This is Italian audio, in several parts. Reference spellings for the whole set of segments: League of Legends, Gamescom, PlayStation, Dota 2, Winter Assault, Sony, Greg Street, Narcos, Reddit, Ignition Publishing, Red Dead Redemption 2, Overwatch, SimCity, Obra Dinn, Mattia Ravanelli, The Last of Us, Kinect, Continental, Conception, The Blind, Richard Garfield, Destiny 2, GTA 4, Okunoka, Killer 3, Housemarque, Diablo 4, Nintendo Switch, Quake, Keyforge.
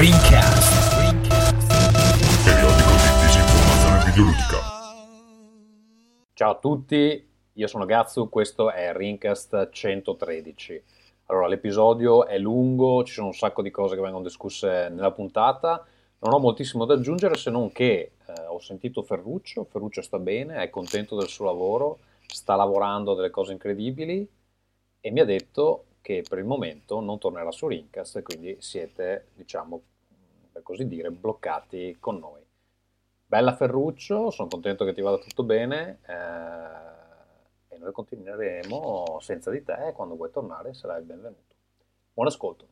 Ringcast, periodico di disinformazione videoludica. Ciao a tutti, io sono Gazzu, questo è Ringcast 113. Allora, l'episodio è lungo, ci sono un sacco di cose che vengono discusse nella puntata. Non ho moltissimo da aggiungere, se non che ho sentito Ferruccio sta bene, è contento del suo lavoro, sta lavorando a delle cose incredibili e mi ha detto che per il momento non tornerà su Ringcast e quindi siete, diciamo, per così dire, bloccati con noi. Bella Ferruccio, sono contento che ti vada tutto bene e noi continueremo senza di te. Quando vuoi tornare sarai benvenuto. Buon ascolto.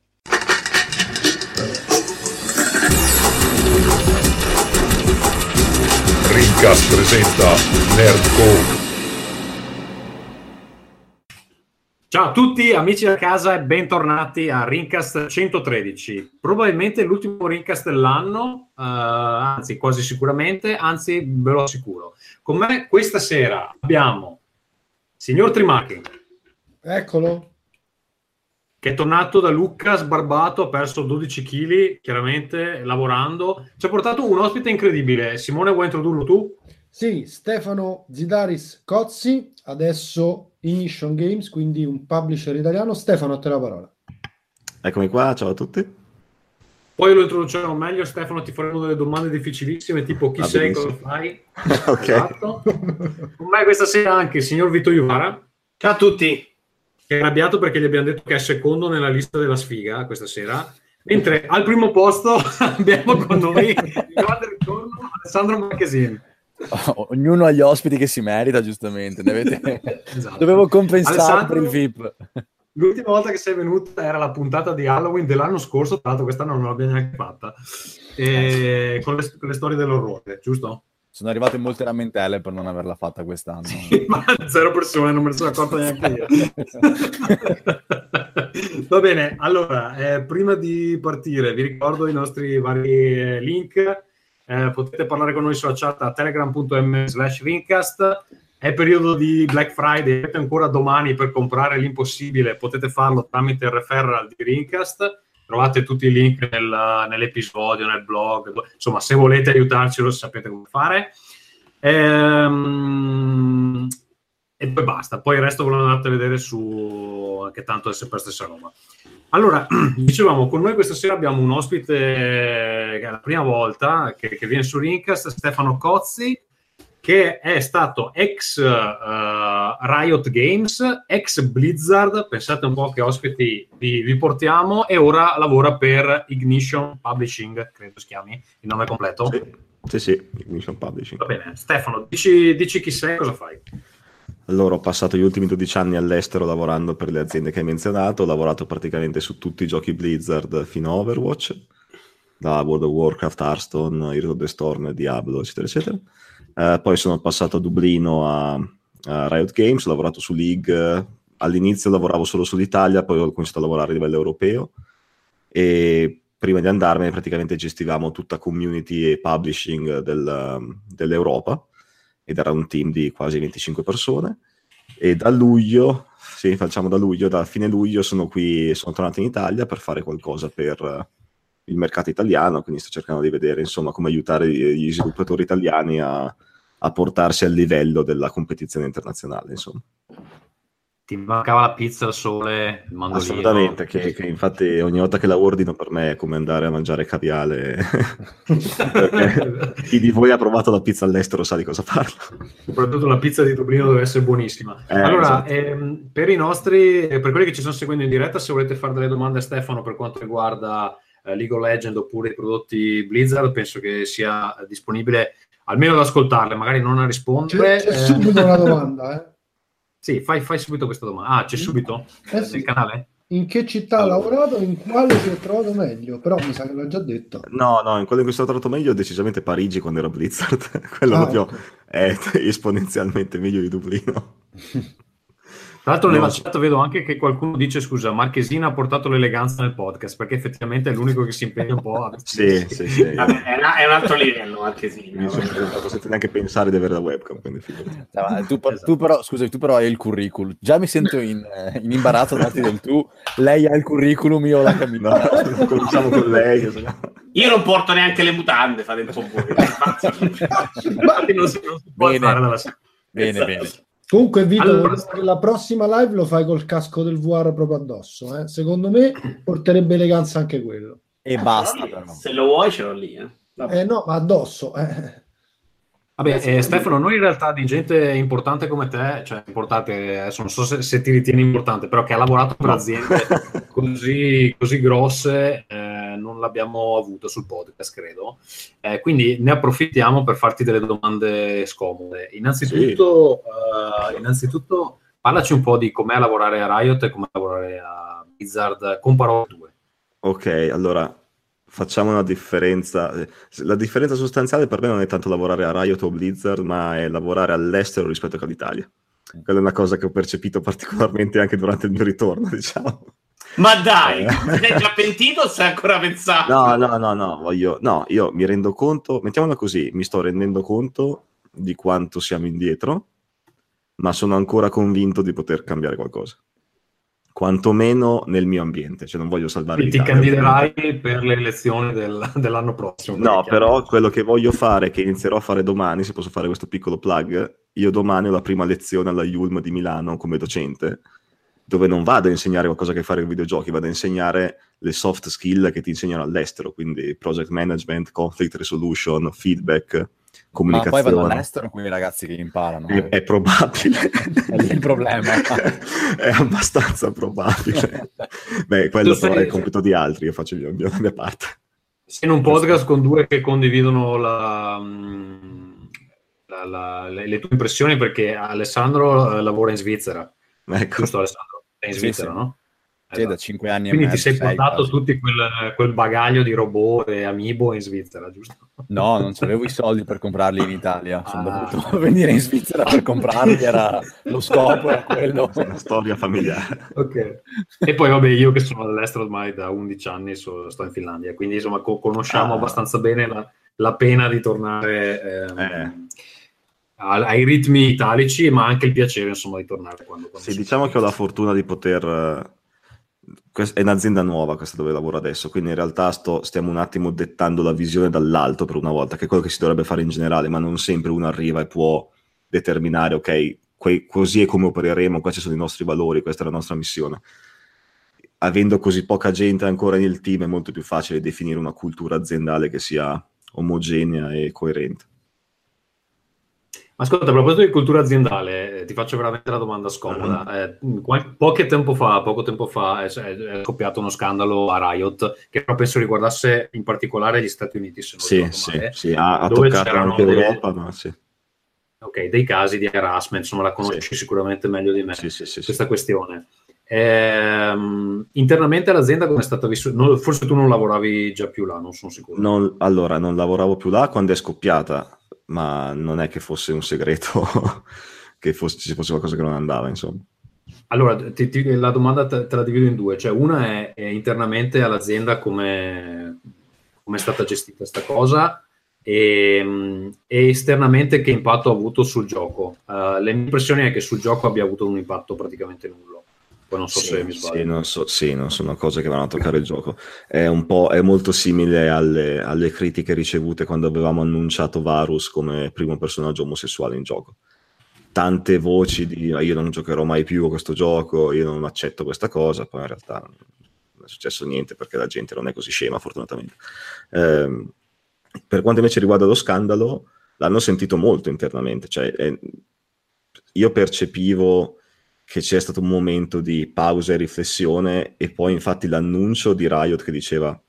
Ringcast presenta Nerdcore. Ciao a tutti amici da casa e bentornati a Ringcast 113, probabilmente l'ultimo Ringcast dell'anno, anzi quasi sicuramente, anzi ve lo assicuro. Con me questa sera abbiamo signor Trimarchi. Eccolo. Che è tornato da Lucca, sbarbato, ha perso 12 kg, chiaramente lavorando. Ci ha portato un ospite incredibile. Simone, vuoi introdurlo tu? Sì, Stefano Zidaris Cozzi, adesso Ignition Games, quindi un publisher italiano. Stefano, a te la parola. Eccomi qua, ciao a tutti. Poi lo introduciamo meglio, Stefano, ti faremo delle domande difficilissime, tipo chi sei, cosa fai. Ok. Esatto. Con me questa sera anche il signor Vito Iovara. Ciao a tutti. Che è arrabbiato perché gli abbiamo detto che è secondo nella lista della sfiga questa sera. Mentre al primo posto abbiamo con noi il grande ritorno Alessandro Marchesini. Ognuno ha gli ospiti che si merita, giustamente. Esatto. Dovevo compensare Alessandro, per il VIP. L'ultima volta che sei venuta era la puntata di Halloween dell'anno scorso, tra l'altro quest'anno non l'abbiamo neanche fatta, con le storie dell'orrore, giusto? Sono arrivate molte lamentele per non averla fatta quest'anno. Sì, ma zero persone, non me ne sono accorto neanche io. Va bene, allora, prima di partire vi ricordo i nostri vari link. Potete parlare con noi sulla chat a telegram.m/ringcast. È periodo di Black Friday, avete ancora domani per comprare l'impossibile, potete farlo tramite il referral di Ringcast. Trovate tutti i link nell'episodio, nel blog, insomma, se volete aiutarci lo sapete come fare. E poi basta, poi il resto ve lo andate a vedere su, che tanto è sempre la stessa roba. Allora, dicevamo, con noi questa sera abbiamo un ospite che è la prima volta che viene su Ringcast, Stefano Cozzi, che è stato ex Riot Games, ex Blizzard, pensate un po' che ospiti vi portiamo, e ora lavora per Ignition Publishing, credo si chiami il nome completo. Sì, Ignition Publishing. Va bene, Stefano, dici chi sei e cosa fai? Allora, ho passato gli ultimi 12 anni all'estero lavorando per le aziende che hai menzionato, ho lavorato praticamente su tutti i giochi Blizzard fino a Overwatch, da World of Warcraft, Hearthstone, Heroes of the Storm, Diablo, eccetera, eccetera. Poi sono passato a Dublino a Riot Games, ho lavorato su League, all'inizio lavoravo solo sull'Italia, poi ho cominciato a lavorare a livello europeo e prima di andarmene praticamente gestivamo tutta community e publishing dell'Europa. Ed era un team di quasi 25 persone, e da fine luglio sono tornato in Italia per fare qualcosa per il mercato italiano, quindi sto cercando di vedere, insomma, come aiutare gli sviluppatori italiani a portarsi al livello della competizione internazionale, insomma. Ti mancava la pizza, il sole, il mandolino. Assolutamente, che infatti ogni volta che la ordino per me è come andare a mangiare caviale. Chi di voi ha provato la pizza all'estero sa di cosa parlo. Soprattutto la pizza di Dublino deve essere buonissima. Allora, esatto. Per quelli che ci sono seguendo in diretta, se volete fare delle domande a Stefano per quanto riguarda League of Legends oppure i prodotti Blizzard, penso che sia disponibile almeno ad ascoltarle, magari non a rispondere. C'è subito una domanda, eh. Sì, fai subito questa domanda. Ah, c'è subito? Sì. Nel canale? In che città ha lavorato? In quale si è trovato meglio? Però mi sa che l'ho già detto. No, in quello in cui sono trovato meglio è decisamente Parigi quando era Blizzard. Quello proprio è esponenzialmente meglio di Dublino. Tra l'altro nella chat vedo anche che qualcuno dice, scusa, Marchesina ha portato l'eleganza nel podcast, perché effettivamente è l'unico che si impegna un po' a... sì. Vabbè, è un altro livello, Marchesina. Non posso neanche pensare di avere la webcam, quindi tu però, scusami, tu però hai il curriculum. Già mi sento in imbarazzo a darti del tu. Lei ha il curriculum, io ho la camicia. No, cominciamo con lei. Io non porto neanche le mutande, fate un po' voi. non si può bene, fare dalla bene, esatto. Bene. Comunque, Vito, allora, la prossima live lo fai col casco del VR proprio addosso. Secondo me porterebbe eleganza anche quello. E basta. Però. Se lo vuoi, ce l'ho lì. No, ma addosso. Vabbè, Stefano, noi in realtà di gente importante come te, cioè importante, adesso non so se ti ritieni importante, però che ha lavorato per aziende così grosse, non l'abbiamo avuto sul podcast, credo. Quindi ne approfittiamo per farti delle domande scomode. Innanzitutto parlaci un po' di com'è lavorare a Riot e com'è lavorare a Blizzard con parole tue. Ok, allora... Facciamo una differenza. La differenza sostanziale per me non è tanto lavorare a Riot o Blizzard, ma è lavorare all'estero rispetto all'Italia. Quella è una cosa che ho percepito particolarmente anche durante il mio ritorno, diciamo. Ma dai, ti sei già pentito o stai ancora pensando? No, io mi rendo conto, mettiamola così, mi sto rendendo conto di quanto siamo indietro, ma sono ancora convinto di poter cambiare qualcosa. Quantomeno nel mio ambiente, cioè non voglio salvare l'Italia. Ti candiderai per le elezioni dell'anno prossimo? No, però quello che voglio fare, che inizierò a fare domani, se posso fare questo piccolo plug, io domani ho la prima lezione alla IULM di Milano come docente, dove non vado a insegnare qualcosa che fare con i videogiochi, vado a insegnare le soft skill che ti insegnano all'estero, quindi project management, conflict resolution, feedback, comunicazione. Ma poi vanno all'estero quindi i ragazzi che imparano è probabile, è il problema. È abbastanza probabile. Beh, quello però è il compito di altri, io faccio la mia parte. Sei in un podcast con due che condividono le tue impressioni, perché Alessandro lavora in Svizzera, ecco. Giusto, Alessandro è in Svizzera, sì. No? Sì, da 5 anni quindi e mezzo. Quindi ti sei portato tutti quel bagaglio di robot e amiibo in Svizzera, giusto? No, non avevo i soldi per comprarli in Italia. Sono dovuto venire in Svizzera per comprarli, era lo scopo, era quello. Una storia familiare. Ok. E poi vabbè, io che sono all'estero ormai da 11 anni sto in Finlandia, quindi insomma conosciamo abbastanza bene la pena di tornare... ai ritmi italici, ma anche il piacere insomma di tornare quando sì, diciamo che ho la fortuna di poter... È un'azienda nuova questa dove lavoro adesso, quindi in realtà stiamo un attimo dettando la visione dall'alto per una volta, che è quello che si dovrebbe fare in generale, ma non sempre uno arriva e può determinare, ok, così è come opereremo, questi sono i nostri valori, questa è la nostra missione. Avendo così poca gente ancora nel team è molto più facile definire una cultura aziendale che sia omogenea e coerente. Ascolta, a proposito di cultura aziendale, ti faccio veramente la domanda scomoda. Poco tempo fa è scoppiato uno scandalo a Riot, che però penso riguardasse in particolare gli Stati Uniti, se non ricordo male. Sì, ha toccato anche l'Europa, ma sì. Ok, dei casi di harassment, insomma la conosci sicuramente meglio di me, questa questione. Internamente all'azienda come è stata vissuta? Forse tu non lavoravi già più là, non sono sicuro. Non lavoravo più là quando è scoppiata. Ma non è che fosse un segreto che ci fosse qualcosa che non andava, insomma. Allora, la domanda te la divido in due. Cioè, una è internamente all'azienda come è stata gestita questa cosa e esternamente che impatto ha avuto sul gioco. Le mie impressioni è che sul gioco abbia avuto un impatto praticamente nullo. Poi non so se mi sbaglio. Non sono cose che vanno a toccare il gioco. È molto simile alle critiche ricevute quando avevamo annunciato Varus come primo personaggio omosessuale in gioco. Tante voci di io non giocherò mai più a questo gioco, io non accetto questa cosa, poi in realtà non è successo niente perché la gente non è così scema, fortunatamente. Per quanto invece riguarda lo scandalo, l'hanno sentito molto internamente. Cioè, io percepivo che c'è stato un momento di pausa e riflessione e poi infatti l'annuncio di Riot che diceva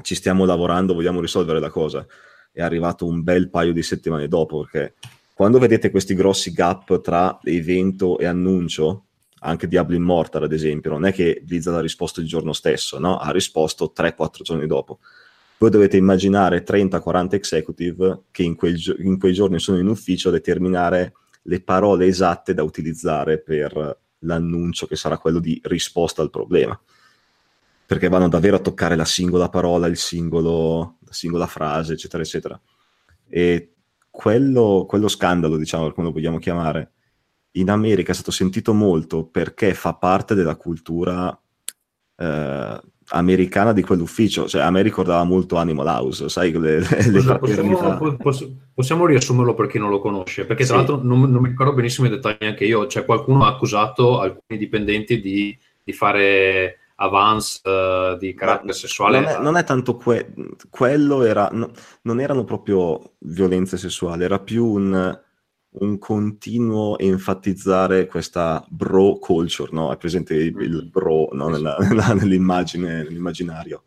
ci stiamo lavorando, vogliamo risolvere la cosa, è arrivato un bel paio di settimane dopo, perché quando vedete questi grossi gap tra evento e annuncio, anche Diablo Immortal ad esempio, non è che Blizzard ha risposto il giorno stesso, no? Ha risposto 3-4 giorni dopo. Voi dovete immaginare 30-40 executive che in quei giorni sono in ufficio a determinare le parole esatte da utilizzare per l'annuncio che sarà quello di risposta al problema, perché vanno davvero a toccare la singola parola, la singola frase, eccetera, eccetera. E quello scandalo, diciamo, come lo vogliamo chiamare, in America è stato sentito molto perché fa parte della cultura americana di quell'ufficio, cioè a me ricordava molto Animal House, sai, possiamo riassumerlo per chi non lo conosce, perché tra l'altro non mi ricordo benissimo i dettagli anche io, cioè qualcuno ha accusato alcuni dipendenti di fare avance di carattere sessuale. Non è tanto quello, non erano proprio violenze sessuali, era più un continuo enfatizzare questa bro culture, no? È presente il bro, no? Nell'immaginario,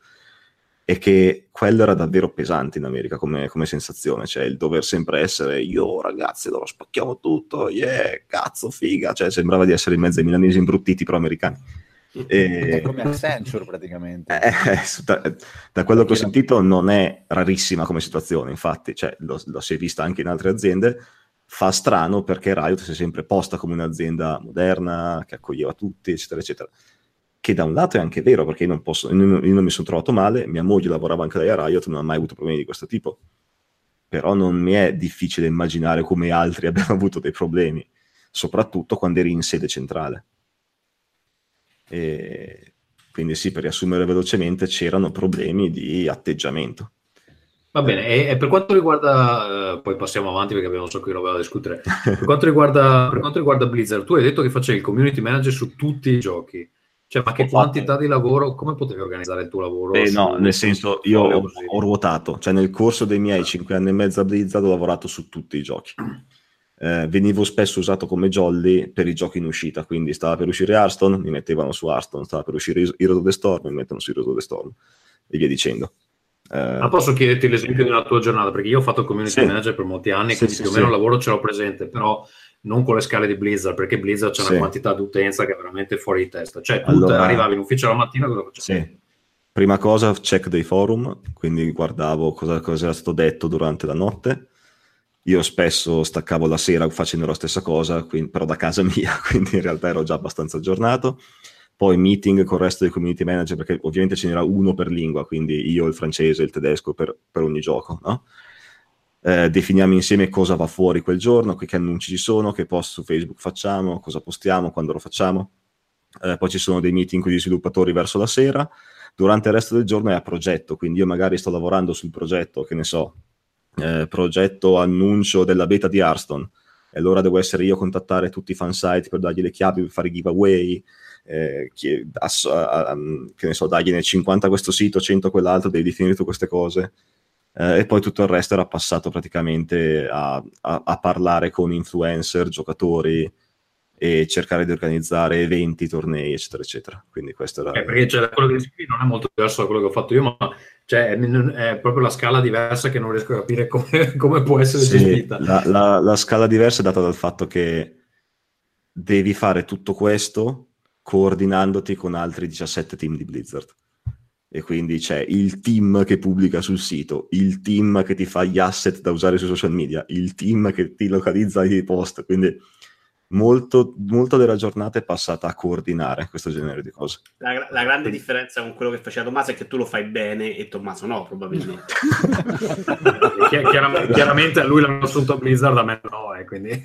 e che quello era davvero pesante in America come sensazione, cioè il dover sempre essere io ragazzi, allora spacchiamo tutto, yeah, cazzo, figa, cioè sembrava di essere in mezzo ai milanesi imbruttiti però americani. È come Accenture praticamente. Da quello che ho sentito non è rarissima come situazione, infatti, cioè, lo si è vista anche in altre aziende. Fa strano perché Riot si è sempre posta come un'azienda moderna che accoglieva tutti, eccetera, eccetera. Che da un lato è anche vero, perché io non mi sono trovato male, mia moglie lavorava anche lei a Riot, non ha mai avuto problemi di questo tipo. Però non mi è difficile immaginare come altri abbiano avuto dei problemi, soprattutto quando eri in sede centrale. E quindi sì, per riassumere velocemente, c'erano problemi di atteggiamento. Va bene, e per quanto riguarda, poi passiamo avanti perché abbiamo un sacco di roba da discutere, per quanto riguarda Blizzard, tu hai detto che facevi il community manager su tutti i giochi, cioè ma che quantità di lavoro, come potevi organizzare il tuo lavoro? No, nel senso, io ho ruotato, cioè nel corso dei miei 5 anni e mezzo a Blizzard ho lavorato su tutti i giochi. Venivo spesso usato come jolly per i giochi in uscita, quindi stava per uscire Hearthstone, mi mettevano su Hearthstone, stava per uscire Heroes of the Storm, mi mettono su Heroes of the Storm, e via dicendo. Ma posso chiederti l'esempio di una tua giornata? Perché io ho fatto community manager per molti anni, quindi più o meno il lavoro ce l'ho presente, però non con le scale di Blizzard, perché Blizzard c'è una quantità di utenza che è veramente fuori di testa. Cioè, tu arrivavi in ufficio la mattina, cosa facevi? Sì. Prima cosa, check dei forum, quindi guardavo cosa era stato detto durante la notte. Io spesso staccavo la sera facendo la stessa cosa, però da casa mia, quindi in realtà ero già abbastanza aggiornato. Poi meeting con il resto dei community manager, perché ovviamente ce n'era uno per lingua, quindi io, il francese, il tedesco per ogni gioco, no? Definiamo insieme cosa va fuori quel giorno, che annunci ci sono, che post su Facebook facciamo, cosa postiamo, quando lo facciamo. Poi ci sono dei meeting con gli sviluppatori verso la sera. Durante il resto del giorno è a progetto, quindi io magari sto lavorando sul progetto, che ne so, progetto annuncio della beta di Hearthstone. E allora devo essere io a contattare tutti i fansite per dargli le chiavi, per fare giveaway, che ne so, dagliene 50 a questo sito, 100 a quell'altro, devi definire tutte queste cose, e poi tutto il resto era passato praticamente a parlare con influencer, giocatori, e cercare di organizzare eventi, tornei, eccetera, eccetera. Quindi questo era... perché cioè, quello che dici qui non è molto diverso da quello che ho fatto io, ma cioè, è proprio la scala diversa che non riesco a capire come può essere gestita. La scala diversa è data dal fatto che devi fare tutto questo coordinandoti con altri 17 team di Blizzard. E quindi c'è il team che pubblica sul sito, il team che ti fa gli asset da usare sui social media, il team che ti localizza i post, quindi... Molto della giornata è passata a coordinare questo genere di cose. La grande differenza con quello che faceva Tommaso è che tu lo fai bene e Tommaso no, probabilmente. Chiaramente a lui l'hanno assunto a Blizzard, a me no, quindi...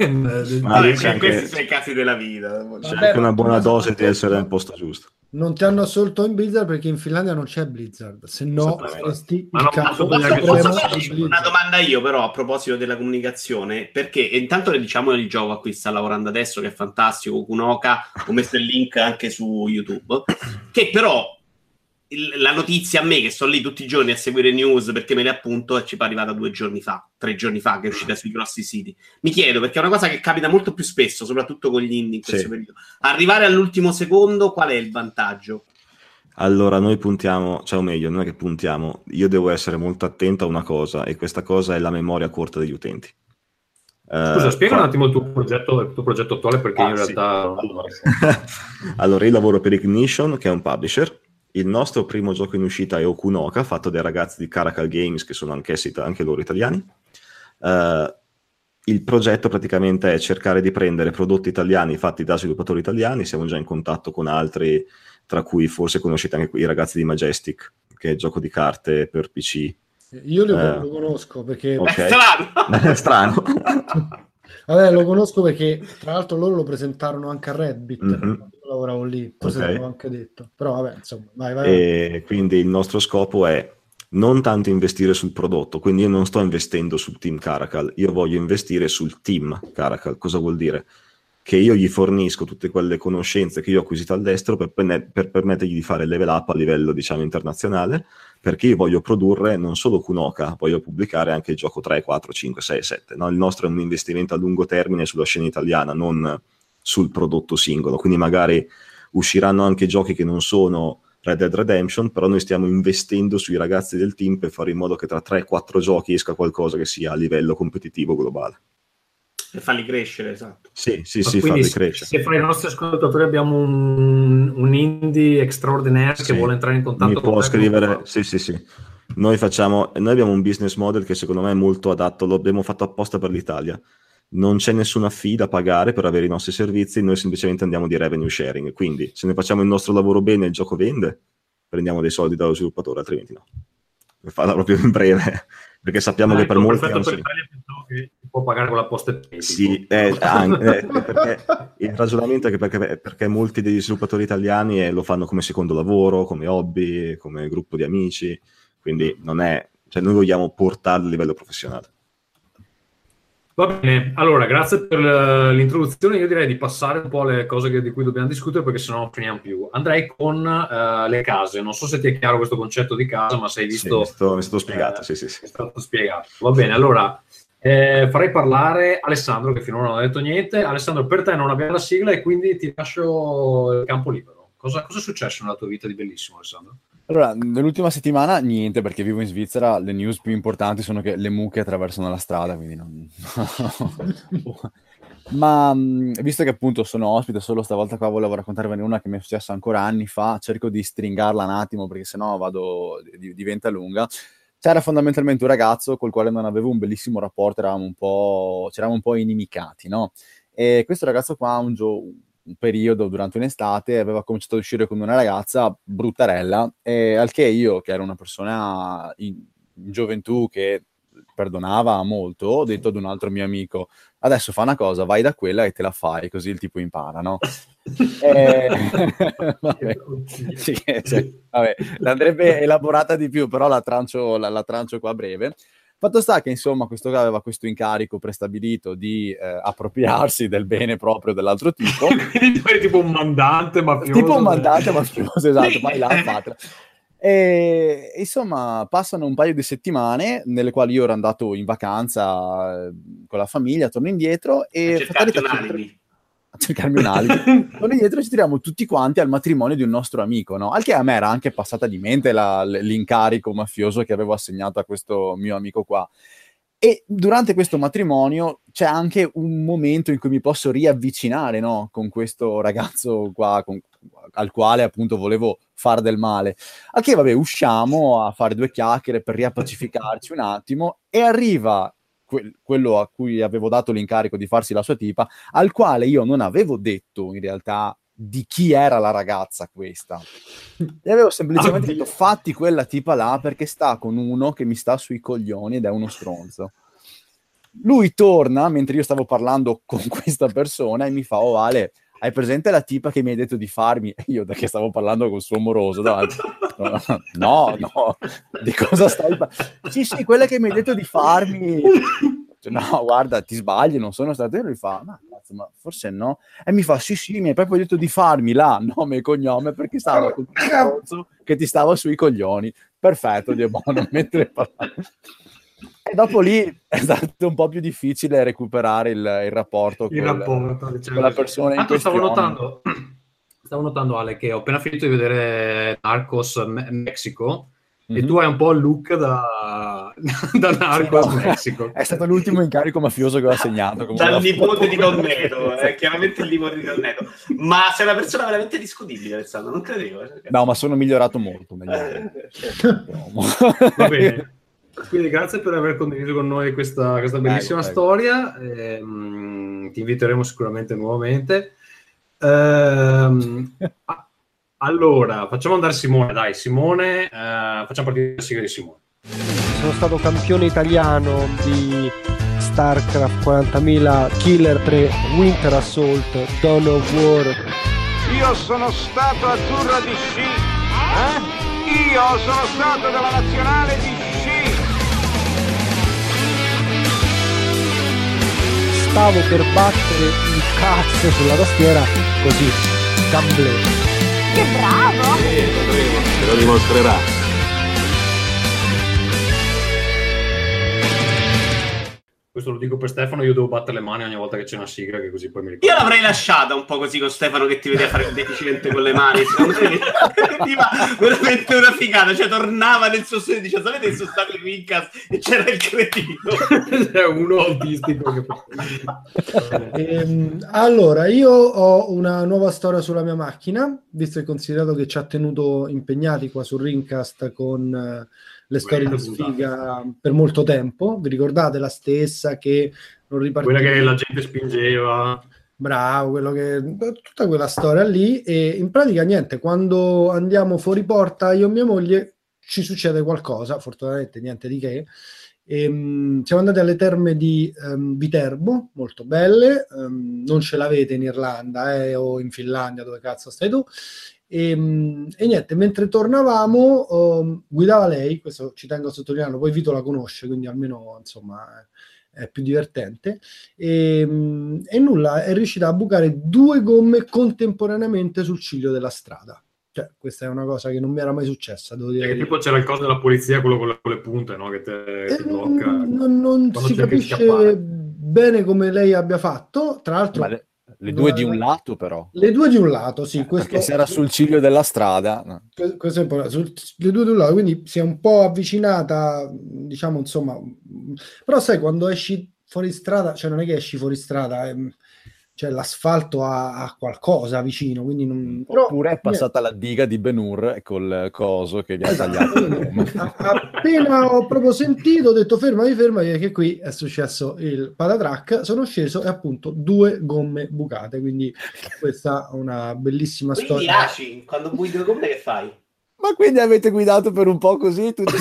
questi sono i casi della vita. C'è anche una buona dose di essere al posto giusto. Non ti hanno assolto in Blizzard perché in Finlandia non c'è Blizzard, se no saresti il capo della Blizzard. Una domanda io però a proposito della comunicazione, perché intanto le diciamo il gioco a cui sta lavorando adesso che è fantastico, Okunoka, ho messo il link anche su YouTube, che però la notizia a me che sto lì tutti i giorni a seguire news perché me le appunto, e ci è arrivata 2 giorni fa, 3 giorni fa che è uscita sui grossi siti. Mi chiedo, perché è una cosa che capita molto più spesso, soprattutto con gli indie in questo periodo, arrivare all'ultimo secondo, qual è il vantaggio? Allora noi puntiamo, cioè o meglio non è che puntiamo, io devo essere molto attento a una cosa, e questa cosa è la memoria corta degli utenti. Scusa, spiega un attimo il tuo progetto attuale, perché in realtà allora io lavoro per Ignition, che è un publisher. Il nostro primo gioco in uscita è Okunoka, fatto dai ragazzi di Caracal Games, che sono anche loro italiani. Il progetto praticamente è cercare di prendere prodotti italiani fatti da sviluppatori italiani. Siamo già in contatto con altri, tra cui forse conoscete anche i ragazzi di Majestic, che è il gioco di carte per PC. Io lo conosco perché... Okay. È strano! Vabbè, lo conosco perché, tra l'altro, loro lo presentarono anche a Reddit. Mm-hmm. lavoravo lì, forse okay. l'avevo anche detto, però vabbè, insomma, vai. E quindi il nostro scopo è non tanto investire sul prodotto, quindi io non sto investendo sul team Caracal, io voglio investire sul team Caracal. Cosa vuol dire? Che io gli fornisco tutte quelle conoscenze che io ho acquisito all'estero per permettergli di fare level up a livello, diciamo, internazionale, perché io voglio produrre non solo Okunoka, voglio pubblicare anche il gioco 3, 4, 5, 6, 7. No? Il nostro è un investimento a lungo termine sulla scena italiana, non sul prodotto singolo. Quindi magari usciranno anche giochi che non sono Red Dead Redemption, però noi stiamo investendo sui ragazzi del team per fare in modo che tra 3-4 giochi esca qualcosa che sia a livello competitivo globale. Per farli crescere, esatto. Sì, farli crescere. Se fra i nostri ascoltatori abbiamo un indie extraordinaire che vuole entrare in contatto con può scrivere, con... sì. Noi abbiamo un business model che secondo me è molto adatto, lo abbiamo fatto apposta per l'Italia. Non c'è nessuna fee da pagare per avere i nostri servizi, noi semplicemente andiamo di revenue sharing, quindi se ne facciamo il nostro lavoro bene e il gioco vende, prendiamo dei soldi dallo sviluppatore, altrimenti no. Per farla proprio in breve, perché sappiamo che per molti anni... Che può pagare con la posta e pay. Sì, perché il ragionamento è che perché molti degli sviluppatori italiani lo fanno come secondo lavoro, come hobby, come gruppo di amici, quindi non è, cioè noi vogliamo portarlo a livello professionale. Va bene, allora grazie per l'introduzione, io direi di passare un po' alle cose di cui dobbiamo discutere perché sennò non finiamo più. Andrei con le case, non so se ti è chiaro questo concetto di casa, ma sei visto... Sì, è stato spiegato, sì. È stato spiegato, va bene, allora... farei parlare Alessandro che finora non ha detto niente. Alessandro, per te non abbiamo la sigla e quindi ti lascio il campo libero. Cosa è successo nella tua vita di bellissimo, Alessandro? Allora, nell'ultima settimana niente, perché vivo in Svizzera, le news più importanti sono che le mucche attraversano la strada, quindi non... Ma visto che appunto sono ospite solo stavolta qua, volevo raccontarvene una che mi è successa ancora anni fa, cerco di stringarla un attimo perché sennò diventa lunga. C'era fondamentalmente un ragazzo col quale non avevo un bellissimo rapporto, c'eravamo un po' inimicati, no? E questo ragazzo qua un periodo durante un'estate aveva cominciato ad uscire con una ragazza bruttarella, e al che io, che ero una persona in gioventù che perdonava molto, ho detto ad un altro mio amico: adesso fa una cosa, vai da quella e te la fai, così il tipo impara, no? Vabbè. Sì, cioè, vabbè, l'andrebbe elaborata di più, però la trancio qua a breve. Fatto sta che insomma questo qua aveva questo incarico prestabilito di appropriarsi del bene proprio dell'altro tipo. Quindi tu eri tipo un mandante mafioso. Esatto, vai là, fatela. E insomma passano un paio di settimane nelle quali io ero andato in vacanza con la famiglia, torno indietro e cercarmi un alibi. Torno indietro e ci tiriamo tutti quanti al matrimonio di un nostro amico, no? Al che a me era anche passata di mente l'incarico mafioso che avevo assegnato a questo mio amico qua. E durante questo matrimonio c'è anche un momento in cui mi posso riavvicinare, no? Con questo ragazzo qua, al quale appunto volevo far del male. Al che vabbè, usciamo a fare due chiacchiere per riappacificarci un attimo e arriva quello a cui avevo dato l'incarico di farsi la sua tipa, al quale io non avevo detto in realtà di chi era la ragazza questa. Le avevo semplicemente detto: fatti quella tipa là perché sta con uno che mi sta sui coglioni ed è uno stronzo. Lui torna mentre io stavo parlando con questa persona e mi fa: oh Ale, hai presente la tipa che mi hai detto di farmi? Io perché stavo parlando col suo moroso davanti. No, di cosa stai parlando? Sì, quella che mi hai detto di farmi. No, guarda, ti sbagli, non sono stato io. Lui fa: ma cazzo, ma forse no. E mi fa: sì, mi hai proprio detto di farmi là, nome e cognome, perché stava con un cazzo che ti stava sui coglioni. Perfetto, Dio buono, mentre parlavo. E dopo lì è stato un po' più difficile recuperare il rapporto con la persona in questione. Stavo notando, Ale, che ho appena finito di vedere Narcos Mexico. E tu hai un po' il look da Narcos Mexico. È stato l'ultimo incarico mafioso che ho assegnato. Dal nipote di Don Neto, chiaramente il nipote di Don Neto. Ma sei una persona veramente discutibile, Alessandro, non credevo. No, ma sono migliorato molto. Va bene. Quindi grazie per aver condiviso con noi questa bellissima storia. Ti inviteremo sicuramente nuovamente. Allora, facciamo andare Simone, dai. Simone, facciamo partire la sigla di Simone. Sono stato campione italiano di Starcraft 40.000, Killer 3, Winter Assault, God of War, Io sono stato azzurro di sci, eh? Io sono stato della nazionale di sci. Stavo per battere il cazzo sulla tastiera, così, gamble. Che bravo! Te lo dimostrerà. Questo lo dico per Stefano, io devo battere le mani ogni volta che c'è una sigla, che così poi mi ricordo. Io l'avrei lasciata un po' così con Stefano che ti vedeva fare il deficiente con le mani, secondo me veramente una figata, cioè tornava nel suo studio e diceva: sapete che sono stato il Ringcast e c'era il cretino. C'è uno autistico che fa. Allora, io ho una nuova storia sulla mia macchina, visto e considerato che ci ha tenuto impegnati qua sul Ringcast con... le storie di sfiga per molto tempo. Vi ricordate la stessa che non ripartiva, quella che la gente spingeva, bravo, quello che tutta quella storia lì? E in pratica niente, quando andiamo fuori porta io e mia moglie ci succede qualcosa, fortunatamente niente di che. Siamo andati alle terme di Viterbo, molto belle, non ce l'avete in Irlanda o in Finlandia, dove cazzo stai tu. E niente, mentre tornavamo guidava lei, questo ci tengo a sottolinearlo, poi Vito la conosce, quindi almeno insomma è più divertente, e nulla, è riuscita a bucare due gomme contemporaneamente sul ciglio della strada. Cioè, questa è una cosa che non mi era mai successa, devo dire. Che tipo c'era il coso della polizia, quello con le punte, no? Che ti blocca. Non si capisce bene come lei abbia fatto, tra l'altro... Le due di un lato, però. Le due di un lato, sì. Questo... Perché se era sul ciglio della strada... No. Questo è un po'... Le due di un lato, quindi si è un po' avvicinata, diciamo, insomma... Però sai, quando esci fuori strada... Cioè, non è che esci fuori strada... Cioè, l'asfalto ha qualcosa vicino, quindi non... Oppure è passata la diga di Ben-Hur col coso che gli ha tagliato il nome. Appena ho proprio sentito, ho detto fermami, perché qui è successo il patatrack, sono sceso e appunto due gomme bucate, quindi questa è una bellissima storia. Quindi lasci, quando bui due gomme che fai? Ma quindi avete guidato per un po' così? Tutti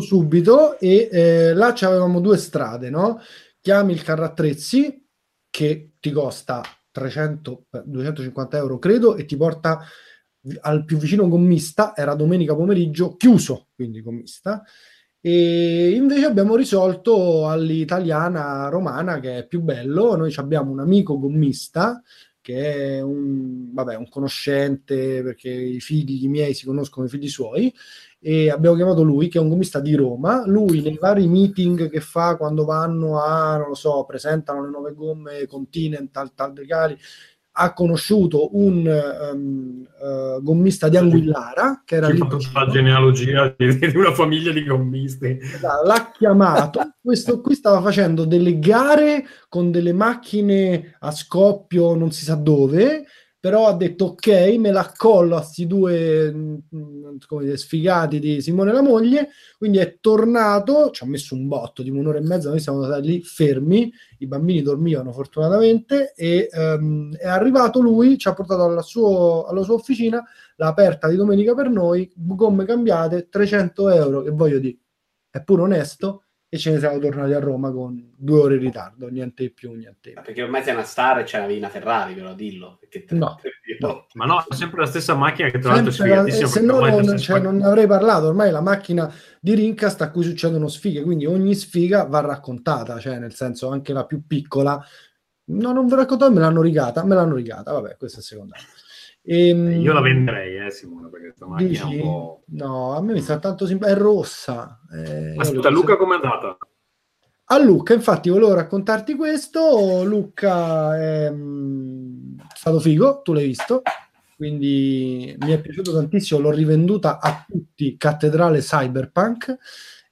subito, e là c'avevamo due strade, no? Chiami il carro attrezzi che ti costa 250 euro credo, e ti porta al più vicino gommista. Era domenica pomeriggio, chiuso, quindi gommista. E invece abbiamo risolto all'italiana romana, che è più bello. Noi abbiamo un amico gommista che è un conoscente, perché i figli miei si conoscono i figli suoi, e abbiamo chiamato lui, che è un gommista di Roma. Lui nei vari meeting che fa, quando vanno a, non lo so, presentano le nuove gomme Continental, tal dei cali, ha conosciuto un gommista di Anguillara, che era lì, la genealogia di una famiglia di gommisti. L'ha chiamato, questo qui stava facendo delle gare con delle macchine a scoppio non si sa dove, però ha detto ok, me l'accollo a sti due, come dire, sfigati di Simone e la moglie. Quindi è tornato, ci ha messo un botto, tipo un'ora e mezza, noi siamo stati lì fermi, i bambini dormivano fortunatamente, e è arrivato lui, ci ha portato alla sua officina, l'ha aperta di domenica per noi, gomme cambiate, 300 euro, che voglio dire è pure onesto, e ce ne siamo tornati a Roma con 2 ore in ritardo, niente più, niente più. Perché ormai sei una star e c'avevi una Ferrari, però dillo. No. Ma no, è sempre la stessa macchina, che tra l'altro è sfigatissima. Se no non avrei parlato, ormai la macchina di Ringcast a cui succedono sfighe, quindi ogni sfiga va raccontata, cioè nel senso anche la più piccola. No, non ve l'ho raccontata, me l'hanno rigata, vabbè, questa è secondaria. Io la venderei, Simone, perché questa macchina è un po'... No, a me mi sta tanto simpatica, è rossa. Aspetta, Lucca com'è andata? A Lucca, infatti, volevo raccontarti questo. Lucca è stato figo, tu l'hai visto, quindi mi è piaciuto tantissimo, l'ho rivenduta a tutti, Cattedrale Cyberpunk,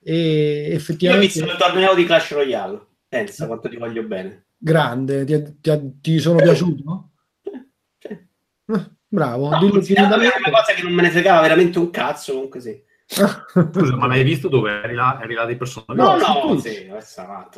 e effettivamente... Io ho visto il torneo di Clash Royale, pensa quanto ti voglio bene. Grande, ti sono piaciuto? Bravo, no, è una cosa che non me ne fregava veramente un cazzo, comunque sì. Scusa, ma l'hai visto dove? Eri là dei personaggi? No, sì,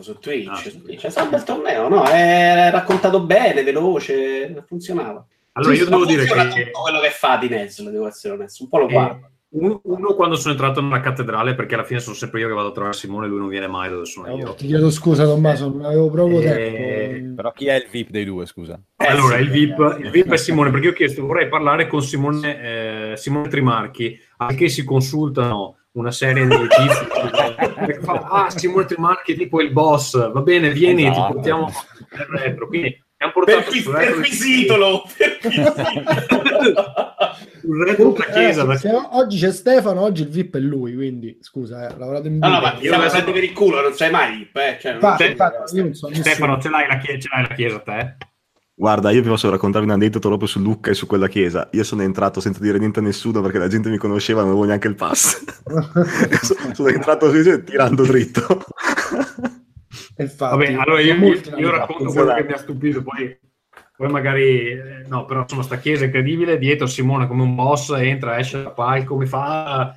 su Twitch. C'è stato un bel torneo, no? È raccontato bene, veloce, funzionava. Allora, io devo dire che quello che fa di Nez, devo essere onesto, un po' lo guardo. Uno quando sono entrato nella cattedrale, perché alla fine sono sempre io che vado a trovare Simone, lui non viene mai dove sono io. Ti chiedo scusa Tommaso, non avevo proprio tempo. Però chi è il VIP dei due, scusa? Allora, il VIP è Simone, perché io ho chiesto, vorrei parlare con Simone Trimarchi, al che si consultano una serie di tizi perché fa, Simone Trimarchi è tipo il boss, va bene, vieni, esatto, ti portiamo per retro, quindi oggi c'è Stefano, oggi il VIP è lui, quindi scusa, lavorate in no, ma stiamo sempre per il culo, non sai mai VIP, cioè, Stefano, ce l'hai la chiesa te? Guarda, io vi posso raccontare un aneddoto proprio su Lucca e su quella chiesa. Io sono entrato senza dire niente a nessuno perché la gente mi conosceva, non avevo neanche il pass. sono entrato tirando dritto. Infatti, vabbè, allora io racconto quello che mi ha stupito, poi magari no, però insomma sta chiesa incredibile, dietro Simone come un boss entra, esce dal palco, mi fa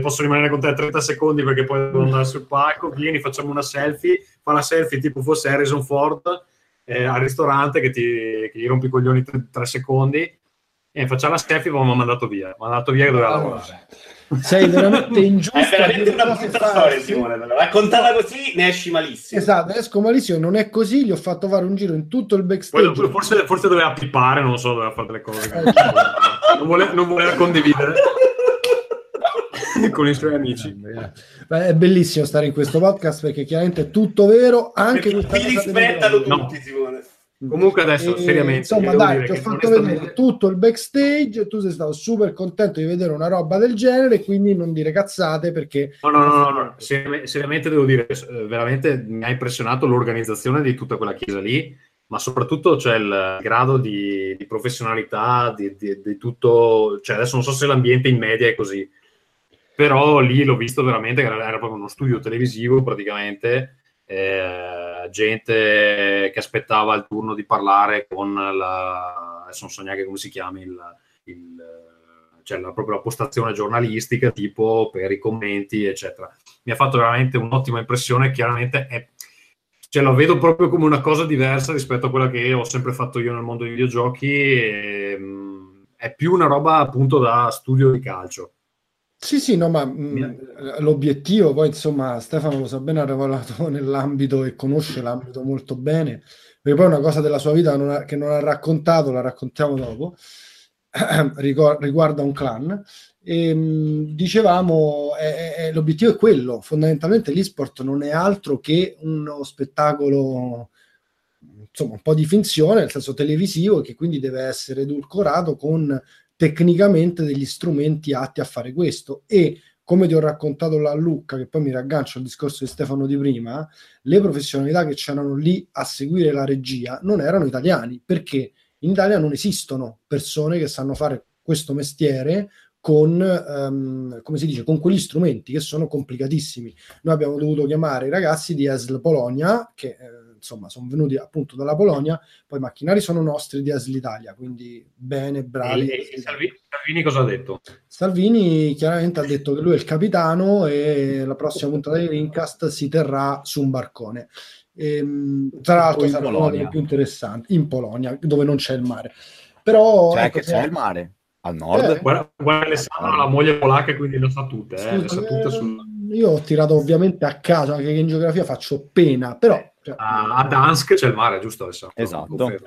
posso rimanere con te 30 secondi perché poi devo andare sul palco, vieni, facciamo una selfie, fa la selfie tipo fosse Harrison Ford al ristorante che gli rompi i coglioni 3 secondi e facciamo la selfie, ma mi ha mandato via che doveva lavorare. Sei veramente ingiusto. È veramente una brutta storia, Simone. Raccontata così ne esci malissimo. Esatto, esco malissimo. Non è così. Gli ho fatto fare un giro in tutto il backstage. Quello, forse doveva pippare, non so, doveva fare le cose. non voleva condividere con i suoi amici. Beh, è bellissimo stare in questo podcast perché chiaramente è tutto vero. Anche ti rispettano tutti, Simone. Comunque adesso seriamente insomma dai, ti ho fatto vedere tutto il backstage, tu sei stato super contento di vedere una roba del genere, quindi non dire cazzate perché no. Seriamente devo dire, veramente mi ha impressionato l'organizzazione di tutta quella chiesa lì, ma soprattutto c'è il grado di professionalità di tutto, cioè adesso non so se l'ambiente in media è così, però lì l'ho visto veramente che era proprio uno studio televisivo praticamente. Gente che aspettava il turno di parlare con la, adesso non so neanche come si chiama proprio la postazione giornalistica tipo per i commenti eccetera. Mi ha fatto veramente un'ottima impressione, chiaramente la vedo proprio come una cosa diversa rispetto a quella che ho sempre fatto io nel mondo dei videogiochi e, è più una roba appunto da studio di calcio. Sì, no, ma l'obiettivo poi insomma Stefano lo sa bene, ha lavorato nell'ambito e conosce l'ambito molto bene, perché poi una cosa della sua vita che non ha raccontato, la raccontiamo dopo, riguarda un clan e, dicevamo l'obiettivo è quello, fondamentalmente l'esport non è altro che uno spettacolo insomma un po' di finzione, nel senso televisivo, che quindi deve essere edulcorato con tecnicamente degli strumenti atti a fare questo. E come ti ho raccontato la Lucca, che poi mi raggancio al discorso di Stefano di prima, le professionalità che c'erano lì a seguire la regia non erano italiani, perché in Italia non esistono persone che sanno fare questo mestiere con come si dice, con quegli strumenti che sono complicatissimi. Noi abbiamo dovuto chiamare i ragazzi di ESL Polonia che insomma sono venuti appunto dalla Polonia, poi i macchinari sono nostri di ESL Italia, quindi bene, bravi. E Salvini cosa ha detto? Salvini chiaramente ha detto che lui è il capitano e la prossima puntata di Ringcast si terrà su un barcone, tra l'altro sarà una delle più interessanti in Polonia, dove non c'è il mare, però cioè ecco, che c'è il mare al nord. Guarda Alessandro, la moglie polacca, quindi lo sa tutte, le sa tutte io ho tirato ovviamente a caso, anche che in geografia faccio pena, però a Dansk c'è il mare, giusto Alessandro? Esatto.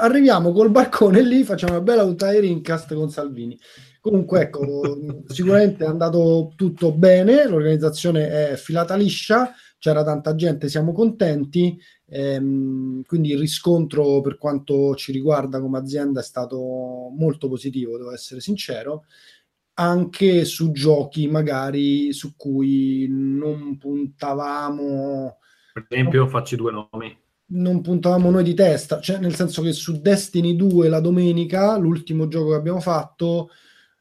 Arriviamo col barcone lì, facciamo una bella puntata di Ringcast con Salvini. Comunque ecco, sicuramente è andato tutto bene, l'organizzazione è filata liscia, c'era tanta gente, siamo contenti, quindi il riscontro per quanto ci riguarda come azienda è stato molto positivo, devo essere sincero, anche su giochi magari su cui non puntavamo. Per esempio, facci due nomi. Non puntavamo noi di testa, cioè nel senso che su Destiny 2 la domenica, l'ultimo gioco che abbiamo fatto,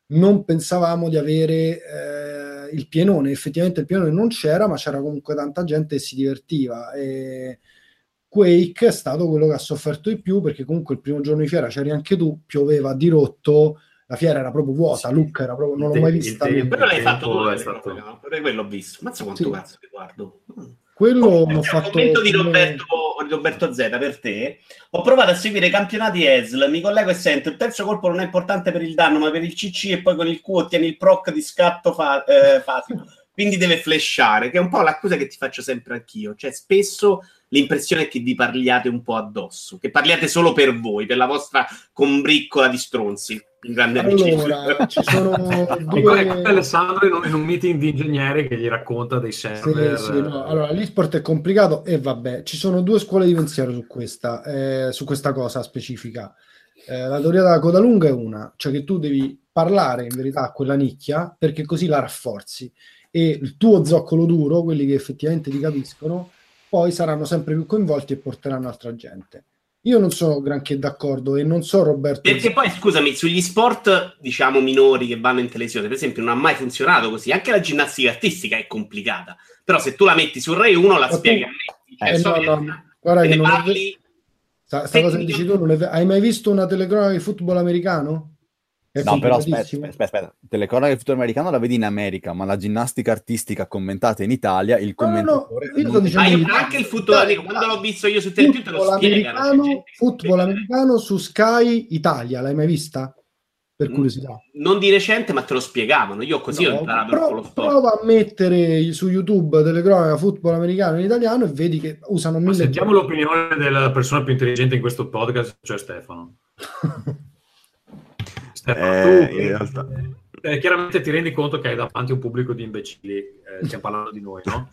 non pensavamo di avere il pienone. Effettivamente il pienone non c'era, ma c'era comunque tanta gente e si divertiva. E Quake è stato quello che ha sofferto di più, perché comunque il primo giorno di fiera c'eri anche tu, pioveva di rotto, la fiera era proprio vuota, sì. Lucca era proprio, non l'ho mai vista. Però l'hai fatto tu, quello l'ho visto. Ma so quanto cazzo ti guardo. Quello l'ho fatto. Il commento di Roberto Z per te. Ho provato a seguire i campionati ESL, mi collego e sento il terzo colpo non è importante per il danno, ma per il CC, e poi con il Q ottieni il proc di scatto fasico. Quindi deve flashare, che è un po' l'accusa che ti faccio sempre anch'io. Cioè, spesso l'impressione è che vi parliate un po' addosso, che parliate solo per voi, per la vostra combriccola di stronzi. In grande amicizia. Ci sono due... Alessandro in un meeting di ingegneri che gli racconta dei server. Sì, no. Allora, l'e-sport è complicato e vabbè, ci sono due scuole di pensiero su questa cosa specifica. La teoria della coda lunga è una, cioè che tu devi parlare in verità a quella nicchia perché così la rafforzi, e il tuo zoccolo duro, quelli che effettivamente ti capiscono, poi saranno sempre più coinvolti e porteranno altra gente. Io non sono granché d'accordo e non so Roberto... Perché poi, scusami, sugli sport, diciamo, minori che vanno in televisione, per esempio, non ha mai funzionato così. Anche la ginnastica artistica è complicata. Però se tu la metti sul Rai 1, la spieghi a me. Guarda, ne parli... Sta cosa che dici tu, non è... Hai mai visto una telecronaca di football americano? No, però aspetta. Telecronaca del futuro americano la vedi in America, ma la ginnastica artistica commentata in Italia, il commentatore... anche il futuro, quando l'ho visto io su TV, te lo spiegano. Football americano su Sky Italia, l'hai mai vista? Per curiosità. Non di recente, ma te lo spiegavano. Io così ho imparato con lo sport. Prova a mettere su YouTube telecronaca football americano in italiano e vedi che usano mille... Sentiamo l'opinione della persona più intelligente in questo podcast, cioè Stefano. Tu, in realtà. Chiaramente ti rendi conto che hai davanti un pubblico di imbecilli, stiamo parlando di noi, no?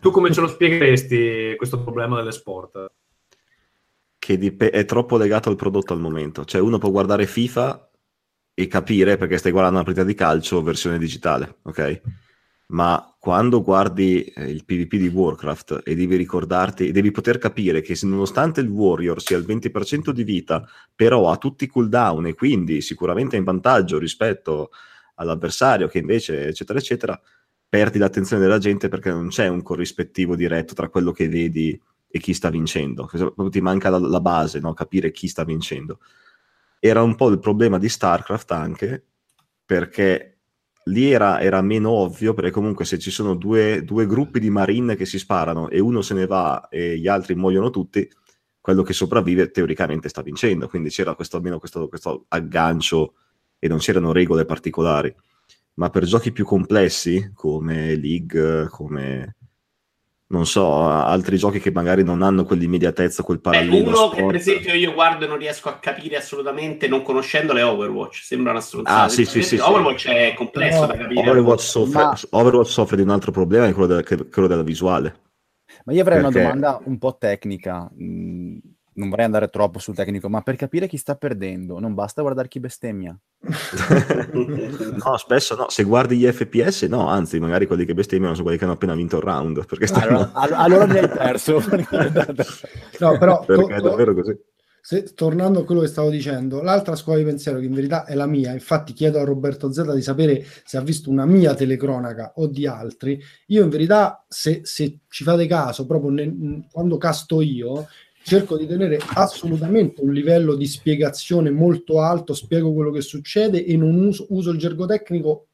Tu come ce lo spiegheresti questo problema dell'esport? Che è troppo legato al prodotto al momento, cioè uno può guardare FIFA e capire perché stai guardando una partita di calcio versione digitale, ok? Ma quando guardi il PvP di Warcraft e devi ricordarti, devi poter capire che nonostante il Warrior sia al 20% di vita, però ha tutti i cooldown e quindi sicuramente è in vantaggio rispetto all'avversario che invece eccetera eccetera, perdi l'attenzione della gente perché non c'è un corrispettivo diretto tra quello che vedi e chi sta vincendo. Ti manca la base, no? Capire chi sta vincendo. Era un po' il problema di StarCraft anche, perché... lì era meno ovvio, perché comunque se ci sono due gruppi di marine che si sparano e uno se ne va e gli altri muoiono tutti, quello che sopravvive teoricamente sta vincendo, quindi c'era almeno questo aggancio e non c'erano regole particolari. Ma per giochi più complessi come League, come non so, altri giochi che magari non hanno quell'immediatezza, quel parallelo uno sport. Che per esempio io guardo e non riesco a capire assolutamente, non conoscendole, Overwatch sembra una stronzata. Ah, sì, Overwatch sì. È complesso da capire. Overwatch soffre di un altro problema, che è quello della visuale. Ma io avrei una domanda un po' tecnica, non vorrei andare troppo sul tecnico, ma per capire chi sta perdendo non basta guardare chi bestemmia? No, spesso no, se guardi gli FPS no, anzi magari quelli che bestemmiano sono quelli che hanno appena vinto il round, perché stanno... allora mi hai perso. No, però perché è davvero così. Tornando a quello che stavo dicendo, l'altra scuola di pensiero, che in verità è la mia, infatti chiedo a Roberto Z di sapere se ha visto una mia telecronaca o di altri. Io in verità, se ci fate caso, proprio quando casto io cerco di tenere assolutamente un livello di spiegazione molto alto, spiego quello che succede e non uso il gergo tecnico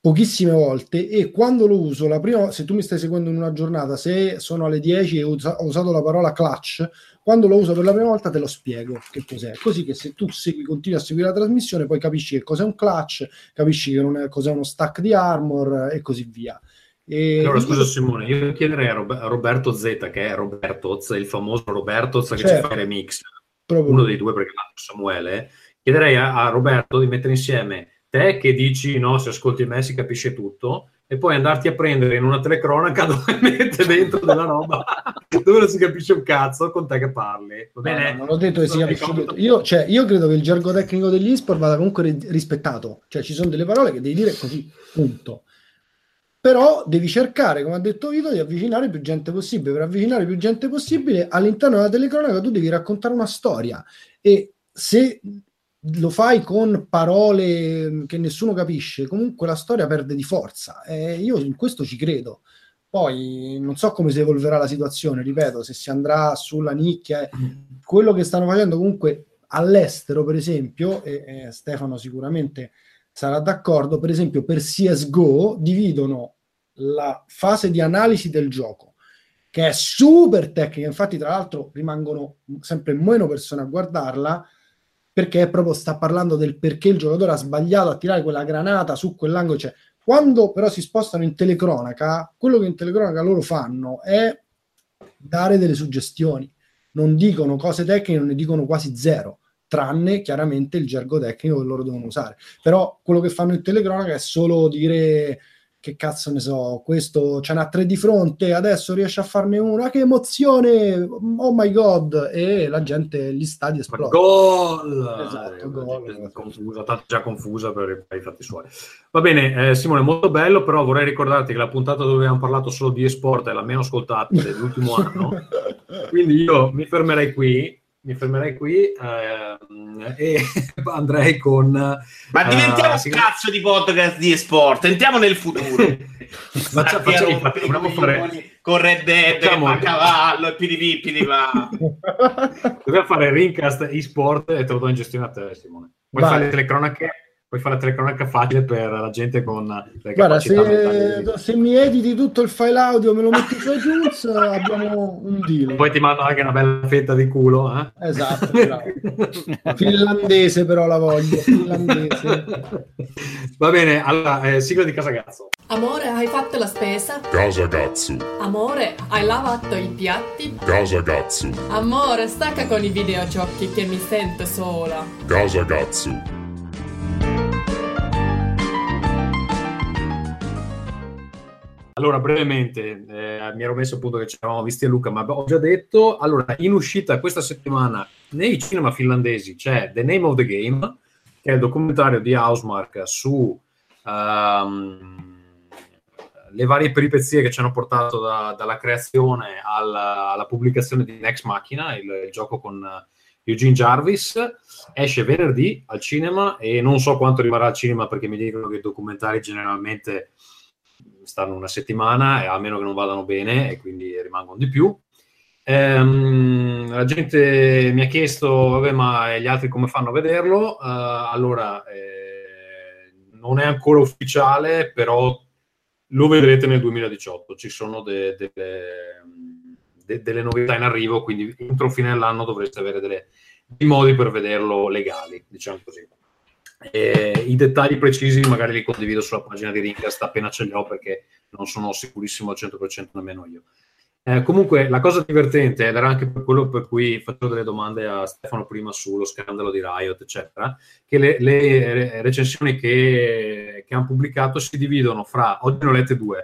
pochissime volte, e quando lo uso, la prima, se tu mi stai seguendo in una giornata, se sono alle 10 e ho usato la parola clutch, quando lo uso per la prima volta te lo spiego che cos'è, così che se tu continui a seguire la trasmissione poi capisci che cos'è un clutch, capisci che non è, cos'è uno stack di armor e così via. Allora scusa Simone, io chiederei a Roberto Z, che è Robertoz, il famoso Robertoz che ci fa il remix, uno dei due, perché Samuele, chiederei a Roberto di mettere insieme te che dici no, se ascolti me si capisce tutto, e poi andarti a prendere in una telecronaca dove mette dentro della roba dove non si capisce un cazzo, con te che parli. Va bene? No, non ho detto che si capisce tutto. Io credo che il gergo tecnico degli esport vada comunque rispettato, cioè ci sono delle parole che devi dire così, punto. Però devi cercare, come ha detto Vito, di avvicinare più gente possibile. Per avvicinare più gente possibile, all'interno della telecronaca tu devi raccontare una storia. E se lo fai con parole che nessuno capisce, comunque la storia perde di forza. Io in questo ci credo. Poi non so come si evolverà la situazione, ripeto, se si andrà sulla nicchia. Quello che stanno facendo comunque all'estero, per esempio, e Stefano sicuramente sarà d'accordo, per esempio per CSGO dividono la fase di analisi del gioco, che è super tecnica, infatti tra l'altro rimangono sempre meno persone a guardarla, perché proprio sta parlando del perché il giocatore ha sbagliato a tirare quella granata su quell'angolo, cioè, quando però si spostano in telecronaca, quello che in telecronaca loro fanno è dare delle suggestioni, non dicono cose tecniche, non ne dicono quasi zero, tranne chiaramente il gergo tecnico che loro devono usare, però quello che fanno in telecronaca è solo dire che cazzo ne so, questo ce n'ha tre di fronte, adesso riesce a farne una, che emozione, oh my god, e la gente, gli stadi esplodono. Gol! Esatto, gol. Confusa, già confusa per i fatti suoi. Va bene, Simone, molto bello, però vorrei ricordarti che la puntata dove abbiamo parlato solo di esport è la meno ascoltata dell'ultimo anno, quindi io mi fermerei qui e andrei con... Ma diventiamo un cazzo di podcast di esport, entriamo nel futuro. Con Red Dead, a cavallo, e pidi va. Dobbiamo fare Ringcast e-sport e te lo do in gestione a te, Simone. Vuoi fare le telecronache? Puoi fare la telecronaca facile per la gente con le capacità. Guarda, se mi editi tutto il file audio, me lo metti su Jules, abbiamo un deal. Poi ti mando anche una bella fetta di culo. Esatto, bravo. Finlandese però la voglio, finlandese. Va bene, allora, sigla di Casagazzo. Amore, hai fatto la spesa? Casagazzo. Amore, hai lavato i piatti? Casagazzo. Amore, stacca con i videogiochi che mi sento sola. Casagazzo. Allora, brevemente, mi ero messo appunto che ci eravamo visti a Lucca, ma ho già detto. Allora, in uscita questa settimana nei cinema finlandesi c'è The Name of the Game, che è il documentario di Housemarque su le varie peripezie che ci hanno portato dalla creazione alla pubblicazione di Ex Machina, il gioco con Eugene Jarvis. Esce venerdì al cinema e non so quanto rimarrà al cinema, perché mi dicono che i documentari generalmente stanno una settimana, a meno che non vadano bene, e quindi rimangono di più. La gente mi ha chiesto, vabbè, ma gli altri come fanno a vederlo? Non è ancora ufficiale, però lo vedrete nel 2018. Ci sono delle novità in arrivo, quindi entro fine dell'anno dovreste avere dei modi per vederlo legali, diciamo così. I dettagli precisi magari li condivido sulla pagina di Ringcast appena ce li ho, perché non sono sicurissimo al 100% nemmeno io. Comunque la cosa divertente, ed era anche per quello per cui faccio delle domande a Stefano prima sullo scandalo di Riot eccetera, che le recensioni che hanno pubblicato si dividono fra, oggi ne ho lette due,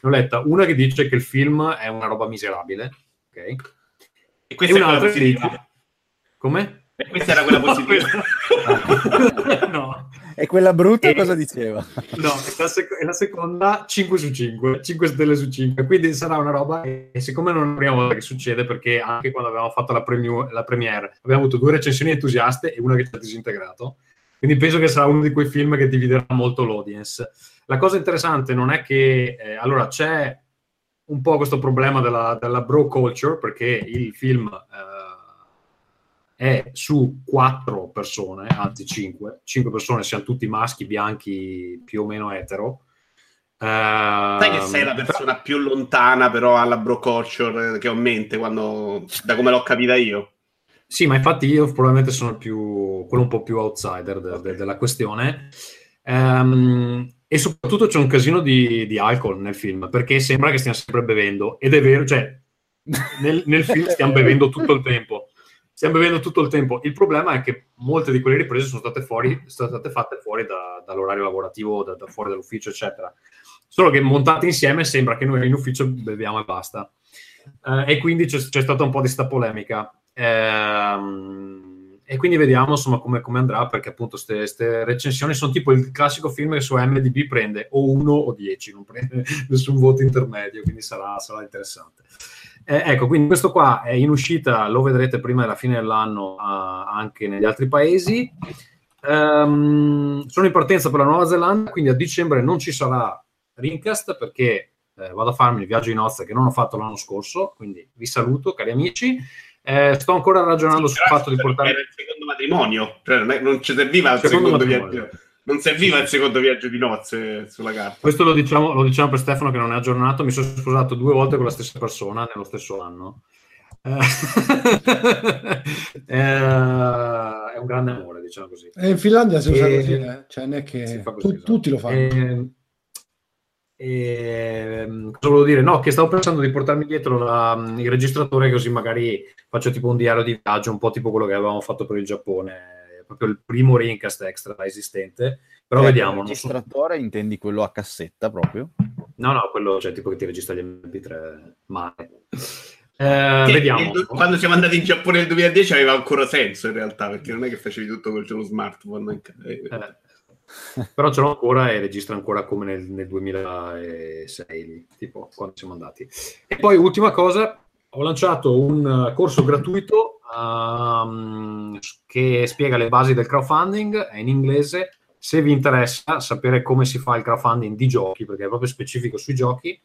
ne ho letta una che dice che il film è una roba miserabile, okay? E questa è un'altra che dice come? Questa era quella positiva. No. E quella brutta cosa diceva? No, la seconda 5 su 5, 5 stelle su 5, quindi sarà una roba che, siccome non è la prima volta che succede, perché anche quando avevamo fatto la premiere abbiamo avuto due recensioni entusiaste e una che ci ha disintegrato, quindi penso che sarà uno di quei film che dividerà molto l'audience. La cosa interessante non è che allora c'è un po' questo problema della bro culture, perché il film è su 4 persone, anzi 5 persone, siamo tutti maschi bianchi più o meno etero. Sai che sei la persona più lontana però alla bro culture che ho in mente, da come l'ho capita io. Sì, ma infatti io probabilmente sono quello un po' più outsider della questione. E soprattutto c'è un casino di alcol nel film, perché sembra che stiamo sempre bevendo, ed è vero, cioè nel film stiamo bevendo tutto il tempo. Stiamo bevendo tutto il tempo. Il problema è che molte di quelle riprese sono state fatte fuori dall'orario lavorativo, da fuori dall'ufficio, eccetera. Solo che montate insieme sembra che noi in ufficio beviamo e basta. E quindi c'è stata un po' di sta polemica. E quindi vediamo insomma come andrà, perché appunto queste recensioni sono tipo il classico film che su IMDb prende o 1 o 10, non prende nessun voto intermedio, quindi sarà interessante. Ecco, quindi questo qua è in uscita, lo vedrete prima della fine dell'anno anche negli altri paesi. Sono in partenza per la Nuova Zelanda, quindi a dicembre non ci sarà Ringcast, perché vado a farmi il viaggio di nozze che non ho fatto l'anno scorso, quindi vi saluto cari amici. Sto ancora ragionando sul fatto di portare il secondo matrimonio, cioè non ci serviva il secondo viaggio. Non serviva il secondo viaggio di nozze sulla carta. Questo lo diciamo per Stefano che non è aggiornato. Mi sono sposato 2 volte con la stessa persona nello stesso anno. È un grande amore, diciamo così. E in Finlandia si usa così, cioè non è che così, tutti lo fanno. Cosa volevo dire? No, che stavo pensando di portarmi dietro il registratore, così magari faccio tipo un diario di viaggio, un po' tipo quello che avevamo fatto per il Giappone. Proprio il primo Ringcast extra esistente, però vediamo. Il registratore intendi quello a cassetta proprio? No, quello cioè tipo che ti registra gli MP3 male. Vediamo. Quando siamo andati in Giappone nel 2010 aveva ancora senso in realtà, perché non è che facevi tutto col tuo smartphone. Però ce l'ho ancora e registra ancora come nel 2006, tipo quando siamo andati. E poi ultima cosa, ho lanciato un corso gratuito che spiega le basi del crowdfunding, è in inglese. Se vi interessa sapere come si fa il crowdfunding di giochi, perché è proprio specifico sui giochi,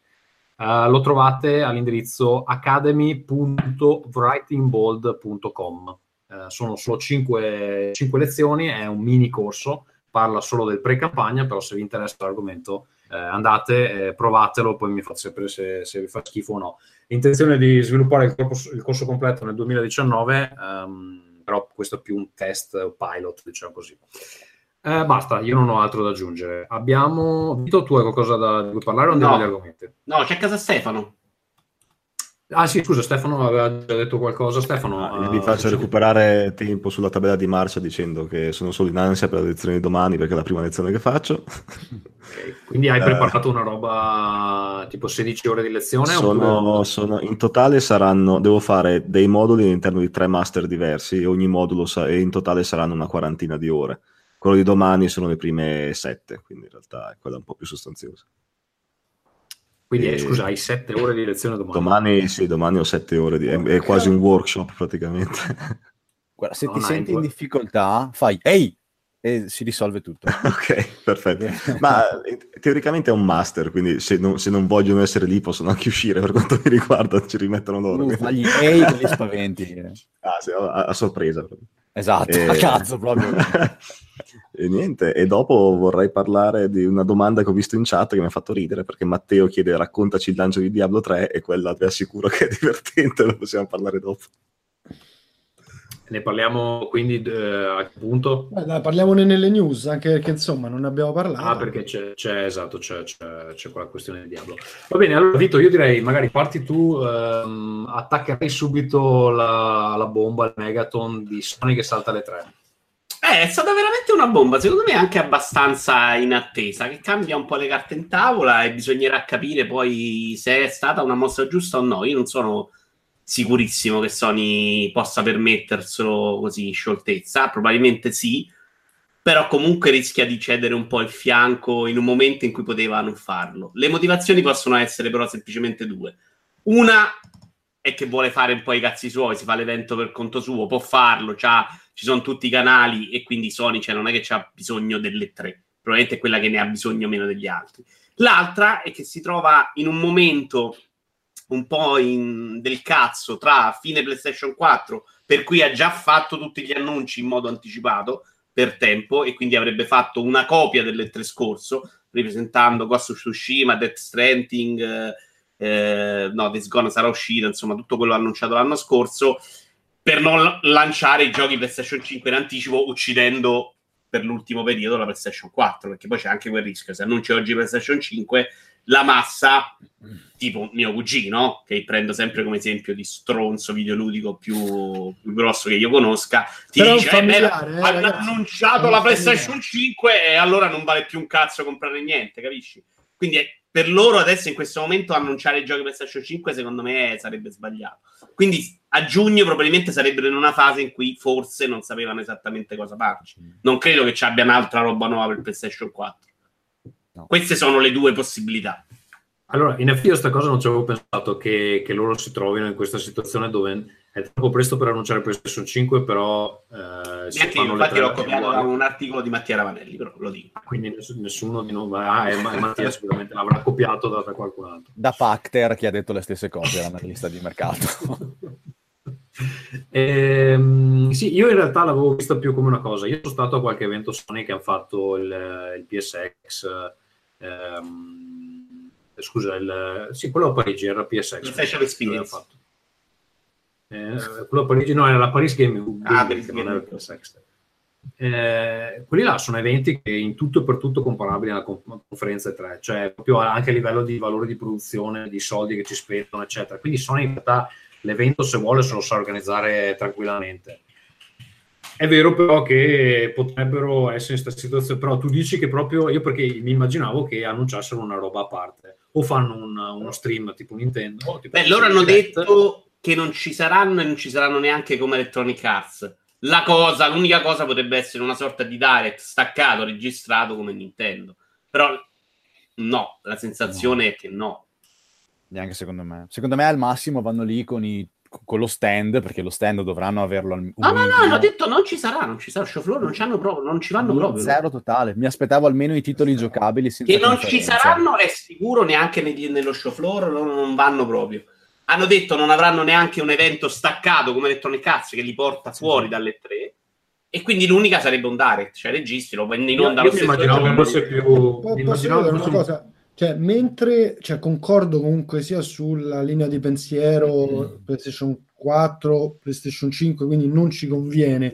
lo trovate all'indirizzo academy.writingbold.com. Sono solo 5 lezioni, è un mini corso, parla solo del pre-campagna, però se vi interessa l'argomento andate, provatelo, poi mi fate sapere se vi fa schifo o no. L'intenzione è di sviluppare il corso completo nel 2019, però questo è più un test pilot, diciamo così. Basta, io non ho altro da aggiungere. Abbiamo... Vito, tu hai qualcosa da parlare o andiamo agli argomenti? No, c'è a casa Stefano. Ah sì, scusa, Stefano aveva già detto qualcosa. Stefano, vi faccio recuperare tempo sulla tabella di marcia dicendo che sono solo in ansia per la lezione di domani, perché è la prima lezione che faccio. Okay. Quindi hai preparato una roba tipo 16 ore di lezione? In totale saranno, devo fare dei moduli all'interno di 3 master diversi, e ogni modulo in totale saranno una quarantina di ore. Quello di domani sono le prime 7, quindi in realtà è quella un po' più sostanziosa. Quindi, scusa, hai 7 ore di lezione domani? Domani ho 7 ore, è quasi un workshop praticamente. Guarda, se ti senti in difficoltà, fai ehi! E si risolve tutto. Ok, perfetto. Ma teoricamente è un master, quindi se non vogliono essere lì possono anche uscire, per quanto mi riguarda, ci rimettono loro. Fagli ehi e li spaventi. A sorpresa. Esatto, a cazzo proprio. E niente, e dopo vorrei parlare di una domanda che ho visto in chat che mi ha fatto ridere, perché Matteo chiede raccontaci il lancio di Diablo 3 e quella vi assicuro che è divertente, lo possiamo parlare dopo. Ne parliamo quindi a che punto? Parliamone nelle news, anche perché insomma non ne abbiamo parlato. Ah, perché c'è quella questione di Diablo. Va bene, allora Vito, io direi magari parti tu, attaccherai subito la bomba, il megaton di Sony che salta alle 3. È stata veramente una bomba, secondo me anche abbastanza inattesa, che cambia un po' le carte in tavola e bisognerà capire poi se è stata una mossa giusta o no. Io non sono sicurissimo che Sony possa permetterselo così in scioltezza, probabilmente sì, però comunque rischia di cedere un po' il fianco in un momento in cui poteva non farlo. Le motivazioni possono essere però semplicemente 2. Una è che vuole fare un po' i cazzi suoi, si fa l'evento per conto suo, può farlo, ci sono tutti i canali e quindi Sony non è che c'ha bisogno delle 3, probabilmente è quella che ne ha bisogno meno degli altri. L'altra è che si trova in un momento un po' del cazzo tra fine PlayStation 4, per cui ha già fatto tutti gli annunci in modo anticipato per tempo e quindi avrebbe fatto una copia dell'E3 scorso, ripresentando Ghost of Tsushima, Death Stranding... Days Gone sarà uscita, insomma tutto quello annunciato l'anno scorso, per non lanciare i giochi PlayStation 5 in anticipo, uccidendo per l'ultimo periodo la PlayStation 4, perché poi c'è anche quel rischio, se annunci oggi PlayStation 5 la massa, tipo mio cugino, che prendo sempre come esempio di stronzo videoludico più grosso che io conosca, ti però dice hanno annunciato la PlayStation 5 e allora non vale più un cazzo comprare niente, capisci? Quindi per loro adesso in questo momento annunciare i giochi PlayStation 5 secondo me sarebbe sbagliato. Quindi a giugno probabilmente sarebbero in una fase in cui forse non sapevano esattamente cosa farci. Non credo che ci abbia un'altra roba nuova per PlayStation 4. No. Queste sono le 2 possibilità. Allora, in effetti io sta cosa non ci avevo pensato, che loro si trovino in questa situazione dove è troppo presto per annunciare PlayStation 5, però... infatti l'ho copiato da un articolo di Mattia Ravanelli, però lo dico. Quindi nessuno di noi... Mattia sicuramente l'avrà copiato da qualcun altro. Da Pacter, che ha detto le stesse cose, era nella lista di mercato. streaming. Sì, io in realtà l'avevo vista più come una cosa. Io sono stato a qualche evento Sony che ha fatto il PSX, sì, quello a Parigi era PSX. Il Festival Experience. Fatto. Quello a Parigi, no, era la Paris Game, che non era il PSX. Quelli là sono eventi che in tutto e per tutto comparabili alla conferenza 3, cioè proprio anche a livello di valore di produzione, di soldi che ci spendono, eccetera. Quindi Sony in realtà l'evento, se vuole, se lo sa organizzare tranquillamente. È vero però che potrebbero essere in questa situazione, però tu dici che proprio, io perché mi immaginavo che annunciassero una roba a parte, o fanno uno stream tipo Nintendo. Tipo beh, loro hanno detto che non ci saranno e non ci saranno neanche come Electronic Arts. L'unica cosa potrebbe essere una sorta di direct staccato, registrato come Nintendo. Però no, la sensazione è che no. Neanche secondo me. Secondo me al massimo vanno lì con lo stand, perché lo stand dovranno averlo al minimo. Ah, ma no, hanno detto non ci sarà, non ci sarà. Showfloor non ci hanno proprio, non ci vanno proprio. Zero totale. Mi aspettavo almeno i titoli giocabili. Senza che non conferenza. Ci saranno è sicuro, neanche nello showfloor non vanno proprio. Hanno detto non avranno neanche un evento staccato come Electronic Arts che li porta fuori dalle tre, e quindi l'unica sarebbe un direct, cioè registri, lo vanno in onda. Io mi immaginavo fosse più... Cioè, mentre concordo comunque sia sulla linea di pensiero PlayStation 4, PlayStation 5, quindi non ci conviene,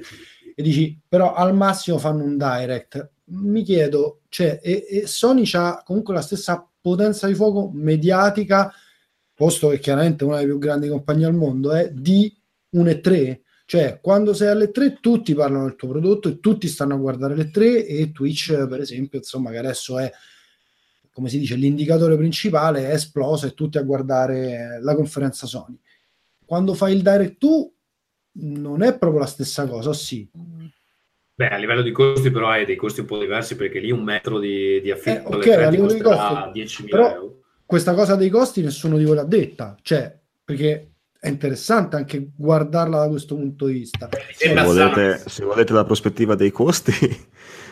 e dici però al massimo fanno un direct, mi chiedo, e Sony c'ha comunque la stessa potenza di fuoco mediatica, posto che chiaramente una delle più grandi compagnie al mondo è di un E3. Cioè, quando sei alle 3 tutti parlano del tuo prodotto e tutti stanno a guardare le 3, e Twitch, per esempio, insomma, che adesso è, come si dice, l'indicatore principale, è esploso e tutti a guardare la conferenza Sony. Quando fai il direct tu non è proprio la stessa cosa, sì? Beh, a livello di costi però hai dei costi un po' diversi, perché lì un metro di affitto alle 3 ti costa 10.000 però, euro. Questa cosa dei costi nessuno di voi l'ha detta, perché è interessante anche guardarla da questo punto di vista. Se volete la prospettiva dei costi,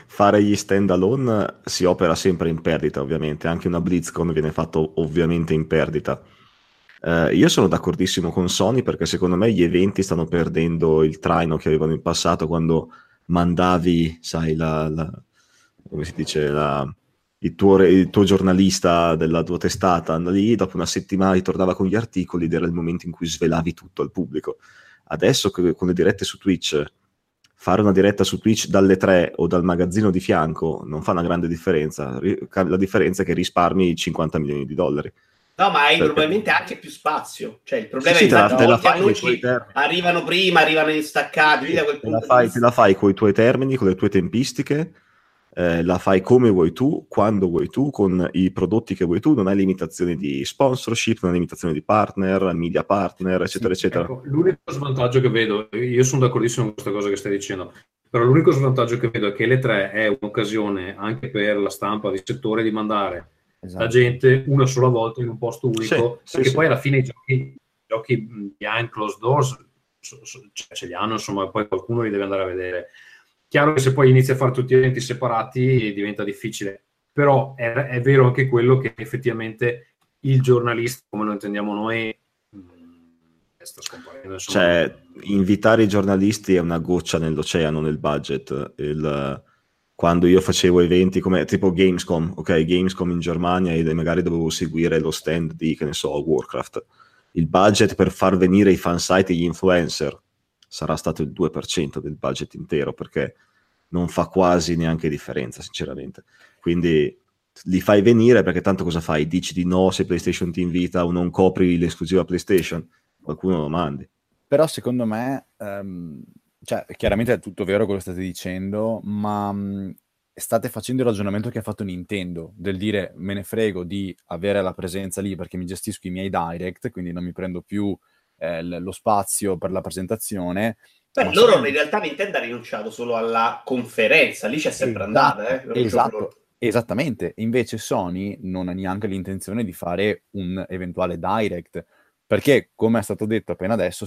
fare gli stand alone si opera sempre in perdita, ovviamente. Anche una BlizzCon viene fatto ovviamente in perdita. Io sono d'accordissimo con Sony, perché secondo me gli eventi stanno perdendo il traino che avevano in passato, quando mandavi, sai, come si dice, il tuo giornalista della tua testata lì, dopo una settimana ritornava con gli articoli ed era il momento in cui svelavi tutto al pubblico. Adesso con le dirette su Twitch, fare una diretta su Twitch dalle 3 o dal magazzino di fianco non fa una grande differenza. La differenza è che risparmi 50 milioni di dollari. No, ma hai probabilmente anche più spazio. Cioè, il problema è che arrivano prima, arrivano in staccati. Te la fai con i tuoi termini, con le tue tempistiche. La fai come vuoi tu, quando vuoi tu, con i prodotti che vuoi tu, non hai limitazioni di sponsorship, non hai limitazioni di partner, media partner, eccetera, eccetera. Ecco, l'unico svantaggio che vedo, io sono d'accordissimo con questa cosa che stai dicendo, però l'unico svantaggio che vedo è che l'E3 è un'occasione anche per la stampa di settore di mandare la gente una sola volta in un posto unico, perché poi alla fine i giochi behind closed doors ce li hanno, insomma, poi qualcuno li deve andare a vedere. Chiaro che se poi inizi a fare tutti gli eventi separati diventa difficile, però è vero anche quello che effettivamente il giornalista, come lo intendiamo noi, sta scomparendo. Cioè, invitare i giornalisti è una goccia nell'oceano nel budget. Quando io facevo eventi come tipo Gamescom, ok, Gamescom in Germania, e magari dovevo seguire lo stand di, che ne so, Warcraft, il budget per far venire i fansite e gli influencer sarà stato il 2% del budget intero, perché non fa quasi neanche differenza, sinceramente. Quindi li fai venire, perché tanto cosa fai? Dici di no se PlayStation ti invita, o non copri l'esclusiva PlayStation? Qualcuno lo mandi. Però secondo me, chiaramente è tutto vero quello che state dicendo, ma state facendo il ragionamento che ha fatto Nintendo, del dire me ne frego di avere la presenza lì, perché mi gestisco i miei direct, quindi non mi prendo più lo spazio per la presentazione. Beh, loro in realtà Nintendo ha rinunciato solo alla conferenza, lì c'è sempre andata. Esatto, esattamente. Invece Sony non ha neanche l'intenzione di fare un eventuale direct, perché come è stato detto appena adesso,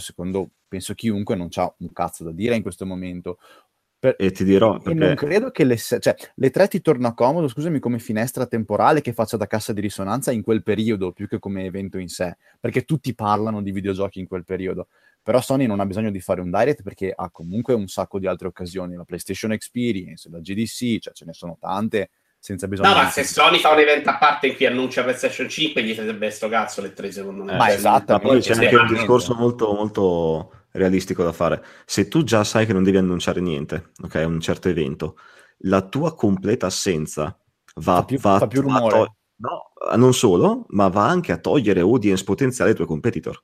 penso chiunque non c'ha un cazzo da dire in questo momento. E ti dirò perché... non credo che le tre ti torna comodo, scusami, come finestra temporale che faccia da cassa di risonanza in quel periodo, più che come evento in sé, perché tutti parlano di videogiochi in quel periodo. Però Sony non ha bisogno di fare un direct perché ha comunque un sacco di altre occasioni, la PlayStation Experience, la GDC, cioè ce ne sono tante, senza bisogno. No, ma se Sony fa un evento a parte in cui annuncia PlayStation 5, gli sarebbe sto cazzo le 3 secondo me. Ma esatto, ma poi c'è anche un discorso molto molto realistico da fare. Se tu già sai che non devi annunciare niente, ok, un certo evento, la tua completa assenza fa più rumore. No, non solo, ma va anche a togliere audience potenziale ai tuoi competitor.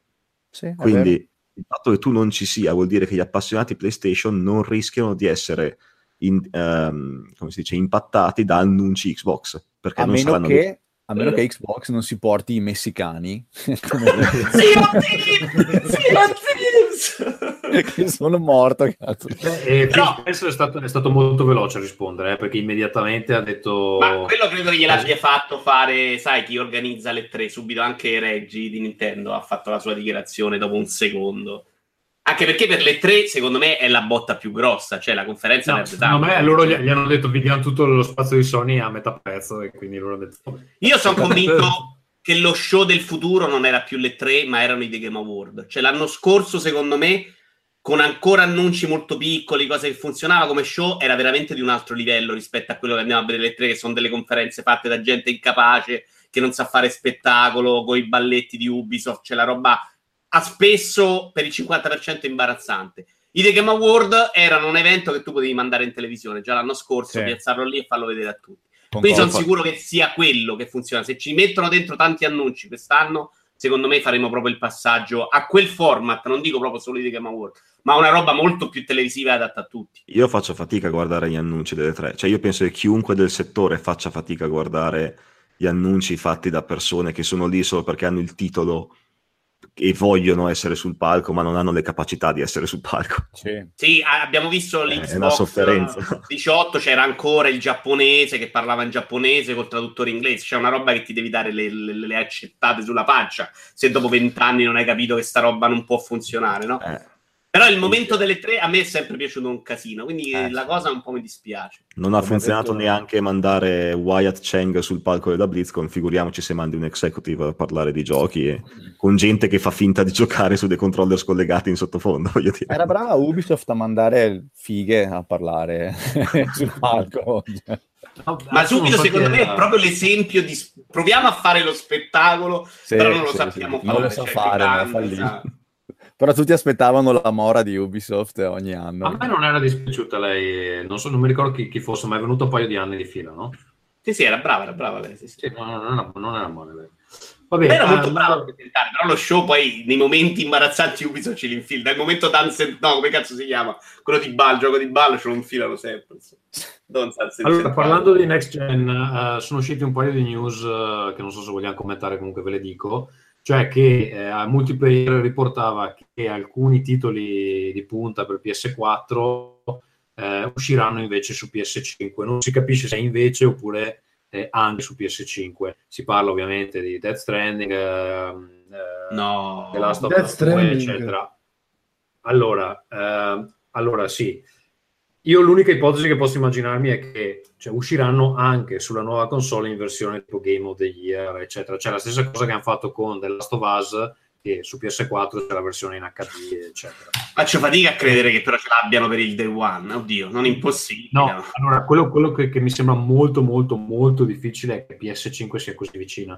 Sì, quindi il fatto che tu non ci sia vuol dire che gli appassionati PlayStation non rischiano di essere impattati da annunci Xbox, perché a non saranno a meno che Xbox non si porti i messicani che sono morto, cazzo. Però penso è stato molto veloce a rispondere, perché immediatamente ha detto, ma quello credo che gliel'abbia fatto fare, sai, chi organizza le tre subito, anche Reggie di Nintendo ha fatto la sua dichiarazione dopo un secondo, anche perché per le tre secondo me è la botta più grossa, cioè la conferenza loro gli hanno detto vi diamo tutto lo spazio di Sony a metà prezzo, e quindi loro hanno detto io sono convinto che lo show del futuro non era più le tre, ma erano i The Game Award. Cioè l'anno scorso secondo me, con ancora annunci molto piccoli, cose che funzionava come show, era veramente di un altro livello rispetto a quello che andiamo a vedere le tre, che sono delle conferenze fatte da gente incapace che non sa fare spettacolo, con i balletti di Ubisoft, c'è la roba a spesso per il 50% imbarazzante. I The Game Award erano un evento che tu potevi mandare in televisione già l'anno scorso, piazzarlo lì e farlo vedere a tutti. Quindi sono sicuro che sia quello che funziona. Se ci mettono dentro tanti annunci quest'anno, secondo me faremo proprio il passaggio a quel format, non dico proprio solo i The Game Award, ma una roba molto più televisiva adatta a tutti. Io faccio fatica a guardare gli annunci delle tre. Cioè io penso che chiunque del settore faccia fatica a guardare gli annunci fatti da persone che sono lì solo perché hanno il titolo e vogliono essere sul palco, ma non hanno le capacità di essere sul palco. Sì, abbiamo visto l'Xbox 18, c'era ancora il giapponese che parlava in giapponese col traduttore inglese, c'è una roba che ti devi dare le accettate sulla pancia se dopo 20 anni non hai capito che sta roba non può funzionare, no? Però il momento delle tre a me è sempre piaciuto un casino, quindi la cosa un po' mi dispiace. Non ha funzionato neanche mandare Wyatt Cheng sul palco della BlizzCon, figuriamoci se mandi un executive a parlare di giochi con gente che fa finta di giocare su dei controller scollegati in sottofondo. Era brava Ubisoft a mandare fighe a parlare sul palco. Ma subito secondo me è proprio l'esempio di proviamo a fare lo spettacolo, però non lo sappiamo fare. Non lo so fare. Però tutti aspettavano la mora di Ubisoft ogni anno. A me non era dispiaciuta lei, non mi ricordo chi fosse, ma è venuto un paio di anni di fila, no? Sì, era brava lei. Sì. Non era male lei. Vabbè, era molto brava per tentare, però lo show poi, nei momenti imbarazzanti, Ubisoft ce li infila. Dal momento come cazzo si chiama? Quello di ballo, il gioco di ballo, ce lo infilano sempre. Allora, parlando di Next Gen, sono usciti un paio di news che non so se vogliamo commentare, comunque ve le dico. Cioè che Multiplayer riportava che alcuni titoli di punta per PS4 usciranno invece su PS5. Non si capisce se invece oppure anche su PS5. Si parla ovviamente di Death Stranding, The Last of Us, eccetera. Allora sì. Io l'unica ipotesi che posso immaginarmi è che usciranno anche sulla nuova console in versione tipo Game of the Year, eccetera. Cioè la stessa cosa che hanno fatto con The Last of Us, che su PS4 c'è la versione in HD, eccetera. Faccio fatica a credere che però ce l'abbiano per il Day One, oddio, non impossibile. No, allora quello che mi sembra molto molto molto difficile è che PS5 sia così vicina.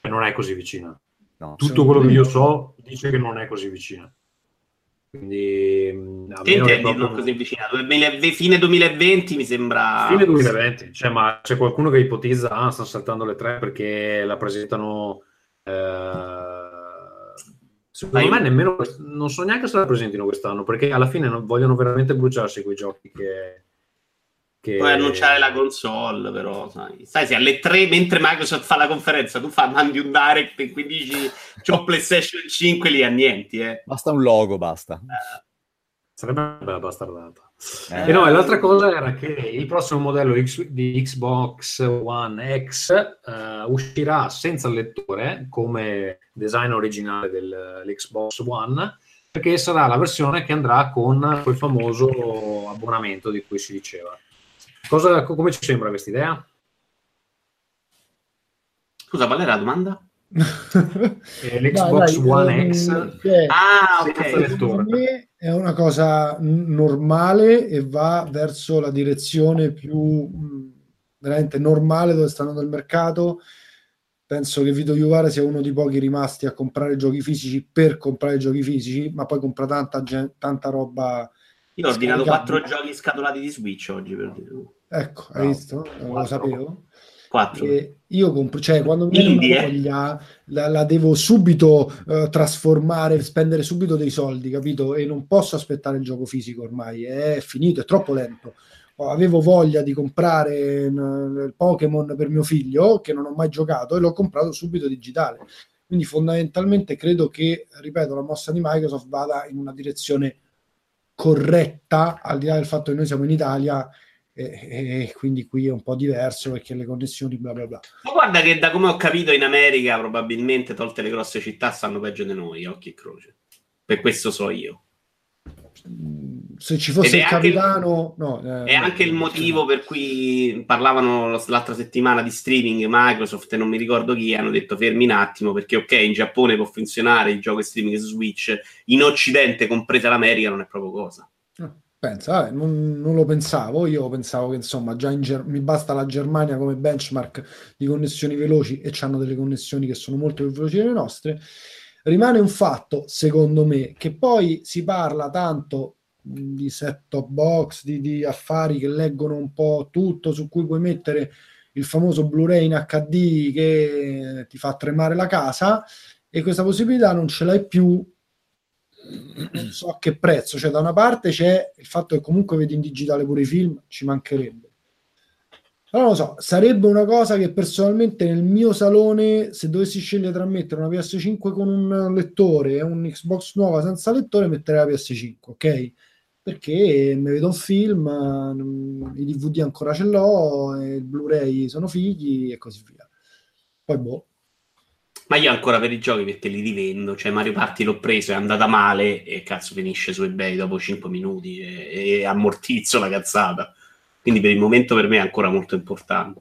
E non è così vicina. No, tutto quello che io so dice che non è così vicina. Quindi a me non è proprio... non così vicina. Fine 2020 mi sembra. Fine 2020, cioè, ma c'è qualcuno che ipotizza stanno saltando le tre perché la presentano secondo me nemmeno, non so neanche se la presentino quest'anno, perché alla fine non vogliono veramente bruciarsi quei giochi che puoi annunciare la console, però sai se alle 3 mentre Microsoft fa la conferenza tu mandi un direct e quindi dici c'ho PlayStation 5 lì a niente, basta un logo, basta sarebbe una bella bastardata. E no, e l'altra cosa era che il prossimo modello di Xbox One X uscirà senza lettore come design originale dell'Xbox One, perché sarà la versione che andrà con quel famoso abbonamento di cui si diceva. Come ci sembra questa idea? Scusa, qual era la domanda? l'Xbox One X. Ah, ok. Secondo me è una cosa normale e va verso la direzione più veramente normale dove sta andando il mercato. Penso che Vito Iovara sia uno dei pochi rimasti a comprare giochi fisici per comprare giochi fisici, ma poi compra tanta roba. Io ho ordinato 4 giochi scatolati di Switch oggi, per dire. Ecco, hai visto? Non lo sapevo. 4. Io compro, cioè quando mi viene una voglia la devo subito trasformare, spendere subito dei soldi, capito? E non posso aspettare il gioco fisico ormai, è finito, è troppo lento. Avevo voglia di comprare il Pokémon per mio figlio, che non ho mai giocato, e l'ho comprato subito digitale. Quindi fondamentalmente credo che, ripeto, la mossa di Microsoft vada in una direzione corretta, al di là del fatto che noi siamo in Italia e quindi qui è un po' diverso perché le connessioni bla bla bla. Ma guarda che da come ho capito in America probabilmente, tolte le grosse città, stanno peggio di noi, occhi e croce. Per questo so io. Se ci fosse il capitano, anche il motivo per cui parlavano l'altra settimana di streaming Microsoft e non mi ricordo chi, hanno detto fermi un attimo perché ok, in Giappone può funzionare il gioco streaming su Switch, in Occidente, compresa l'America, non è proprio cosa. Pensa, non lo pensavo, io pensavo che insomma già mi basta la Germania come benchmark di connessioni veloci e c'hanno delle connessioni che sono molto più veloci delle nostre. Rimane un fatto, secondo me, che poi si parla tanto di set-top box, di affari che leggono un po' tutto, su cui puoi mettere il famoso Blu-ray in HD che ti fa tremare la casa, e questa possibilità non ce l'hai più, non so a che prezzo. Cioè da una parte c'è il fatto che comunque vedi in digitale pure i film, ci mancherebbe. Allora, non lo so, sarebbe una cosa che personalmente nel mio salone, se dovessi scegliere tra mettere una PS5 con un lettore e un Xbox nuova senza lettore, metterei la PS5, ok? Perché mi vedo un film, i DVD ancora ce l'ho, e il Blu-ray sono fighi e così via. Poi boh. Ma io ancora per i giochi perché li rivendo, cioè Mario Party l'ho preso, è andata male e cazzo finisce su eBay dopo 5 minuti e ammortizzo la cazzata. Quindi per il momento per me è ancora molto importante.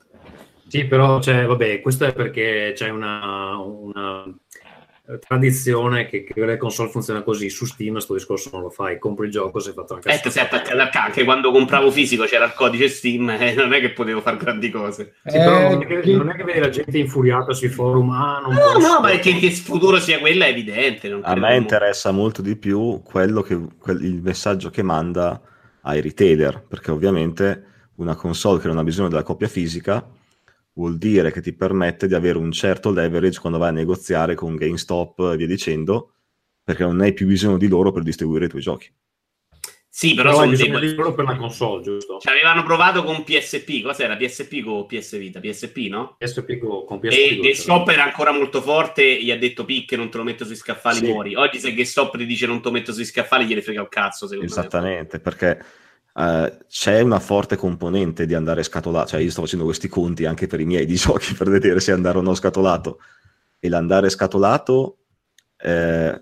Sì, però cioè, vabbè, questo è perché c'è una tradizione che le console funziona così. Su Steam sto discorso non lo fai, compri il gioco, sei fatto una cazzo. Anche quando compravo fisico c'era il codice Steam e non è che potevo fare grandi cose. Sì, però non è che vedi la gente infuriata sui forum. No, ma che il futuro sia quello è evidente. A me interessa molto di più quello che il messaggio che manda ai retailer, perché ovviamente una console che non ha bisogno della copia fisica vuol dire che ti permette di avere un certo leverage quando vai a negoziare con GameStop e via dicendo, perché non hai più bisogno di loro per distribuire i tuoi giochi. Sì, però sono deboli di loro per la console, giusto? Ci avevano provato con PSP, cos'era? PSP o PS Vita? PSP, no? PSP con PSP. E GameStop era ancora molto forte, gli ha detto picche, non te lo metto sui scaffali, sì. Muori. Oggi se GameStop ti dice non te lo metto sui scaffali, gliene frega un cazzo, secondo me. Esattamente, perché c'è una forte componente di andare scatolato, cioè io sto facendo questi conti anche per i miei di giochi per vedere se andare o no scatolato, e l'andare scatolato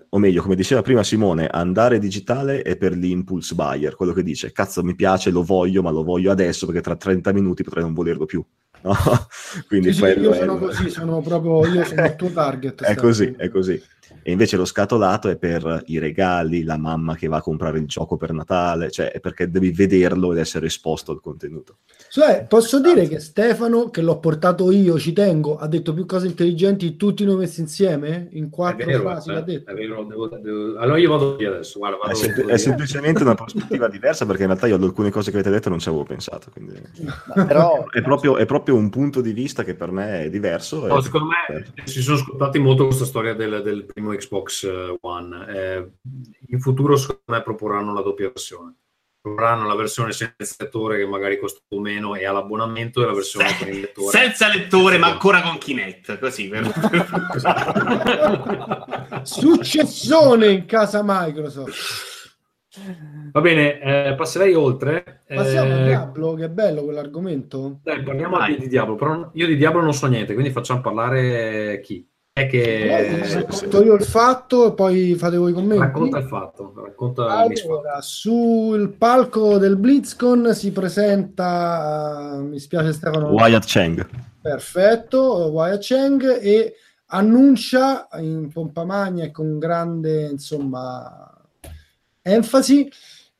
o meglio, come diceva prima Simone, andare digitale è per l'impulse buyer, quello che dice cazzo mi piace, lo voglio, ma lo voglio adesso perché tra 30 minuti potrei non volerlo più, no? Quindi sì, io sono così, sono proprio io sono il tuo target. È così. E invece lo scatolato è per i regali, la mamma che va a comprare il gioco per Natale, cioè è perché devi vederlo ed essere esposto al contenuto. Cioè, posso dire che Stefano, che l'ho portato io, ci tengo, ha detto più cose intelligenti di tutti noi messi insieme in 4 frasi. L'ha detto. È vero, devo... Allora io vado via adesso. Guarda, è semplicemente una prospettiva diversa, perché in realtà io ad alcune cose che avete detto non ci avevo pensato. Quindi... Però è proprio un punto di vista che per me è diverso. No, secondo me si sono scontati molto questa storia del primo Xbox One. In futuro secondo me proporranno la doppia versione, proporranno la versione senza lettore che magari costa meno e ha l'abbonamento, e la versione con il lettore ma ancora con Kinect, così successone in casa Microsoft. Va bene, passerei oltre. Passiamo a Diablo, che è bello quell'argomento. Dai, parliamo di Diablo, però io di Diablo non so niente, quindi facciamo parlare chi? È che racconto io il fatto e poi fate voi i commenti. Racconta il fatto. Allora, sul palco del BlizzCon si presenta, mi spiace Stefano, Wyatt Cheng. Perfetto, Wyatt Cheng, e annuncia in pompa magna e con grande, insomma, enfasi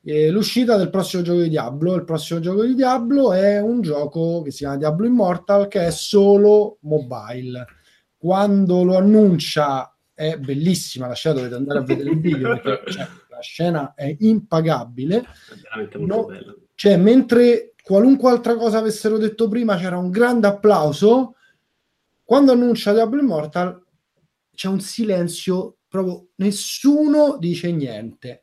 l'uscita del prossimo gioco di Diablo. Il prossimo gioco di Diablo è un gioco che si chiama Diablo Immortal, che è solo mobile. Quando lo annuncia è bellissima la scena, dovete andare a vedere il video perché cioè, la scena è impagabile, è veramente molto bella. Cioè, mentre qualunque altra cosa avessero detto prima c'era un grande applauso, quando annuncia Diablo Immortal c'è un silenzio, proprio nessuno dice niente.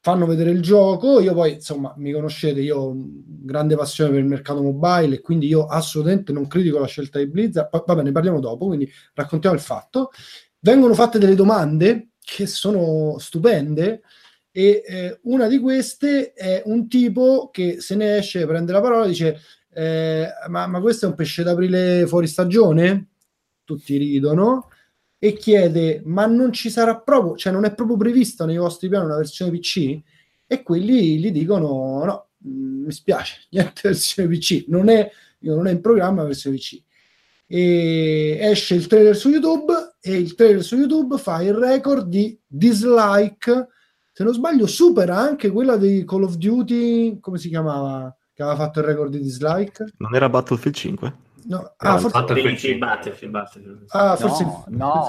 Fanno vedere il gioco, io poi, insomma, mi conoscete, io ho grande passione per il mercato mobile e quindi io assolutamente non critico la scelta di Blizzard, va bene, ne parliamo dopo, quindi raccontiamo il fatto. Vengono fatte delle domande che sono stupende e una di queste è un tipo che se ne esce, prende la parola e dice ma questo è un pesce d'aprile fuori stagione? Tutti ridono. E chiede, ma non ci sarà proprio, cioè non è proprio prevista nei vostri piani una versione PC? E quelli gli dicono, no, mi spiace, niente versione PC, non è in programma la versione PC. E esce il trailer su YouTube e il trailer su YouTube fa il record di dislike, se non sbaglio supera anche quella di Call of Duty, come si chiamava, che aveva fatto il record di dislike? Non era Battlefield 5? No, forse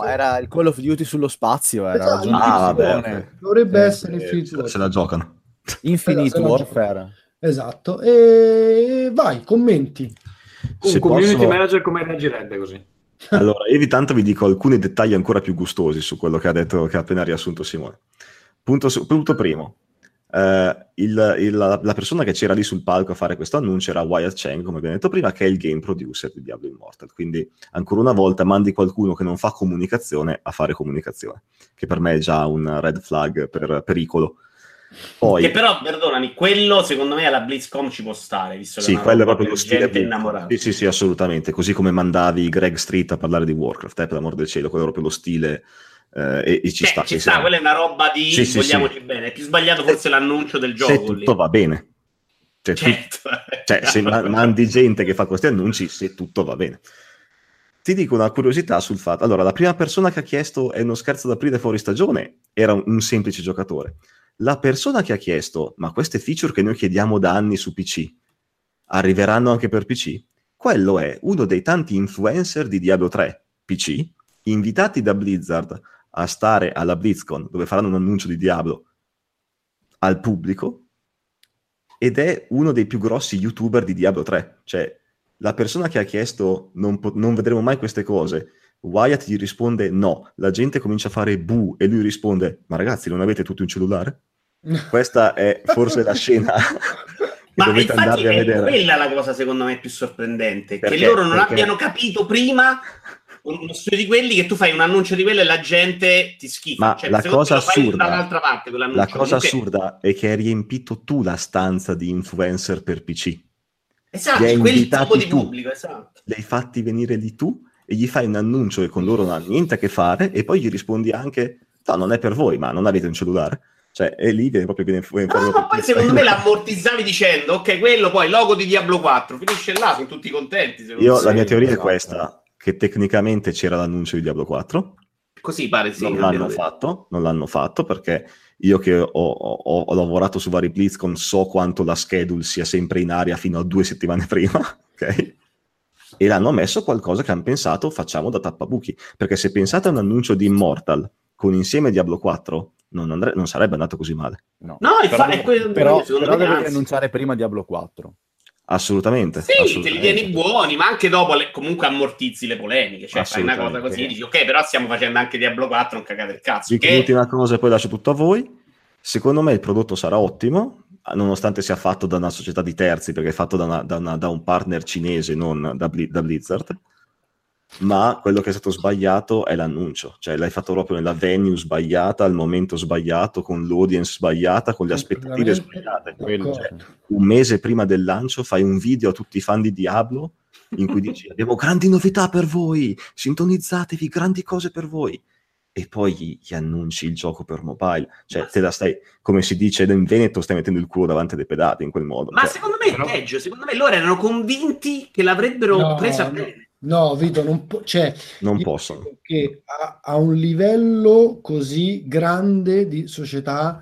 era il Call of Duty sullo spazio, era esatto, dovrebbe essere Infinite Warfare. Se la giocano. Infinite Warfare. Esatto. E vai, commenti. Se community manager come reagirebbe così? Allora, io tanto vi dico alcuni dettagli ancora più gustosi su quello che ha detto, che ha appena riassunto Simone. Punto primo. La persona che c'era lì sul palco a fare questo annuncio era Wyatt Cheng, come abbiamo detto prima, che è il game producer di Diablo Immortal, quindi ancora una volta mandi qualcuno che non fa comunicazione a fare comunicazione, che per me è già un red flag per pericolo. Poi, che però, perdonami, quello secondo me alla BlizzCon ci può stare, visto che sì, quello è proprio lo stile sì, assolutamente, così come mandavi Greg Street a parlare di Warcraft, per l'amor del cielo, quello è proprio lo stile. E ci sta, quella è una roba di vogliamoci bene. È più sbagliato forse l'annuncio del gioco, se tutto lì va bene, cioè, certo. Se mandi gente che fa questi annunci, se tutto va bene. Ti dico una curiosità sul fatto, allora la prima persona che ha chiesto è uno scherzo d'aprile fuori stagione era un semplice giocatore. La persona che ha chiesto ma queste feature che noi chiediamo da anni su PC arriveranno anche per PC, quello è uno dei tanti influencer di Diablo 3 PC invitati da Blizzard a stare alla BlizzCon, dove faranno un annuncio di Diablo al pubblico, ed è uno dei più grossi YouTuber di Diablo 3. Cioè, la persona che ha chiesto non vedremo mai queste cose, Wyatt gli risponde no, la gente comincia a fare bu e lui risponde ma ragazzi, non avete tutti un cellulare? Questa è forse la scena che dovete andarvi a vedere. Ma infatti è quella la cosa secondo me più sorprendente, perché? Che loro non abbiano capito prima uno studio di quelli, che tu fai un annuncio di quello e la gente ti schifa. Ma cioè, la cosa assurda è che hai riempito tu la stanza di influencer per PC. Esatto, quel tipo di pubblico, esatto. Li hai fatti venire lì tu e gli fai un annuncio che con loro non ha niente a che fare e poi gli rispondi anche no, non è per voi, ma non avete un cellulare. Cioè, è lì che proprio viene fuori. No, ma poi secondo me l'ammortizzavi dicendo ok, quello poi logo di Diablo 4, finisce là, sono tutti contenti. La mia teoria è questa, che tecnicamente c'era l'annuncio di Diablo 4. Così pare, sì. Non l'hanno fatto, perché io che ho lavorato su vari BlizzCon so quanto la schedule sia sempre in aria fino a 2 settimane prima, ok? E l'hanno messo qualcosa che hanno pensato, facciamo da tappabuchi. Perché se pensate a un annuncio di Immortal con insieme Diablo 4, non sarebbe andato così male. Però devi annunciare prima Diablo 4. Assolutamente. Sì, assolutamente. Te li tieni buoni, ma anche dopo comunque ammortizzi le polemiche. Cioè fai una cosa così e dici ok, però stiamo facendo anche Diablo 4, non cagate il cazzo. L'ultima cosa e poi lascio tutto a voi. Secondo me il prodotto sarà ottimo, nonostante sia fatto da una società di terzi, perché è fatto da un partner cinese, non da Blizzard. Ma quello che è stato sbagliato è l'annuncio. Cioè l'hai fatto proprio nella venue sbagliata, al momento sbagliato, con l'audience sbagliata, con le aspettative sbagliate. Cioè, un mese prima del lancio fai un video a tutti i fan di Diablo in cui dici abbiamo grandi novità per voi, sintonizzatevi, grandi cose per voi, e poi gli annunci il gioco per mobile. Cioè te la stai, come si dice in Veneto, stai mettendo il culo davanti alle pedate in quel modo. Ma cioè, secondo me è peggio, secondo me loro erano convinti che l'avrebbero presa bene. No, Vito, non possono. Che a un livello così grande di società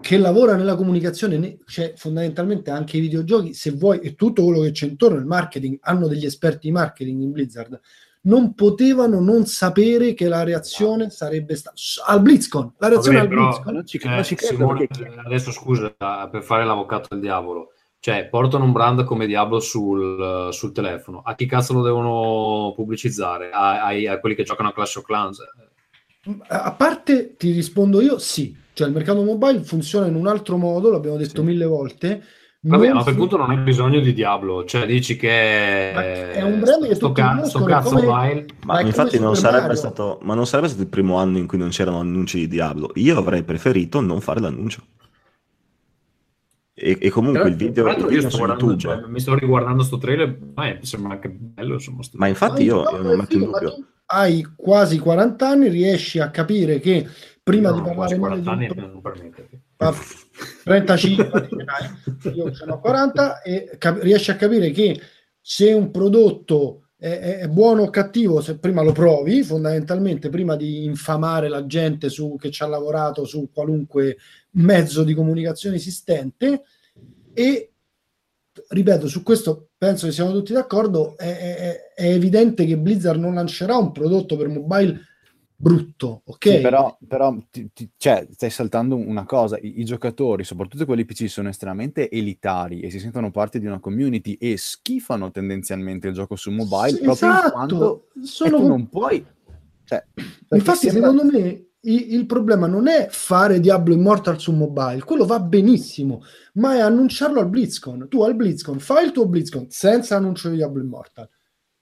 che lavora nella comunicazione, cioè fondamentalmente anche i videogiochi, se vuoi, e tutto quello che c'è intorno, il marketing, hanno degli esperti di marketing in Blizzard, non potevano non sapere che la reazione sarebbe stata al BlizzCon. La reazione al BlizzCon. Non ci Simone, perché... Adesso scusa, per fare l'avvocato del diavolo. Cioè, portano un brand come Diablo sul telefono. A chi cazzo lo devono pubblicizzare? A quelli che giocano a Clash of Clans? A parte, ti rispondo io, sì. Cioè, il mercato mobile funziona in un altro modo, l'abbiamo detto mille volte. Vabbè, ma a quel punto non hai bisogno di Diablo. Cioè, dici che... È un brand che sto cazzo mobile. Ma infatti non sarebbe stato, ma non sarebbe stato il primo anno in cui non c'erano annunci di Diablo. Io avrei preferito non fare l'annuncio. E comunque però, il video io sto guardando, cioè, mi sto riguardando sto trailer, mi sembra anche bello, insomma, ma infatti io non metto in dubbio. Hai quasi 40 anni, riesci a capire che prima di parlare male di tutto, 35 io sono 40 e riesci a capire che se un prodotto è buono o cattivo, se prima lo provi, fondamentalmente, prima di infamare la gente su che ci ha lavorato su qualunque mezzo di comunicazione esistente. E ripeto, su questo penso che siamo tutti d'accordo, è evidente che Blizzard non lancerà un prodotto per mobile brutto, ok? Sì, però cioè, stai saltando una cosa. I giocatori, soprattutto quelli PC, sono estremamente elitari e si sentono parte di una community e schifano tendenzialmente il gioco su mobile, sì, proprio esatto. In quanto tu non puoi, cioè, infatti secondo me il problema non è fare Diablo Immortal su mobile, quello va benissimo, ma è annunciarlo al BlizzCon. Tu al BlizzCon fai il tuo BlizzCon senza annuncio di Diablo Immortal,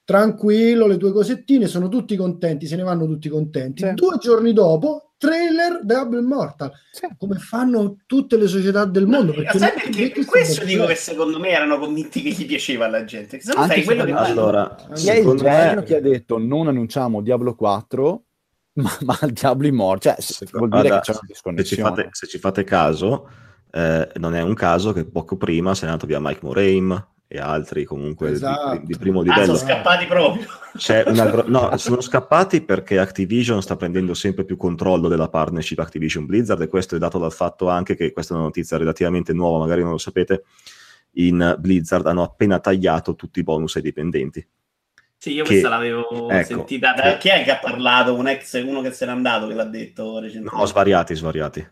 tranquillo, le tue cosettine, sono tutti contenti, se ne vanno tutti contenti, sì. 2 giorni dopo trailer Diablo Immortal, sì. Come fanno tutte le società del mondo, perché sai perché questo dico che secondo me erano convinti che gli piaceva alla gente, se non sai, quello che allora chi è il genio che ha detto non annunciamo Diablo 4 ma il Diablo Immortal, cioè, vuol dire che c'è una disconnessione. Se ci fate caso, non è un caso che poco prima se n'è andato via Mike Morhaime e altri comunque esatto. di primo livello. Sono scappati proprio. No, sono scappati perché Activision sta prendendo sempre più controllo della partnership Activision Blizzard, e questo è dato dal fatto anche che, questa è una notizia relativamente nuova, magari non lo sapete, in Blizzard hanno appena tagliato tutti i bonus ai dipendenti. Sì, io questa l'avevo sentita. Da chi è che ha parlato? Uno che se n'è andato che l'ha detto recentemente? No, svariati.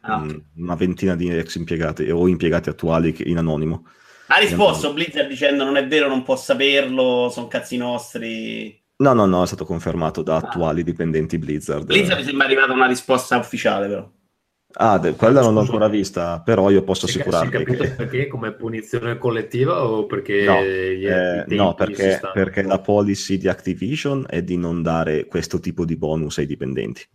Ah, okay. Una ventina di ex impiegati o impiegati attuali in anonimo. Ha risposto Blizzard dicendo non è vero, non può saperlo, sono cazzi nostri. No, è stato confermato da attuali dipendenti Blizzard. Blizzard mi sembra arrivata una risposta ufficiale però. Quella non l'ho ancora vista, però io posso assicurarvi che... Perché? Come punizione collettiva o perché... No, perché la policy di Activision è di non dare questo tipo di bonus ai dipendenti.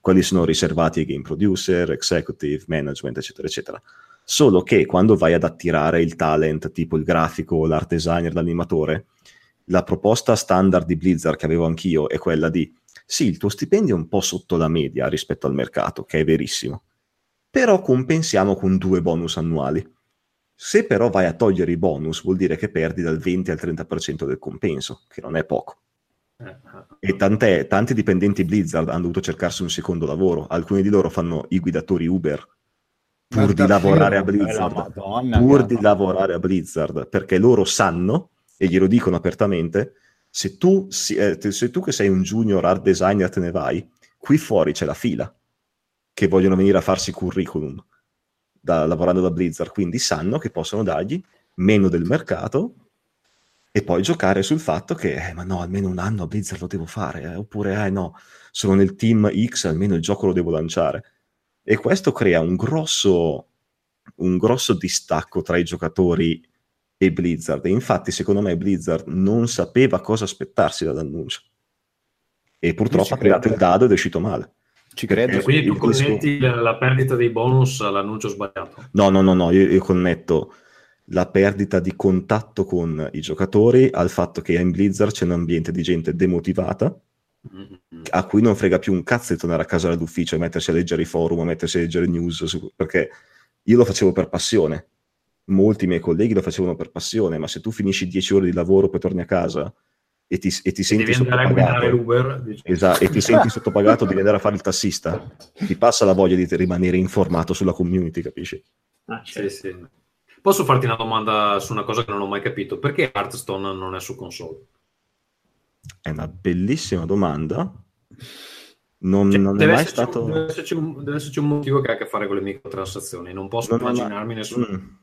Quelli sono riservati ai game producer, executive, management, eccetera, eccetera. Solo che quando vai ad attirare il talent, tipo il grafico, l'art designer, l'animatore, la proposta standard di Blizzard che avevo anch'io è quella di sì, il tuo stipendio è un po' sotto la media rispetto al mercato, che è verissimo, però compensiamo con 2 bonus annuali. Se però vai a togliere i bonus, vuol dire che perdi dal 20 al 30% del compenso, che non è poco. E tanti dipendenti Blizzard hanno dovuto cercarsi un secondo lavoro. Alcuni di loro fanno i guidatori Uber pur di lavorare a Blizzard, perché loro sanno, e glielo dicono apertamente, se tu che sei un junior art designer te ne vai, qui fuori c'è la fila che vogliono venire a farsi curriculum lavorando da Blizzard, quindi sanno che possono dargli meno del mercato e poi giocare sul fatto che ma no, almeno un anno a Blizzard lo devo fare, oppure no, sono nel team X, almeno il gioco lo devo lanciare. E questo crea un grosso distacco tra i giocatori e Blizzard, e infatti secondo me Blizzard non sapeva cosa aspettarsi dall'annuncio e purtroppo ha creato il dado ed è uscito male. Ci credo. Quindi tu connetti la perdita dei bonus all'annuncio sbagliato? No, io connetto la perdita di contatto con i giocatori al fatto che in Blizzard c'è un ambiente di gente demotivata, a cui non frega più un cazzo di tornare a casa dall'ufficio e mettersi a leggere i forum, a mettersi a leggere news, perché io lo facevo per passione, molti miei colleghi lo facevano per passione, ma se tu finisci 10 ore di lavoro poi torni a casa, e ti senti sottopagato, esatto, e ti senti sottopagato, devi andare a fare il tassista, ti passa la voglia di rimanere informato sulla community, capisci? Ah, certo. Sì, sì. Posso farti una domanda su una cosa che non ho mai capito? Perché Hearthstone non è su console? È una bellissima domanda. Non è mai stato... deve esserci un motivo che ha a che fare con le microtransazioni. Non posso immaginarmi nessuno.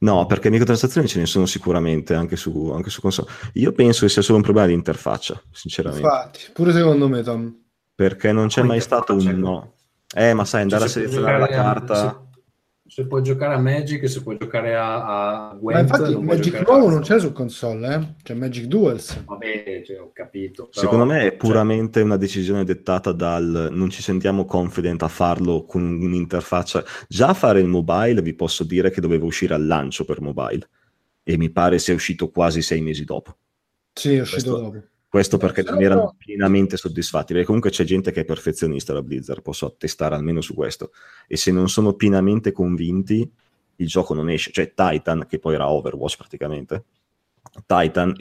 No, perché microtransazioni ce ne sono sicuramente anche su console. Io penso che sia solo un problema di interfaccia, sinceramente. Infatti, pure secondo me, Tom. Perché non c'è mai stato un no. Ma sai, andare a selezionare la carta... Se puoi giocare a Magic, se puoi giocare a Gwent... Ma infatti Magic nuovo non c'è su console, C'è Magic Duels. Vabbè, cioè, ho capito. Però... Secondo me è puramente una decisione dettata dal... Non ci sentiamo confident a farlo con un'interfaccia... Già fare il mobile, vi posso dire che doveva uscire al lancio per mobile. E mi pare sia uscito quasi 6 mesi dopo. Sì, è uscito dopo. Questo perché non erano pienamente soddisfatti, perché comunque c'è gente che è perfezionista da Blizzard, posso attestare almeno su questo, e se non sono pienamente convinti il gioco non esce. Cioè Titan, che poi era Overwatch praticamente, Titan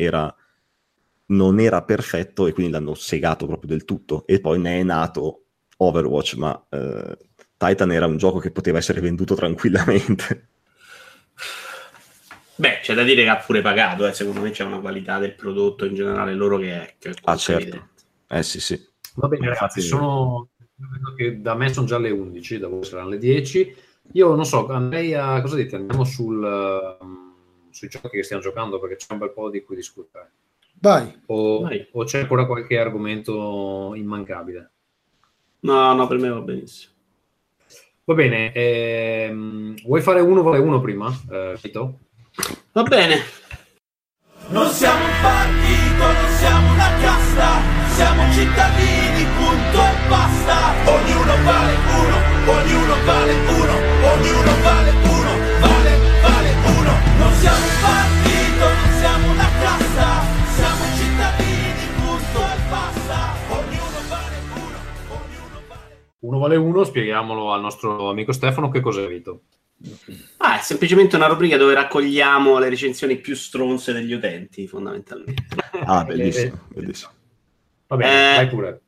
non era perfetto e quindi l'hanno segato proprio del tutto, e poi ne è nato Overwatch, ma Titan era un gioco che poteva essere venduto tranquillamente. Beh, c'è da dire che ha pure pagato, secondo me c'è una qualità del prodotto in generale loro che è certo evidente. Sì, sì. Va bene, ragazzi, vedo che da me sono già le 11, da voi saranno le 10. Io non so, cosa dite? Andiamo sui giochi che stiamo giocando, perché c'è un bel po' di cui discutere. Vai. O c'è ancora qualche argomento immancabile? No, per me va benissimo. Va bene, vuoi fare uno prima, Vito? Va bene. Non siamo un partito, non siamo una casta, siamo cittadini, punto e basta. Ognuno vale uno, ognuno vale uno, ognuno vale uno, vale uno. Non siamo un partito, non siamo una casta, siamo cittadini, punto e basta. Ognuno vale uno, ognuno vale uno. Uno vale uno, spieghiamolo al nostro amico Stefano che cos'è Vito. È semplicemente una rubrica dove raccogliamo le recensioni più stronze degli utenti, fondamentalmente. Bellissimo, bellissimo. Va bene, vai pure.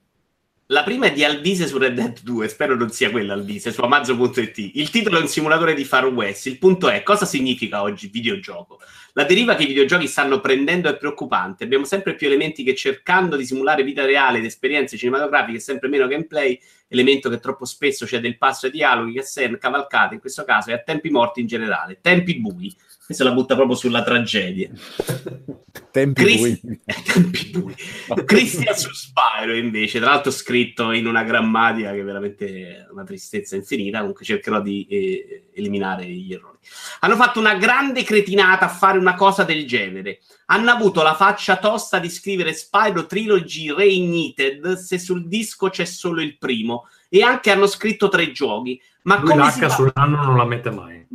La prima è di Alvise su Red Dead 2, spero non sia quella Alvise, su Amazon.it. Il titolo è un simulatore di Far West. Il punto è, cosa significa oggi videogioco? La deriva che i videogiochi stanno prendendo è preoccupante. Abbiamo sempre più elementi che, cercando di simulare vita reale ed esperienze cinematografiche, sempre meno gameplay, elemento che troppo spesso cede il passo ai dialoghi, a cavalcate in questo caso, e a tempi morti in generale. Tempi bui. Questa la butta proprio sulla tragedia. Tempi bui. Cristian Suspiro, invece, tra l'altro scritto in una grammatica che è veramente una tristezza infinita, comunque cercherò di eliminare gli errori. Hanno fatto una grande cretinata a fare una cosa del genere. Hanno avuto la faccia tosta di scrivere Spyro Trilogy Reignited se sul disco c'è solo il primo, e anche hanno scritto 3 giochi. Ma come l'H si fa... sull'anno non la mette mai.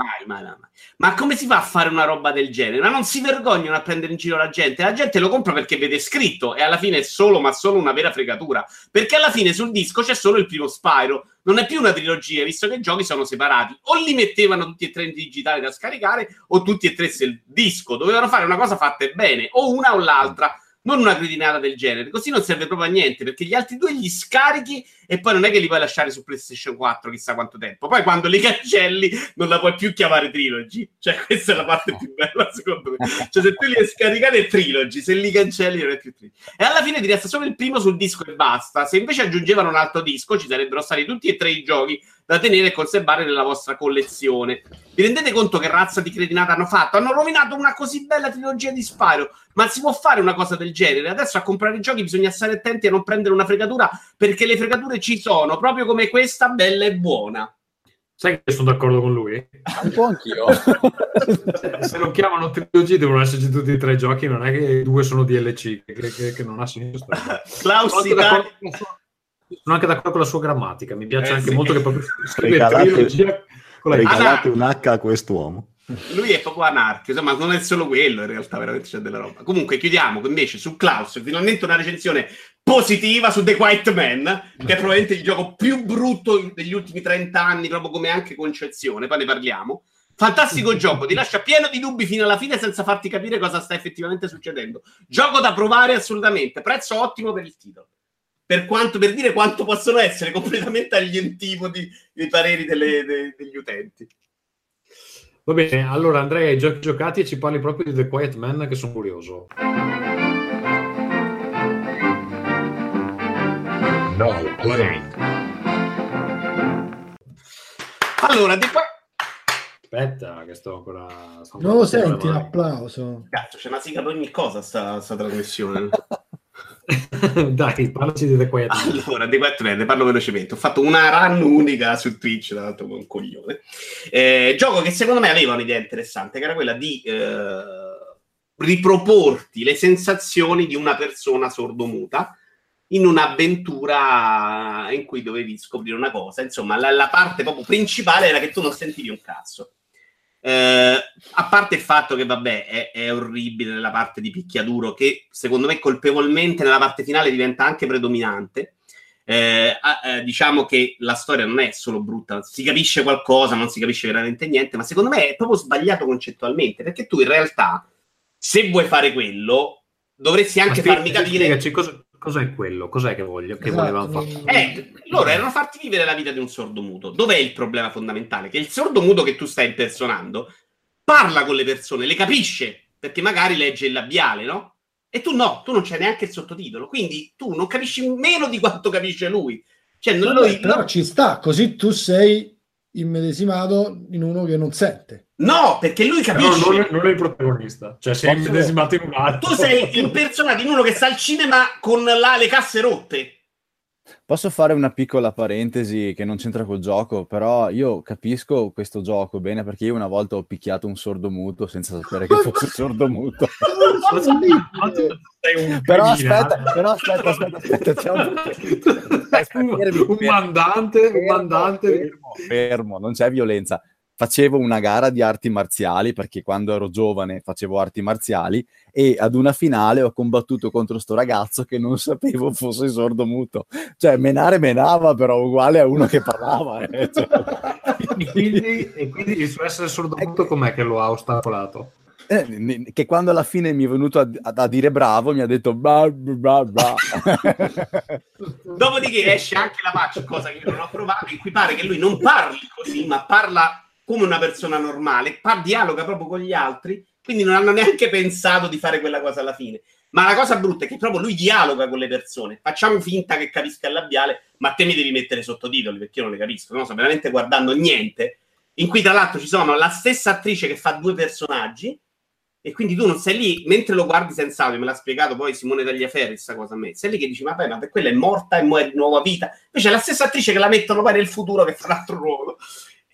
Ma come si fa a fare una roba del genere? Ma non si vergognano a prendere in giro la gente? La gente lo compra perché vede scritto, e alla fine è solo una vera fregatura, perché alla fine sul disco c'è solo il primo Spyro, non è più una trilogia, visto che i giochi sono separati. O li mettevano tutti e 3 in digitale da scaricare, o tutti e 3 sul disco. Dovevano fare una cosa fatta bene, o una o l'altra, non una cretinata del genere. Così non serve proprio a niente, perché gli altri 2 li scarichi e poi non è che li puoi lasciare su PlayStation 4 chissà quanto tempo. Poi quando li cancelli non la puoi più chiamare Trilogy. Cioè questa è la parte più bella, secondo me. Cioè se tu li hai scaricati è Trilogy, se li cancelli non è più Trilogy. E alla fine ti resta solo il primo sul disco e basta. Se invece aggiungevano un altro disco ci sarebbero stati tutti e 3 i giochi da tenere e conservare nella vostra collezione. Vi rendete conto che razza di cretinata hanno fatto? Hanno rovinato una così bella trilogia di Spyro. Ma si può fare una cosa del genere? Adesso a comprare i giochi bisogna stare attenti a non prendere una fregatura, perché le fregature ci sono, proprio come questa bella e buona. Sai che sono d'accordo con lui? Un po' anch'io. Se lo chiamano trilogia devono esserci tutti e 3 giochi, non è che 2 sono DLC, che non ha senso. Sono anche d'accordo con la sua grammatica, mi piace anche molto che proprio regalate un H a quest'uomo. Lui è proprio anarchico, insomma, non è solo quello, in realtà veramente c'è della roba. Comunque chiudiamo invece su Klaus, finalmente una recensione positiva su The Quiet Man, che è probabilmente il gioco più brutto degli ultimi 30 anni, proprio come anche concezione, poi ne parliamo. Fantastico gioco, ti lascia pieno di dubbi fino alla fine senza farti capire cosa sta effettivamente succedendo. Gioco da provare assolutamente, prezzo ottimo per il titolo. Per dire quanto possono essere completamente agli antipodi i pareri degli utenti. Va bene, allora Andrea, i giochi giocati, e ci parli proprio di The Quiet Man, che sono curioso. No playing. Allora, di qua... Aspetta, che sto ancora... Non lo senti l'applauso? Cazzo, c'è una sigla per ogni cosa sta trasmissione. Dai, parlaci di The Quiet Man. Allora, The Quiet Man, ne parlo velocemente. Ho fatto una run unica su Twitch, tra l'altro con un coglione. Gioco che secondo me aveva un'idea interessante, che era quella di riproporti le sensazioni di una persona sordomuta in un'avventura in cui dovevi scoprire una cosa. Insomma, la parte proprio principale era che tu non sentivi un cazzo. A parte il fatto che, vabbè, è orribile la parte di picchiaduro, che secondo me colpevolmente nella parte finale diventa anche predominante. Diciamo che la storia non è solo brutta, si capisce qualcosa, non si capisce veramente niente, ma secondo me è proprio sbagliato concettualmente, perché tu in realtà, se vuoi fare quello, dovresti anche farmi capire... Cos'è quello? Cos'è che volevano fare? Loro erano farti vivere la vita di un sordomuto. Dov'è il problema fondamentale? Che il sordomuto che tu stai impersonando parla con le persone, le capisce, perché magari legge il labiale, no? E tu no, tu non c'hai neanche il sottotitolo, quindi tu non capisci meno di quanto capisce lui. Cioè, non lui però no. Ci sta, così tu sei immedesimato in uno che non sente. No, perché lui capisce... Non è il protagonista, cioè sei immedesimato in un altro. Tu sei impersonato in uno che sta al cinema con le casse rotte. Posso fare una piccola parentesi che non c'entra col gioco, però io capisco questo gioco bene, perché io una volta ho picchiato un sordomuto senza sapere che fosse sordomuto. Però aspetta, c'è un mandante fermo, non c'è violenza. Facevo una gara di arti marziali, perché quando ero giovane facevo arti marziali, e ad una finale ho combattuto contro sto ragazzo che non sapevo fosse sordomuto. Cioè, menava, però uguale a uno che parlava. Cioè. E quindi il suo essere sordomuto com'è che lo ha ostacolato? Che quando alla fine mi è venuto a dire bravo, mi ha detto bla bla bla. Dopodiché esce anche la patch, cosa che io non ho provato, in cui pare che lui non parli così, ma parla come una persona normale, dialoga proprio con gli altri, quindi non hanno neanche pensato di fare quella cosa alla fine. Ma la cosa brutta è che proprio lui dialoga con le persone, facciamo finta che capisca il labiale, ma te mi devi mettere sottotitoli, perché io non le capisco, non sto veramente guardando niente, in cui tra l'altro ci sono la stessa attrice che fa due personaggi, e quindi tu non sei lì, mentre lo guardi senza audio, me l'ha spiegato poi Simone Tagliaferri questa cosa a me, sei lì che dici ma quella è morta e muore di nuova vita, invece è la stessa attrice che la mettono poi nel futuro che fa l'altro ruolo.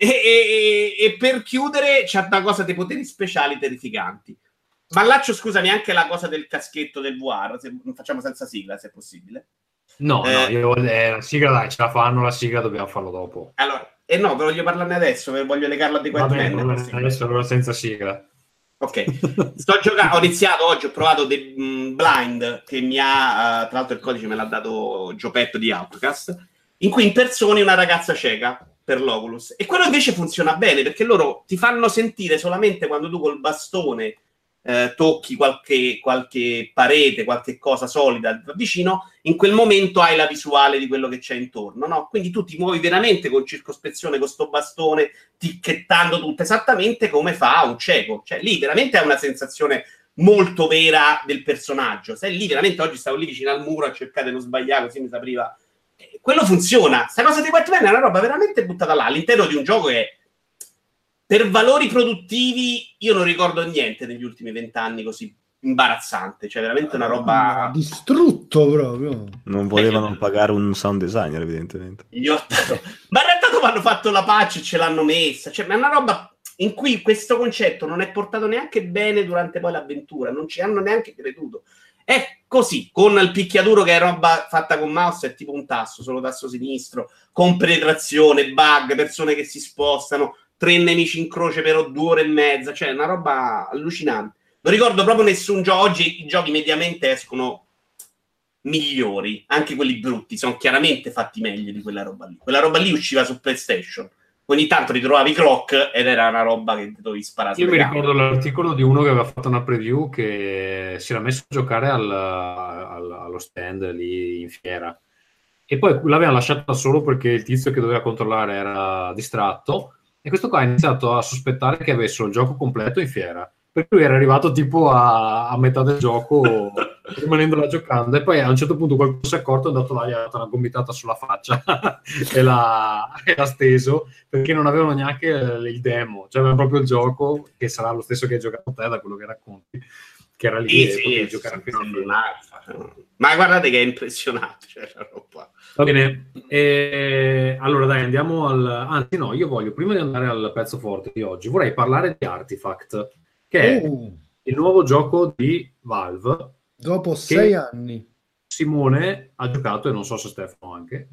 E per chiudere c'è una cosa dei poteri speciali terrificanti. Ballaccio, scusami, anche la cosa del caschetto del VR, se facciamo senza sigla, se è possibile. No, la sigla dai, ce la fanno la sigla, dobbiamo farlo dopo. Allora, no, ve voglio parlarne adesso, voglio legarla a The Quiet Man. Adesso allora senza sigla. Ok, ho iniziato oggi, ho provato The Blind, che mi ha, tra l'altro il codice me l'ha dato Giopetto di Outcast, in cui impersoni una ragazza cieca per l'Oculus, e quello invece funziona bene, perché loro ti fanno sentire solamente quando tu col bastone tocchi qualche parete, qualche cosa solida vicino, in quel momento hai la visuale di quello che c'è intorno, no? Quindi tu ti muovi veramente con circospezione con sto bastone, ticchettando tutto esattamente come fa un cieco, cioè lì veramente hai una sensazione molto vera del personaggio, sei lì veramente. Oggi stavo lì vicino al muro a cercare di non sbagliare, così mi s'apriva. Quello funziona. Sta cosa di Batman è una roba veramente buttata là, all'interno di un gioco che per valori produttivi io non ricordo niente negli ultimi 20 anni così imbarazzante, cioè veramente una roba distrutto proprio. Non volevano pagare un sound designer evidentemente. Ma in realtà come hanno fatto la pace, ce l'hanno messa, cioè, ma è una roba in cui questo concetto non è portato neanche bene durante poi l'avventura, non ci hanno neanche creduto. È così, con il picchiaduro che è roba fatta con mouse, è tipo un tasto, solo tasto sinistro, con penetrazione, bug, persone che si spostano, 3 nemici in croce però 2 ore e mezza, cioè una roba allucinante. Non ricordo proprio nessun gioco. Oggi i giochi mediamente escono migliori, anche quelli brutti, sono chiaramente fatti meglio di quella roba lì. Quella roba lì usciva su PlayStation, ogni tanto ritrovavi Clock ed era una roba che dovevi sparare. Io mi ricordo l'articolo di uno che aveva fatto una preview che si era messo a giocare allo stand lì in fiera e poi l'avevano lasciata solo perché il tizio che doveva controllare era distratto e questo qua ha iniziato a sospettare che avessero il gioco completo in fiera, per cui era arrivato tipo a metà del gioco rimanendola giocando e poi a un certo punto qualcuno si è accorto, è andato là, gli ha dato una gomitata sulla faccia e l'ha steso perché non avevano neanche il demo, cioè avevano proprio il gioco che sarà lo stesso che hai giocato te, da quello che racconti, che era lì potevi giocare fino a ma guardate che è impressionante, cioè, la roba. Va bene, allora dai, andiamo anzi no, io voglio, prima di andare al pezzo forte di oggi, vorrei parlare di Artifact, che è il nuovo gioco di Valve. Dopo 6 anni. Simone ha giocato, e non so se Stefano anche.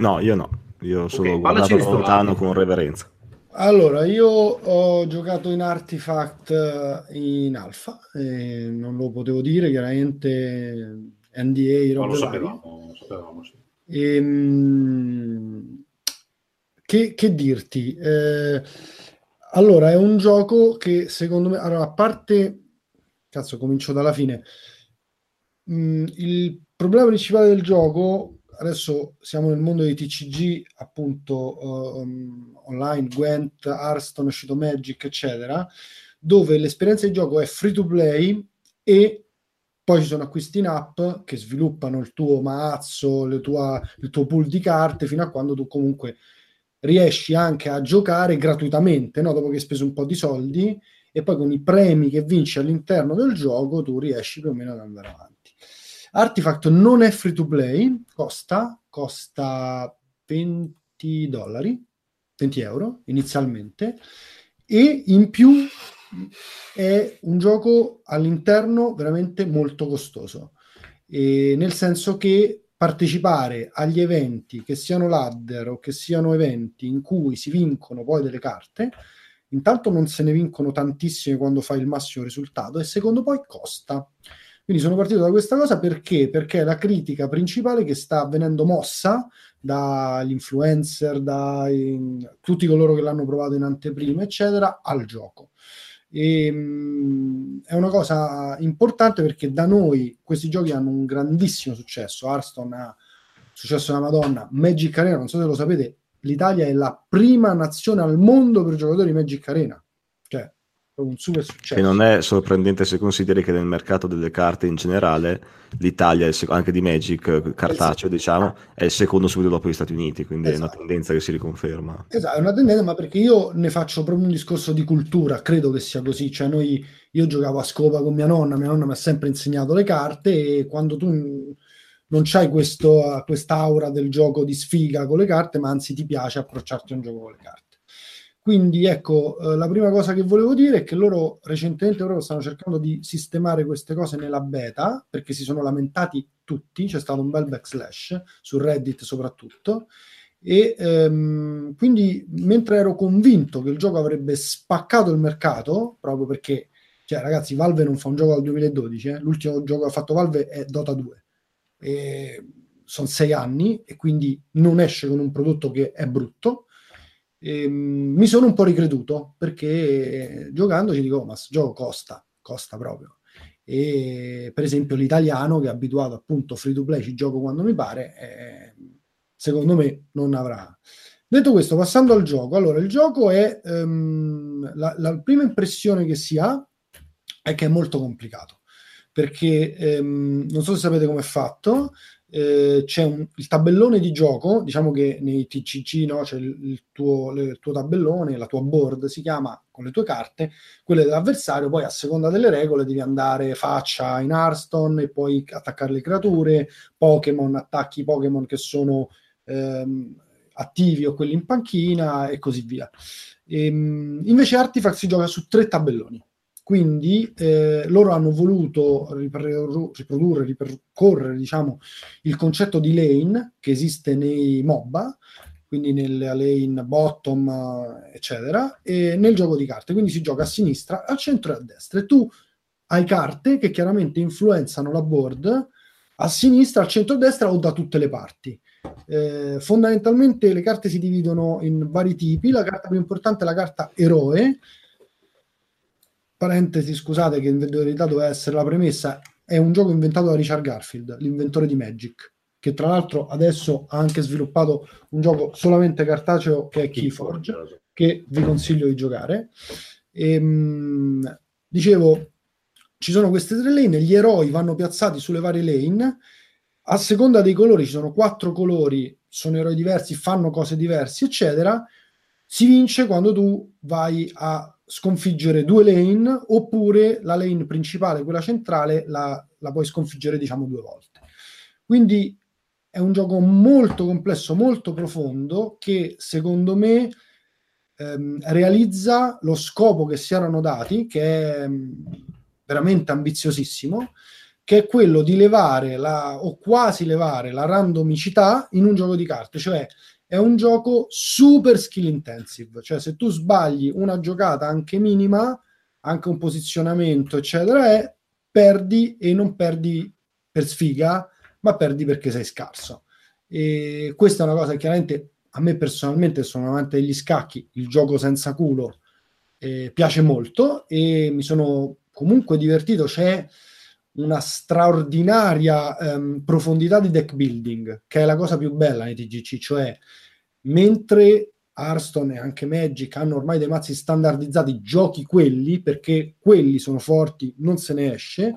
No, io no. Io sono guardato lontano con reverenza. Allora, io ho giocato in Artifact in alfa. Non lo potevo dire, chiaramente NDA. Ma lo sapevamo, sì. Che dirti? Allora, è un gioco che secondo me... Allora, a parte... Cazzo, comincio dalla fine. Il problema principale del gioco... Adesso siamo nel mondo dei TCG, appunto, online, Gwent, Hearthstone, è uscito Magic, eccetera, dove l'esperienza di gioco è free to play e poi ci sono acquisti in app che sviluppano il tuo mazzo, il tuo pool di carte, fino a quando tu comunque... riesci anche a giocare gratuitamente, no? Dopo che hai speso un po' di soldi e poi con i premi che vinci all'interno del gioco tu riesci più o meno ad andare avanti. Artifact non è free to play, costa $20, €20 inizialmente, e in più è un gioco all'interno veramente molto costoso, e nel senso che partecipare agli eventi, che siano ladder o che siano eventi in cui si vincono poi delle carte, intanto non se ne vincono tantissime quando fai il massimo risultato, e secondo poi costa. Quindi sono partito da questa cosa perché è la critica principale che sta venendo mossa dagli influencer, da tutti coloro che l'hanno provato in anteprima, eccetera, al gioco. È una cosa importante perché da noi questi giochi hanno un grandissimo successo. Hearthstone ha successo della Madonna, Magic Arena, non so se lo sapete, l'Italia è la prima nazione al mondo per giocatori di Magic Arena, cioè un super successo. E non è sorprendente se consideri che nel mercato delle carte in generale l'Italia, anche di Magic cartaceo, diciamo, è il secondo subito dopo gli Stati Uniti, quindi è una tendenza che si riconferma. Esatto, è una tendenza, ma perché io ne faccio proprio un discorso di cultura, credo che sia così, cioè io giocavo a scopa con mia nonna mi ha sempre insegnato le carte, e quando tu non c'hai quest'aura del gioco di sfiga con le carte, ma anzi ti piace approcciarti a un gioco con le carte. Quindi ecco, la prima cosa che volevo dire è che loro recentemente proprio stanno cercando di sistemare queste cose nella beta, perché si sono lamentati tutti, c'è stato un bel backslash, su Reddit soprattutto, e quindi mentre ero convinto che il gioco avrebbe spaccato il mercato, proprio perché, cioè ragazzi, Valve non fa un gioco dal 2012, l'ultimo gioco che ha fatto Valve è Dota 2, e sono 6 anni, e quindi non esce con un prodotto che è brutto. Mi sono un po' ricreduto perché giocandoci dico ma il gioco costa proprio, e per esempio l'italiano che è abituato appunto free to play, ci gioco quando mi pare, secondo me non avrà. Detto questo, passando al gioco, allora il gioco è la prima impressione che si ha è che è molto complicato perché non so se sapete com'è fatto. C'è il tabellone di gioco, diciamo che nei TCG, no? C'è il tuo tabellone, la tua board si chiama, con le tue carte, quelle dell'avversario, poi a seconda delle regole devi andare faccia in Hearthstone e poi attaccare le creature, Pokémon, attacchi Pokémon che sono attivi o quelli in panchina e così via. Invece Artifact si gioca su 3 tabelloni. Quindi loro hanno voluto ripercorrere, diciamo, il concetto di lane che esiste nei MOBA, quindi nella lane bottom, eccetera, e nel gioco di carte. Quindi si gioca a sinistra, al centro e a destra. E tu hai carte che chiaramente influenzano la board a sinistra, al centro e a destra o da tutte le parti. Fondamentalmente le carte si dividono in vari tipi. La carta più importante è la carta eroe, parentesi, scusate, che in verità doveva essere la premessa, è un gioco inventato da Richard Garfield, l'inventore di Magic, che tra l'altro adesso ha anche sviluppato un gioco solamente cartaceo che è Keyforge, che vi consiglio di giocare. Dicevo, ci sono queste tre lane, gli eroi vanno piazzati sulle varie lane, a seconda dei colori, ci sono 4 colori, sono eroi diversi, fanno cose diverse, eccetera. Si vince quando tu vai a sconfiggere 2 lane, oppure la lane principale, quella centrale, la puoi sconfiggere, diciamo, 2 volte. Quindi è un gioco molto complesso, molto profondo, che secondo me realizza lo scopo che si erano dati, che è veramente ambiziosissimo, che è quello di levare o quasi levare la randomicità in un gioco di carte. Cioè è un gioco super skill intensive, cioè se tu sbagli una giocata anche minima, anche un posizionamento eccetera, perdi, e non perdi per sfiga, ma perdi perché sei scarso. E questa è una cosa che chiaramente a me personalmente, sono amante degli scacchi, il gioco senza culo, piace molto e mi sono comunque divertito. C'è una straordinaria profondità di deck building, che è la cosa più bella nei TCG, cioè mentre Hearthstone e anche Magic hanno ormai dei mazzi standardizzati, giochi quelli perché quelli sono forti, non se ne esce.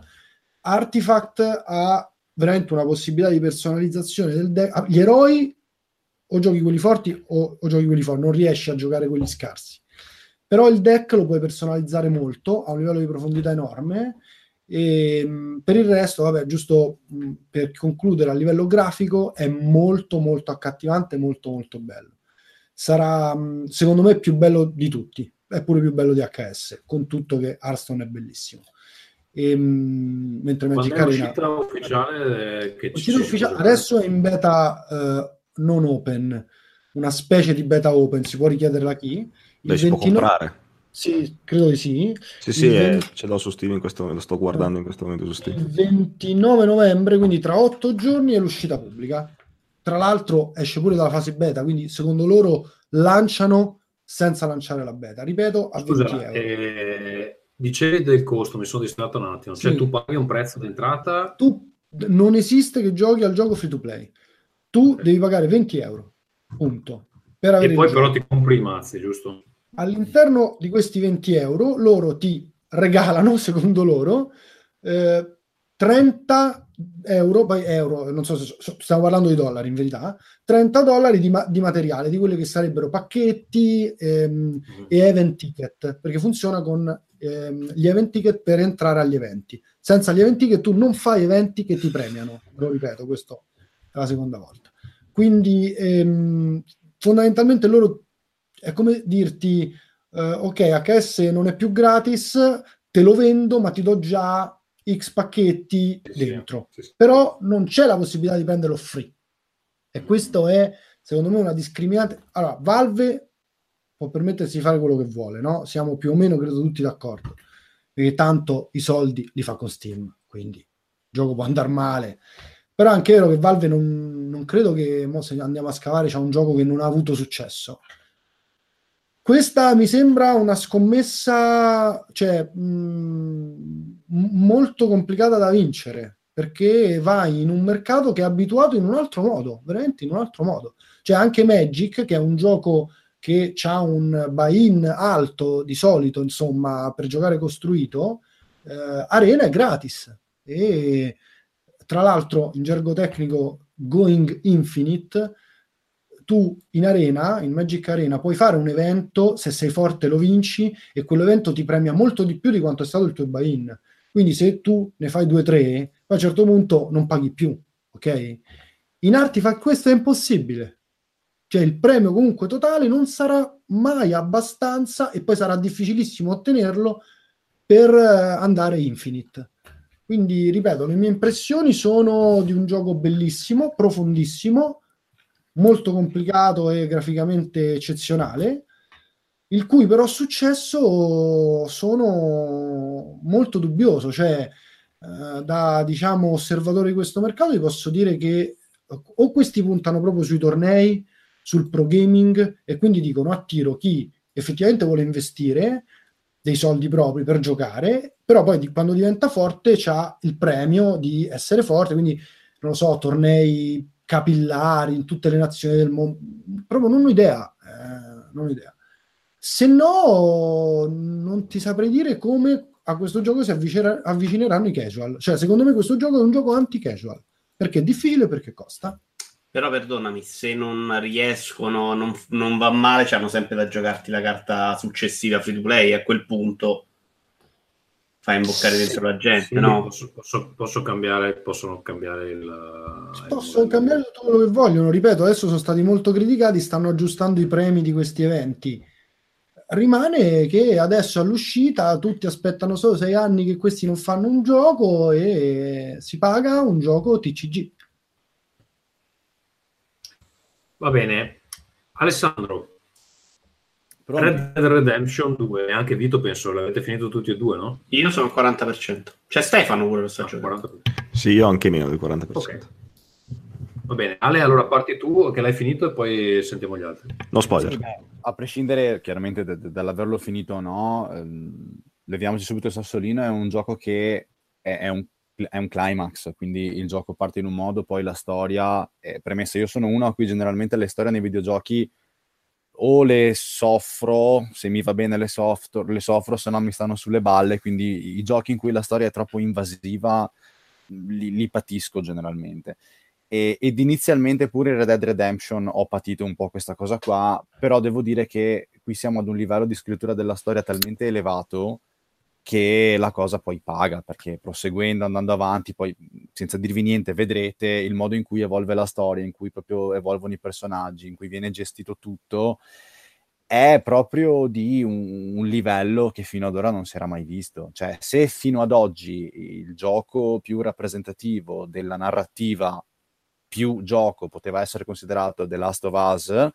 Artifact ha veramente una possibilità di personalizzazione del deck. Gli eroi o giochi quelli forti o giochi quelli forti, non riesci a giocare quelli scarsi, però il deck lo puoi personalizzare molto, a un livello di profondità enorme. E per il resto, vabbè, giusto per concludere, a livello grafico è molto molto accattivante, molto molto bello. Sarà secondo me più bello di tutti, è pure più bello di HS, con tutto che Hearthstone è bellissimo. Mentre Magic Arena è ufficiale, che ufficiale adesso è in beta non open, una specie di beta open, si può richiedere la key, si può comprare. Sì, credo di sì. Sì, sì, ce l'ho su Steam, lo sto guardando in questo momento su Steam. Il 29 novembre, quindi tra 8 giorni, è l'uscita pubblica. Tra l'altro esce pure dalla fase beta, quindi secondo loro lanciano senza lanciare la beta. Ripeto, a 20 euro. Dicevi del costo, mi sono distratto un attimo. Cioè sì, tu paghi un prezzo d'entrata? Non esiste che giochi al gioco free to play. Tu devi pagare 20 euro, punto. Per avere, e poi però ti compri i mazzi, giusto? All'interno di questi 20 euro loro ti regalano, secondo loro, 30 euro, poi euro, non so se stiamo parlando di dollari in verità, 30 dollari di materiale, di quelli che sarebbero pacchetti e event ticket, perché funziona con gli event ticket per entrare agli eventi. Senza gli event ticket tu non fai eventi che ti premiano, lo ripeto, questo è la seconda volta. Quindi fondamentalmente loro... È come dirti, ok, HS non è più gratis, te lo vendo, ma ti do già X pacchetti dentro. Sì. Però non c'è la possibilità di prenderlo free. E questo è, secondo me, una discriminante. Allora, Valve può permettersi di fare quello che vuole, no? Siamo più o meno, credo, tutti d'accordo. Perché tanto i soldi li fa con Steam, quindi il gioco può andare male. Però è anche vero che Valve non credo che, mo, se andiamo a scavare, c'è un gioco che non ha avuto successo. Questa mi sembra una scommessa, cioè, molto complicata da vincere, perché vai in un mercato che è abituato in un altro modo, veramente in un altro modo. Cioè anche Magic, che è un gioco che ha un buy-in alto di solito, insomma, per giocare costruito, Arena è gratis. E tra l'altro, in gergo tecnico, going infinite. Tu in Arena, in Magic Arena, puoi fare un evento, se sei forte lo vinci, e quell'evento ti premia molto di più di quanto è stato il tuo buy-in. Quindi se tu ne fai 2 o 3, a un certo punto non paghi più, ok? In Artifact questo è impossibile. Cioè il premio comunque totale non sarà mai abbastanza, e poi sarà difficilissimo ottenerlo per andare infinite. Quindi, ripeto, le mie impressioni sono di un gioco bellissimo, profondissimo, molto complicato e graficamente eccezionale, il cui però successo sono molto dubbioso. Cioè, da, diciamo, osservatore di questo mercato, vi posso dire che o questi puntano proprio sui tornei, sul pro gaming, e quindi dicono attiro chi effettivamente vuole investire dei soldi propri per giocare, però poi quando diventa forte c'ha il premio di essere forte, quindi non lo so, tornei capillari in tutte le nazioni del mondo, proprio non ho idea, se no non ti saprei dire come a questo gioco si avvicineranno i casual. Cioè secondo me questo gioco è un gioco anti-casual, perché è difficile e perché costa. Però perdonami, se non riescono, non va male, cioè hanno sempre da giocarti la carta successiva free to play, a quel punto fai imboccare dentro la gente, sì, no? Possono cambiare tutto quello che vogliono. Ripeto, adesso sono stati molto criticati, stanno aggiustando i premi di questi eventi. Rimane che adesso all'uscita tutti aspettano solo 6 anni che questi non fanno un gioco e si paga un gioco TCG. Va bene. Alessandro, Red Dead Redemption 2, anche Vito penso l'avete finito tutti e due, no? Io sono al 40%. Cioè Stefano pure lo sta giocando. Sì, io anche meno del 40%. Okay. Va bene, Ale, allora parti tu che l'hai finito e poi sentiamo gli altri. No spoiler. Sì, a prescindere chiaramente dall'averlo finito o no, leviamoci subito il sassolino, è un gioco che è un climax, quindi il gioco parte in un modo, poi la storia è premessa. Io sono uno a cui generalmente le storie nei videogiochi o le soffro, se mi va bene le soffro, se no mi stanno sulle balle, quindi i giochi in cui la storia è troppo invasiva li patisco generalmente. Ed inizialmente pure in Red Dead Redemption ho patito un po' questa cosa qua, però devo dire che qui siamo ad un livello di scrittura della storia talmente elevato che la cosa poi paga, perché proseguendo, andando avanti, poi senza dirvi niente vedrete il modo in cui evolve la storia, in cui proprio evolvono i personaggi, in cui viene gestito tutto, è proprio di un livello che fino ad ora non si era mai visto. Cioè se fino ad oggi il gioco più rappresentativo della narrativa più gioco poteva essere considerato The Last of Us,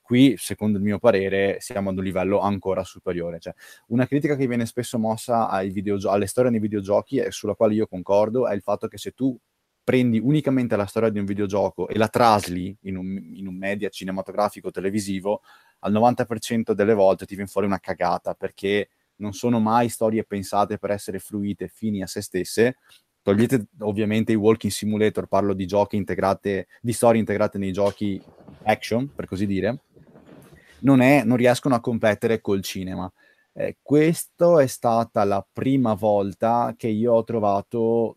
qui secondo il mio parere siamo ad un livello ancora superiore. Cioè, una critica che viene spesso mossa alle storie nei videogiochi, e sulla quale io concordo, è il fatto che se tu prendi unicamente la storia di un videogioco e la trasli in un media cinematografico televisivo, al 90% delle volte ti viene fuori una cagata, perché non sono mai storie pensate per essere fruite fini a se stesse. Togliete ovviamente i walking simulator, parlo di giochi integrate, di storie integrate nei giochi action, per così dire, non riescono a competere col cinema. Questo è stata la prima volta che io ho trovato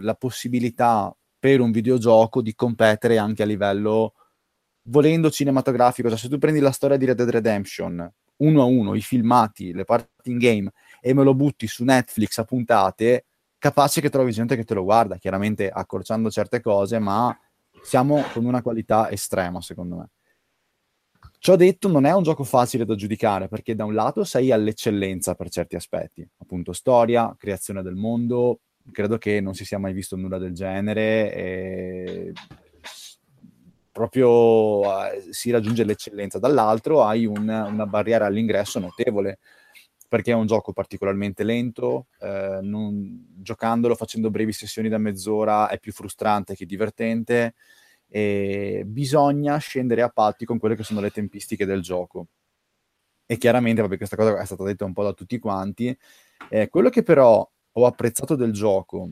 la possibilità per un videogioco di competere anche a livello, volendo, cinematografico. Cioè, se tu prendi la storia di Red Dead Redemption 1 a 1, i filmati, le parti in game, e me lo butti su Netflix a puntate, capace che trovi gente che te lo guarda, chiaramente accorciando certe cose, ma siamo con una qualità estrema, secondo me. Ciò detto, non è un gioco facile da giudicare, perché da un lato sei all'eccellenza per certi aspetti, appunto storia, creazione del mondo, credo che non si sia mai visto nulla del genere, e proprio si raggiunge l'eccellenza. Dall'altro hai una barriera all'ingresso notevole, perché è un gioco particolarmente lento, facendo brevi sessioni da mezz'ora è più frustrante che divertente, e bisogna scendere a patti con quelle che sono le tempistiche del gioco. E chiaramente, vabbè, questa cosa è stata detta un po' da tutti quanti, quello che però ho apprezzato del gioco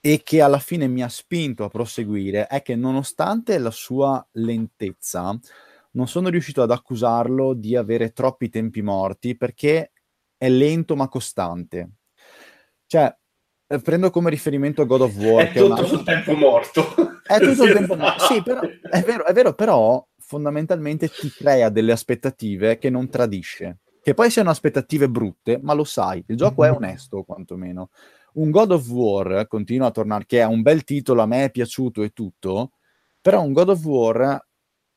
e che alla fine mi ha spinto a proseguire è che, nonostante la sua lentezza, non sono riuscito ad accusarlo di avere troppi tempi morti, perché è lento ma costante. Cioè, prendo come riferimento God of War. È tutto sul tempo morto. È tutto il tempo morto. Sì, però è vero, però fondamentalmente ti crea delle aspettative che non tradisce. Che poi siano aspettative brutte, ma lo sai, il gioco è onesto quantomeno. Un God of War, continua a tornare, che è un bel titolo, a me è piaciuto e tutto, però un God of War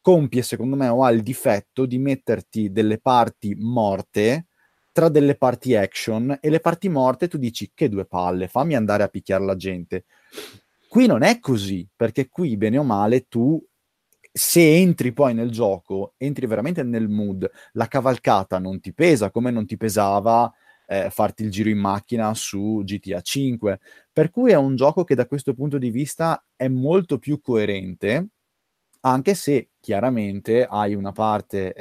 compie, secondo me, o ha il difetto di metterti delle parti morte tra delle parti action, e le parti morte tu dici che due palle, fammi andare a picchiare la gente. Qui non è così, perché qui bene o male tu, se entri poi nel gioco, entri veramente nel mood, la cavalcata non ti pesa come non ti pesava farti il giro in macchina su GTA 5, per cui è un gioco che da questo punto di vista è molto più coerente, anche se chiaramente hai una parte,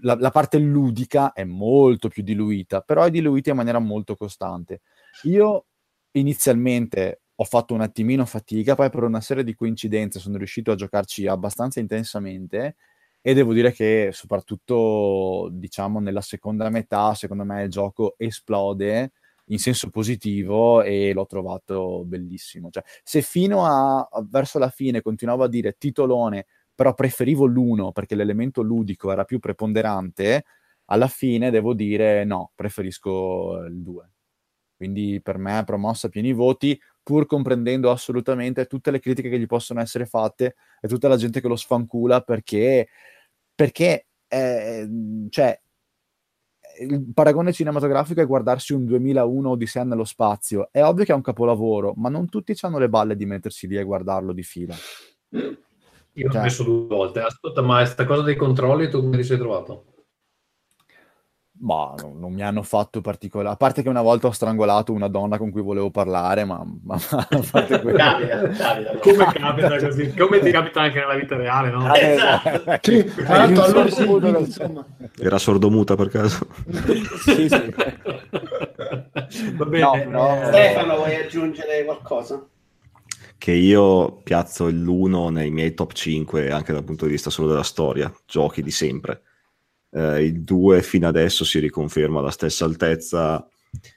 la parte ludica è molto più diluita, però è diluita in maniera molto costante. Io inizialmente ho fatto un attimino fatica, poi per una serie di coincidenze sono riuscito a giocarci abbastanza intensamente, e devo dire che soprattutto, diciamo, nella seconda metà, secondo me il gioco esplode in senso positivo e l'ho trovato bellissimo. Cioè, se fino a verso la fine continuavo a dire titolone, però preferivo l'1 perché l'elemento ludico era più preponderante, alla fine devo dire no, preferisco il 2. Quindi per me è promossa a pieni voti, pur comprendendo assolutamente tutte le critiche che gli possono essere fatte e tutta la gente che lo sfancula perché cioè, il paragone cinematografico è guardarsi un 2001 Odissea nello spazio. È ovvio che è un capolavoro, ma non tutti hanno le balle di mettersi lì e guardarlo di fila. Io l'ho messo 2 volte. Ascolta, ma sta cosa dei controlli tu come ti sei trovato? Ma non mi hanno fatto particolare, a parte che una volta ho strangolato una donna con cui volevo parlare, ma a parte quello... Davide, come capita così, come ti capita anche nella vita reale, no? Esatto. Era sordomuta per caso? Sì. Va bene. No, però... Stefano, vuoi aggiungere qualcosa? Che io piazzo l'1 nei miei top 5 anche dal punto di vista solo della storia, giochi di sempre. Il 2 fino adesso si riconferma alla stessa altezza,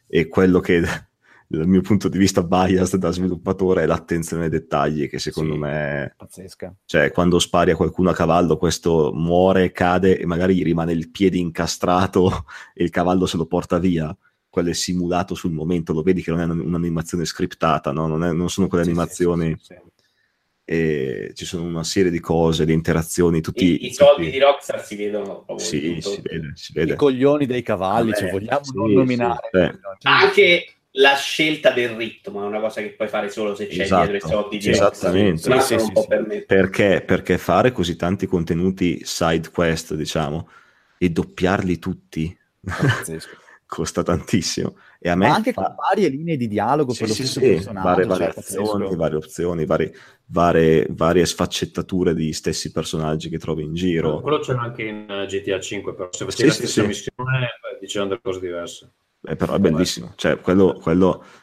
e quello che dal mio punto di vista biased da sviluppatore è l'attenzione ai dettagli, che secondo me è pazzesca. Cioè, quando spari a qualcuno a cavallo, questo muore, cade e magari gli rimane il piede incastrato e il cavallo se lo porta via. Quello è simulato sul momento, lo vedi che non è un'animazione scriptata, no? Non sono quelle animazioni. Sì. E ci sono una serie di cose, di interazioni, tutti i soldi di Rockstar si vedono. Sì, si vede. I coglioni dei cavalli, ci vogliamo non nominare. Sì. Anche la scelta del ritmo è una cosa che puoi fare solo se c'è dietro i soldi di Rockstar. Sì. Perché fare così tanti contenuti side quest, diciamo, e doppiarli tutti costa tantissimo, e a me ma anche con varie linee di dialogo per lo stesso personaggio, varie sfaccettature di stessi personaggi che trovi in giro. Quello c'era anche in GTA 5, però se facevi la stessa missione dicevano delle cose diverse, però è bellissimo. Cioè, quello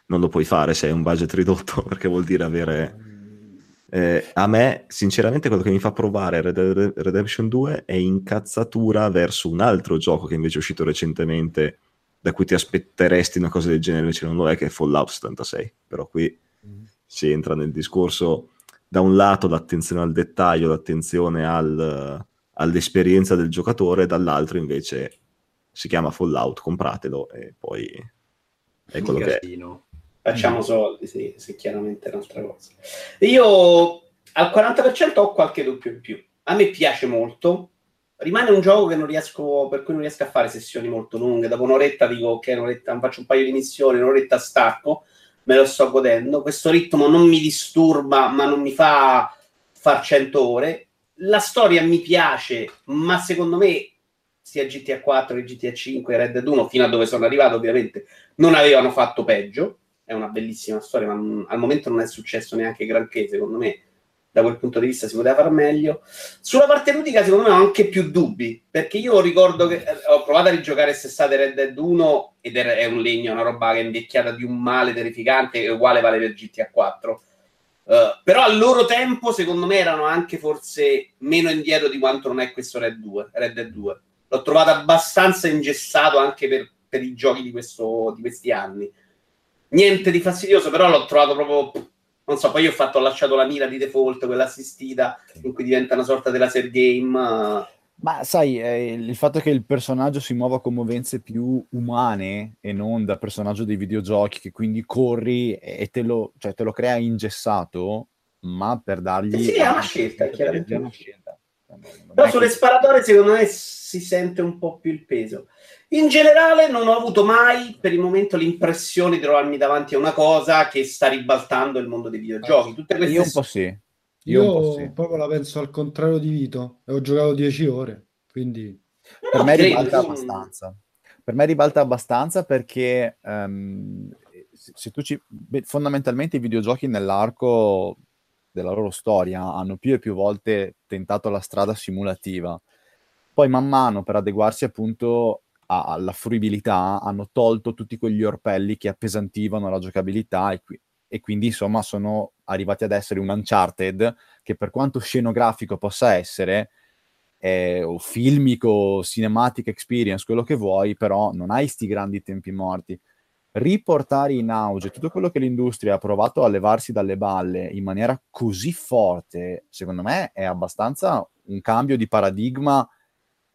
non lo puoi fare se hai un budget ridotto, perché vuol dire avere a me sinceramente quello che mi fa provare Red Dead Redemption 2 è incazzatura verso un altro gioco che invece è uscito recentemente, da cui ti aspetteresti una cosa del genere, invece non lo è, che è Fallout 76. Però qui si entra nel discorso, da un lato l'attenzione al dettaglio, l'attenzione all'esperienza del giocatore, dall'altro invece si chiama Fallout, compratelo e poi è quello che è. Facciamo soldi, se chiaramente è un'altra cosa. Io al 40% ho qualche dubbio in più. A me piace molto. Rimane un gioco che per cui non riesco a fare sessioni molto lunghe. Dopo un'oretta dico, ok, un'oretta, faccio un paio di missioni, un'oretta stacco, me lo sto godendo. Questo ritmo non mi disturba, ma non mi fa far 100 ore. La storia mi piace, ma secondo me sia GTA 4 che GTA 5, Red Dead 1, fino a dove sono arrivato ovviamente, non avevano fatto peggio. È una bellissima storia, ma al momento non è successo neanche granché, secondo me. Da quel punto di vista si poteva far meglio. Sulla parte ludica secondo me ho anche più dubbi, perché io ricordo che ho provato a rigiocare quest'estate Red Dead 1 ed è un legno, una roba che è invecchiata di un male terrificante, che uguale vale per GTA 4. Però al loro tempo secondo me erano anche forse meno indietro di quanto non è questo Red Dead 2. L'ho trovato abbastanza ingessato anche per i giochi di questi anni. Niente di fastidioso, però l'ho trovato proprio... Non so, poi ho lasciato la mira di default, quella assistita, in cui diventa una sorta di laser game. Ma sai, il fatto che il personaggio si muova con movenze più umane e non da personaggio dei videogiochi, che quindi corri e te lo crea ingessato, ma per dargli... Sì, è una scelta, chiaramente. È una scelta. Però sulle sparatorie secondo me si sente un po' più il peso. In generale non ho avuto mai per il momento l'impressione di trovarmi davanti a una cosa che sta ribaltando il mondo dei videogiochi. Tutte queste... Io un po' sì. Proprio la penso al contrario di Vito, e ho giocato 10 ore, quindi per me ribalta abbastanza. Per me ribalta abbastanza perché se tu fondamentalmente i videogiochi nell'arco della loro storia hanno più e più volte tentato la strada simulativa. Poi man mano, per adeguarsi appunto alla fruibilità, hanno tolto tutti quegli orpelli che appesantivano la giocabilità e quindi insomma sono arrivati ad essere un Uncharted che, per quanto scenografico possa essere, o filmico, cinematic experience, quello che vuoi, però non hai sti grandi tempi morti. Riportare in auge tutto quello che l'industria ha provato a levarsi dalle balle in maniera così forte, secondo me è abbastanza un cambio di paradigma,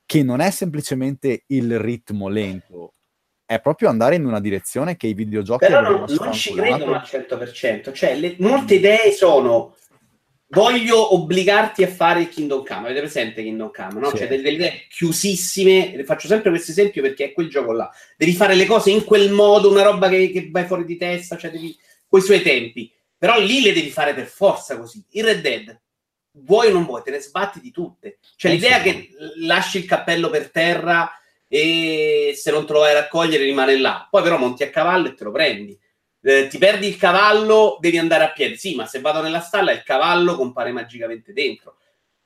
che non è semplicemente il ritmo lento, è proprio andare in una direzione che i videogiochi... Però non ci credono al 100%, cioè molte idee sono... voglio obbligarti a fare il Kingdom Come. Avete presente Kingdom Come, no? Sì. Cioè delle idee chiusissime, faccio sempre questo esempio perché è quel gioco là, devi fare le cose in quel modo, una roba che vai fuori di testa, cioè devi, coi suoi tempi, però lì le devi fare per forza così. Il Red Dead, vuoi o non vuoi, te ne sbatti di tutte, cioè l'idea che lasci il cappello per terra e se non te lo vai a raccogliere rimane là, poi però monti a cavallo e te lo prendi. Ti perdi il cavallo, devi andare a piedi. Sì, ma se vado nella stalla il cavallo compare magicamente dentro.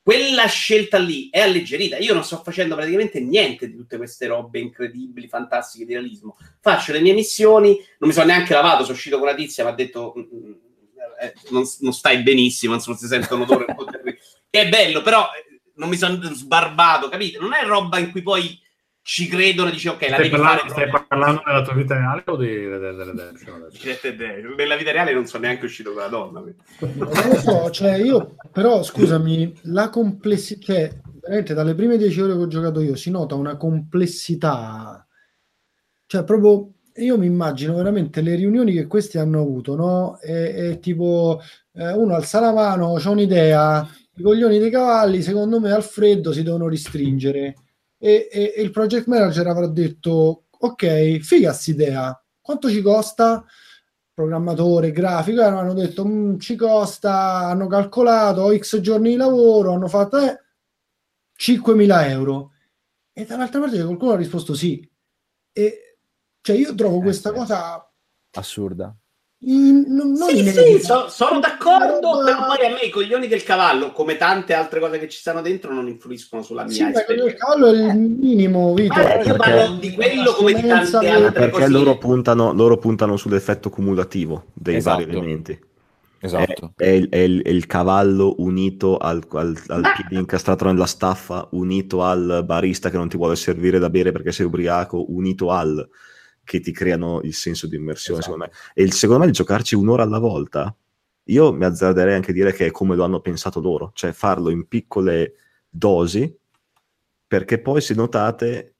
Quella scelta lì è alleggerita. Io non sto facendo praticamente niente di tutte queste robe incredibili, fantastiche di realismo. Faccio le mie missioni, non mi sono neanche lavato, sono uscito con una tizia, mi ha detto non stai benissimo, insomma si sente un odore un po' terribile. È bello, però non mi sono sbarbato, capite? Non è roba in cui poi ci credono e dice ok, la stai parlando della tua vita reale o di Red Dead? Nella vita reale non sono neanche uscito con la donna, non lo so, cioè io però scusami, la complessità, cioè, veramente dalle prime 10 ore che ho giocato io si nota una complessità, cioè proprio io mi immagino veramente le riunioni che questi hanno avuto, no? È tipo uno alza la mano, c'ho un'idea, i coglioni dei cavalli secondo me al freddo si devono ristringere. E il project manager avrà detto ok, figa s'idea, quanto ci costa? Programmatore, grafico, hanno detto ci costa, hanno calcolato x giorni di lavoro, hanno fatto 5.000 euro, e dall'altra parte qualcuno ha risposto sì. E cioè io trovo questa cosa assurda. Sono d'accordo, però poi a me i coglioni del cavallo, come tante altre cose che ci stanno dentro, non influiscono sulla mia esperienza. Il cavallo è il minimo, Vito. Io parlo di quello come di tante altre, perché loro puntano sull'effetto cumulativo dei vari elementi. Esatto. È il cavallo unito al piede incastrato nella staffa, unito al barista che non ti vuole servire da bere perché sei ubriaco, unito al... che ti creano il senso di immersione, esatto. Secondo me. E secondo me il giocarci un'ora alla volta, io mi azzarderei anche a dire che è come lo hanno pensato loro, cioè farlo in piccole dosi, perché poi se notate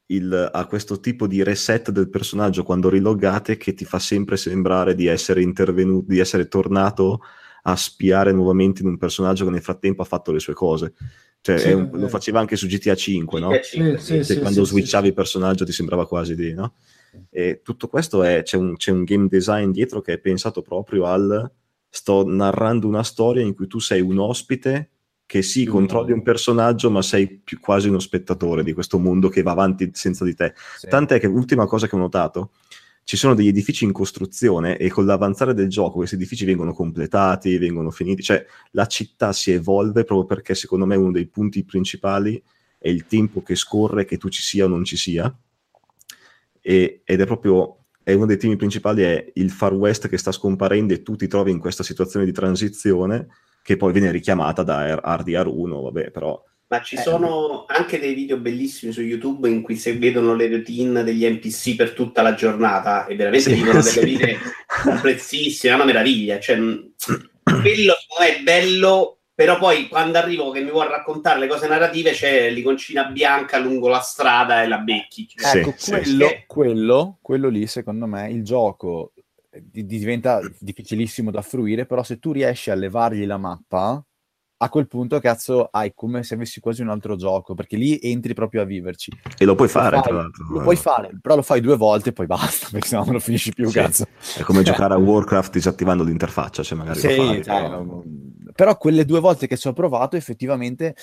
ha questo tipo di reset del personaggio quando riloggate che ti fa sempre sembrare di essere intervenuto, di essere tornato a spiare nuovamente in un personaggio che nel frattempo ha fatto le sue cose. Cioè sì, lo faceva anche su GTA 5, no? Quando switchavi il personaggio ti sembrava quasi di, no? E tutto questo c'è un game design dietro che è pensato proprio sto narrando una storia in cui tu sei un ospite che controlli un personaggio, ma sei più quasi uno spettatore di questo mondo che va avanti senza di te. Sì. Tant'è che l'ultima cosa che ho notato, ci sono degli edifici in costruzione e con l'avanzare del gioco questi edifici vengono completati, vengono finiti, cioè la città si evolve, proprio perché secondo me uno dei punti principali è il tempo che scorre, che tu ci sia o non ci sia. Ed è proprio uno dei temi principali, è il Far West che sta scomparendo e tu ti trovi in questa situazione di transizione che poi viene richiamata da RDR1, vabbè, però... Ma ci sono anche dei video bellissimi su YouTube in cui si vedono le routine degli NPC per tutta la giornata e veramente vivono delle vite prezzissime, è una meraviglia, cioè quello è bello, però poi quando arrivo che mi vuol raccontare le cose narrative c'è l'iconcina bianca lungo la strada e la becchi. Ecco, quello lì secondo me il gioco diventa difficilissimo da fruire, però se tu riesci a levargli la mappa, a quel punto cazzo hai come se avessi quasi un altro gioco, perché lì entri proprio a viverci. E lo puoi fare, tra l'altro. Lo puoi fare, però lo fai 2 volte e poi basta, perché sennò non lo finisci più, cazzo. È come giocare a Warcraft disattivando l'interfaccia, cioè magari lo fai. Però quelle 2 volte che ci ho provato, effettivamente,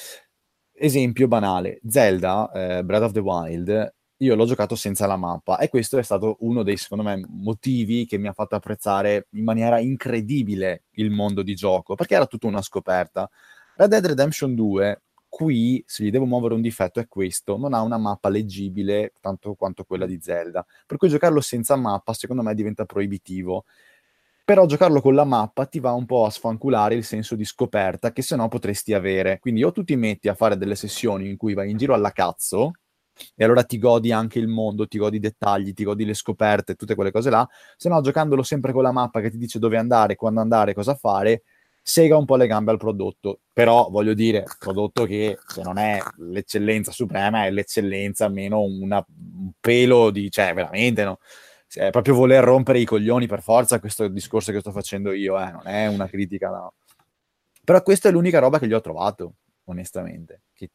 esempio banale, Zelda, Breath of the Wild, io l'ho giocato senza la mappa, e questo è stato uno dei, secondo me, motivi che mi ha fatto apprezzare in maniera incredibile il mondo di gioco, perché era tutta una scoperta. Red Dead Redemption 2, qui, se gli devo muovere un difetto, è questo: non ha una mappa leggibile tanto quanto quella di Zelda, per cui giocarlo senza mappa secondo me diventa proibitivo. Però giocarlo con la mappa ti va un po' a sfanculare il senso di scoperta che sennò potresti avere. Quindi o tu ti metti a fare delle sessioni in cui vai in giro alla cazzo, e allora ti godi anche il mondo, ti godi i dettagli, ti godi le scoperte, tutte quelle cose là. Se no, giocandolo sempre con la mappa che ti dice dove andare, quando andare, cosa fare, sega un po' le gambe al prodotto. Però, voglio dire, prodotto che, se non è l'eccellenza suprema, è l'eccellenza meno un pelo di... cioè, veramente, no? È proprio voler rompere i coglioni per forza questo discorso che sto facendo io, non è una critica, no. Però questa è l'unica roba che gli ho trovato, onestamente, che...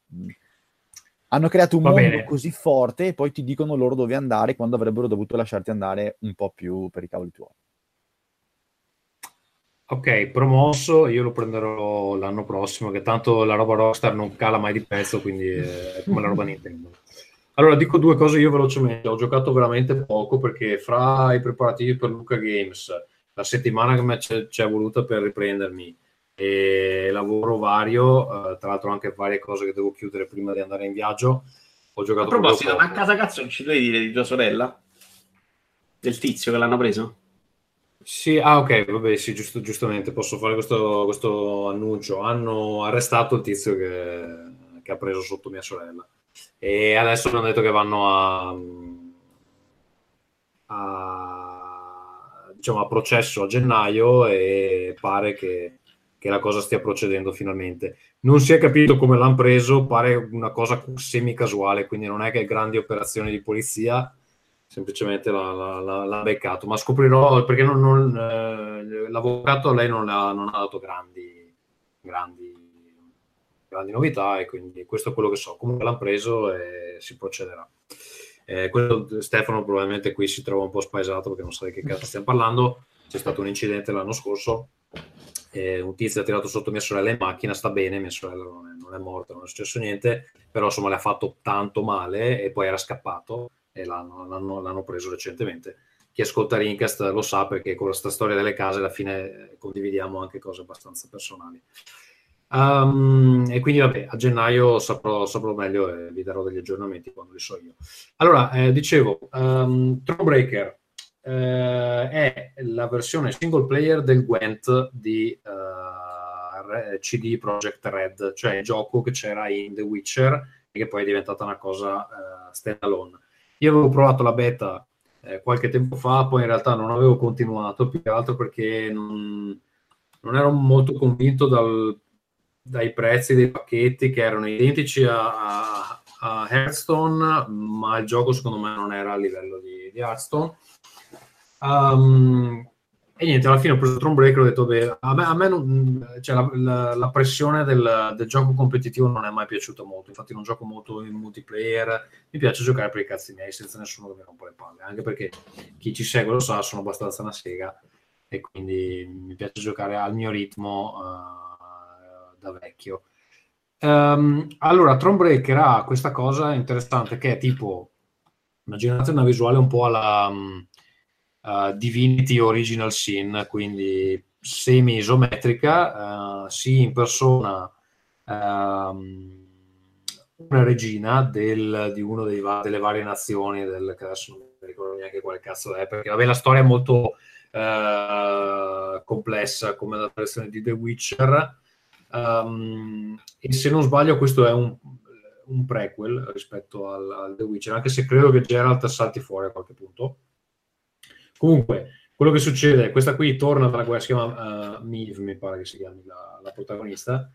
hanno creato un mondo così forte e poi ti dicono loro dove andare quando avrebbero dovuto lasciarti andare un po' più per i cavoli tuoi. Ok, promosso, io lo prenderò l'anno prossimo, che tanto la roba Rockstar non cala mai di pezzo, quindi è come la roba Nintendo. Allora, dico due cose io velocemente. Ho giocato veramente poco, perché fra i preparativi per Lucca Games, la settimana che mi c'è voluta per riprendermi, e lavoro vario, tra l'altro anche varie cose che devo chiudere prima di andare in viaggio, ho giocato. A proposito, ma a casa cazzo non ci devi dire di tua sorella? Del tizio che l'hanno preso? Sì, ah ok, vabbè, sì, giustamente posso fare questo annuncio. Hanno arrestato il tizio che ha preso sotto mia sorella, e adesso hanno detto che vanno a diciamo a processo a gennaio, e pare che la cosa stia procedendo finalmente. Non si è capito come l'hanno preso, pare una cosa semi-casuale, quindi non è che grandi operazioni di polizia, semplicemente l'ha beccato. Ma scoprirò, perché l'avvocato a lei non ha dato grandi novità, e quindi questo è quello che so. Comunque l'hanno preso e si procederà. Questo Stefano probabilmente qui si trova un po' spaesato, perché non sa di che cazzo stiamo parlando. C'è stato un incidente l'anno scorso. Un tizio ha tirato sotto mia sorella in macchina, sta bene, mia sorella non è morta, non è successo niente, però insomma le ha fatto tanto male, e poi era scappato, e l'hanno preso recentemente. Chi ascolta Ringcast lo sa, perché con questa storia delle case alla fine condividiamo anche cose abbastanza personali, e quindi vabbè, a gennaio saprò meglio e vi darò degli aggiornamenti quando li so io. Allora, dicevo, Thronebreaker è la versione single player del Gwent di CD Projekt Red, cioè il gioco che c'era in The Witcher e che poi è diventata una cosa stand alone. Io avevo provato la beta qualche tempo fa, poi in realtà non avevo continuato, più che altro perché non ero molto convinto dai prezzi dei pacchetti, che erano identici a Hearthstone, ma il gioco secondo me non era a livello di Hearthstone. E niente, alla fine ho preso Thronebreaker e ho detto: beh, a me non, cioè, la pressione del gioco competitivo non è mai piaciuta molto. Infatti non gioco molto in multiplayer, mi piace giocare per i cazzi miei senza nessuno che mi rompa le palle, anche perché chi ci segue lo sa, sono abbastanza una sega, e quindi mi piace giocare al mio ritmo da vecchio. Allora, Thronebreaker ha questa cosa interessante che è tipo, immaginate una visuale un po' alla Divinity Original Sin, quindi semi-isometrica. Si impersona una regina di uno delle varie nazioni, che adesso non mi ricordo neanche quale cazzo è, perché vabbè, la storia è molto complessa, come la versione di The Witcher, e se non sbaglio questo è un prequel rispetto al The Witcher, anche se credo che Geralt salti fuori a qualche punto. Comunque, quello che succede, questa qui torna dalla guerra, si chiama Miv, mi pare che si chiami la protagonista,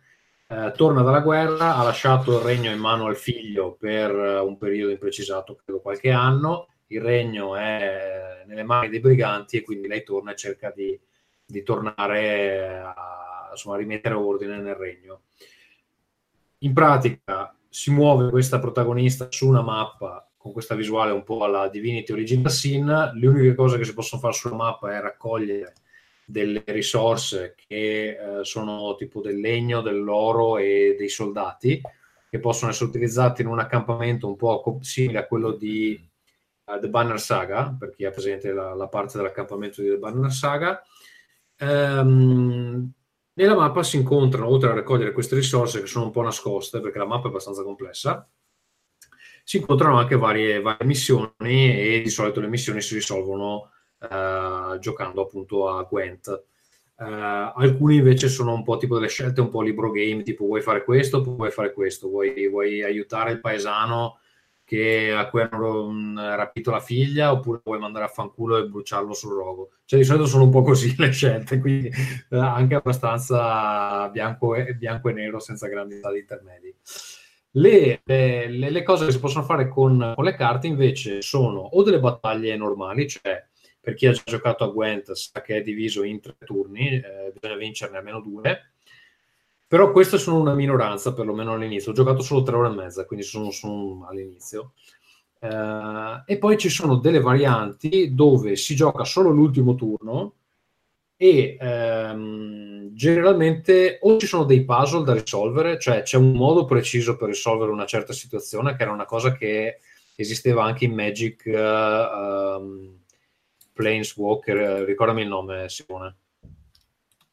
torna dalla guerra, ha lasciato il regno in mano al figlio per un periodo imprecisato, credo qualche anno. Il regno è nelle mani dei briganti, e quindi lei torna e cerca di tornare a rimettere ordine nel regno. In pratica si muove questa protagonista su una mappa con questa visuale un po' alla Divinity Original Sin. Le uniche cose che si possono fare sulla mappa è raccogliere delle risorse che sono tipo del legno, dell'oro e dei soldati, che possono essere utilizzati in un accampamento un po' simile a quello di The Banner Saga, per chi ha presente la parte dell'accampamento di The Banner Saga. Nella mappa si incontrano, oltre a raccogliere queste risorse che sono un po' nascoste, perché la mappa è abbastanza complessa, si incontrano anche varie missioni, e di solito le missioni si risolvono giocando appunto a Gwent. Alcuni invece sono un po' tipo delle scelte un po' libro game, tipo vuoi fare questo, vuoi fare questo, vuoi aiutare il paesano a cui hanno rapito la figlia, oppure vuoi mandare a fanculo e bruciarlo sul rogo. Cioè di solito sono un po' così le scelte, quindi anche abbastanza bianco e nero, senza grandi tagli intermedi. Le cose che si possono fare con le carte invece sono o delle battaglie normali, cioè per chi ha già giocato a Gwent sa che è diviso in 3 turni, bisogna vincerne almeno 2, però queste sono una minoranza, perlomeno all'inizio. Ho giocato solo 3 ore e mezza, quindi sono all'inizio. E poi ci sono delle varianti dove si gioca solo l'ultimo turno e generalmente o ci sono dei puzzle da risolvere, cioè c'è un modo preciso per risolvere una certa situazione, che era una cosa che esisteva anche in Magic Planeswalker, ricordami il nome, Simone.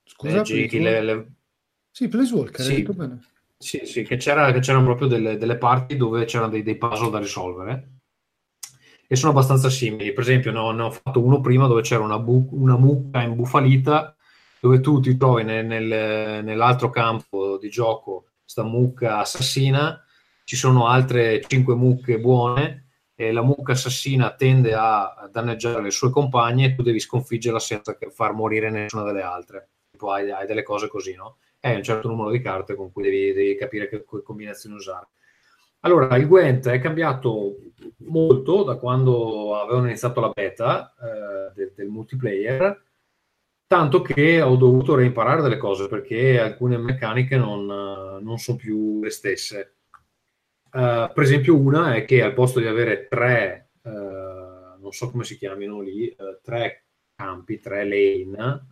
Scusa, sì, Planeswalker, sì, hai detto bene. Sì, sì, che c'erano proprio delle parti dove c'erano dei puzzle da risolvere, e sono abbastanza simili. Per esempio, ne ho fatto uno prima dove c'era una mucca imbufalita, dove tu ti trovi nell'altro campo di gioco, sta mucca assassina, ci sono altre 5 mucche buone, e la mucca assassina tende a danneggiare le sue compagne, e tu devi sconfiggerla senza far morire nessuna delle altre. Tipo, hai delle cose così, no? Un certo numero di carte con cui devi capire che combinazioni usare. Allora, il Gwent è cambiato molto da quando avevano iniziato la beta del multiplayer, tanto che ho dovuto reimparare delle cose, perché alcune meccaniche non sono più le stesse. Per esempio, una è che al posto di avere 3, non so come si chiamino lì, 3 campi, 3 lane,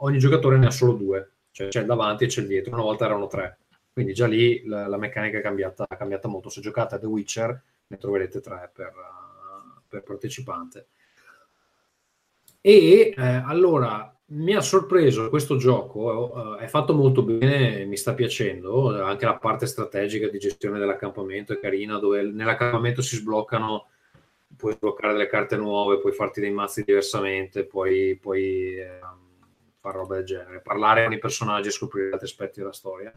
ogni giocatore ne ha solo 2. Cioè c'è il davanti e c'è il dietro. Una volta erano 3, quindi già lì la meccanica è cambiata molto. Se giocate a The Witcher ne troverete 3 per partecipante. E allora mi ha sorpreso questo gioco, è fatto molto bene, mi sta piacendo. Anche la parte strategica di gestione dell'accampamento è carina, dove nell'accampamento si sbloccano, puoi sbloccare delle carte nuove, puoi farti dei mazzi diversamente, puoi fare roba del genere, parlare con i personaggi e scoprire altri aspetti della storia.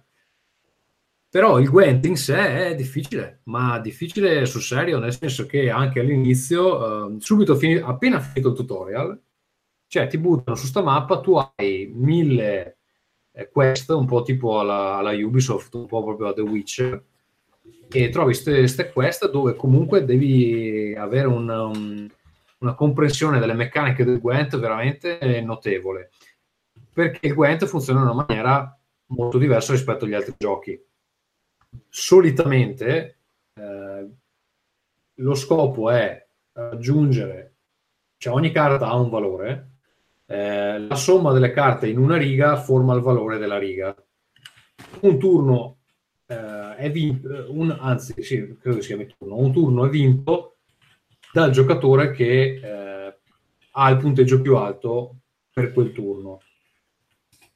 Però il Gwent in sé è difficile, ma difficile sul serio, nel senso che anche all'inizio, subito appena finito il tutorial, cioè ti buttano su sta mappa, tu hai 1000 quest, un po' tipo alla Ubisoft, un po' proprio a The Witcher, e trovi queste quest dove comunque devi avere una comprensione delle meccaniche del Gwent veramente notevole, perché il Gwent funziona in una maniera molto diversa rispetto agli altri giochi. Solitamente lo scopo è aggiungere, cioè ogni carta ha un valore, la somma delle carte in una riga forma il valore della riga. Un turno un turno è vinto dal giocatore che ha il punteggio più alto per quel turno.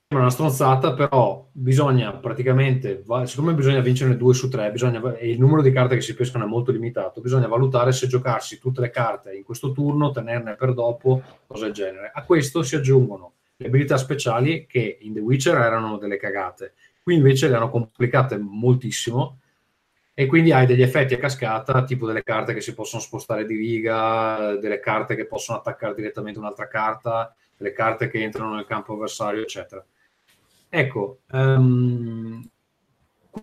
Una stronzata, però bisogna praticamente, siccome bisogna vincere 2 su 3, e il numero di carte che si pescano è molto limitato, bisogna valutare se giocarsi tutte le carte in questo turno, tenerne per dopo, cose del genere. A questo si aggiungono le abilità speciali, che in The Witcher erano delle cagate, qui invece le hanno complicate moltissimo, e quindi hai degli effetti a cascata, tipo delle carte che si possono spostare di riga, delle carte che possono attaccare direttamente un'altra carta, delle carte che entrano nel campo avversario, eccetera. Ecco,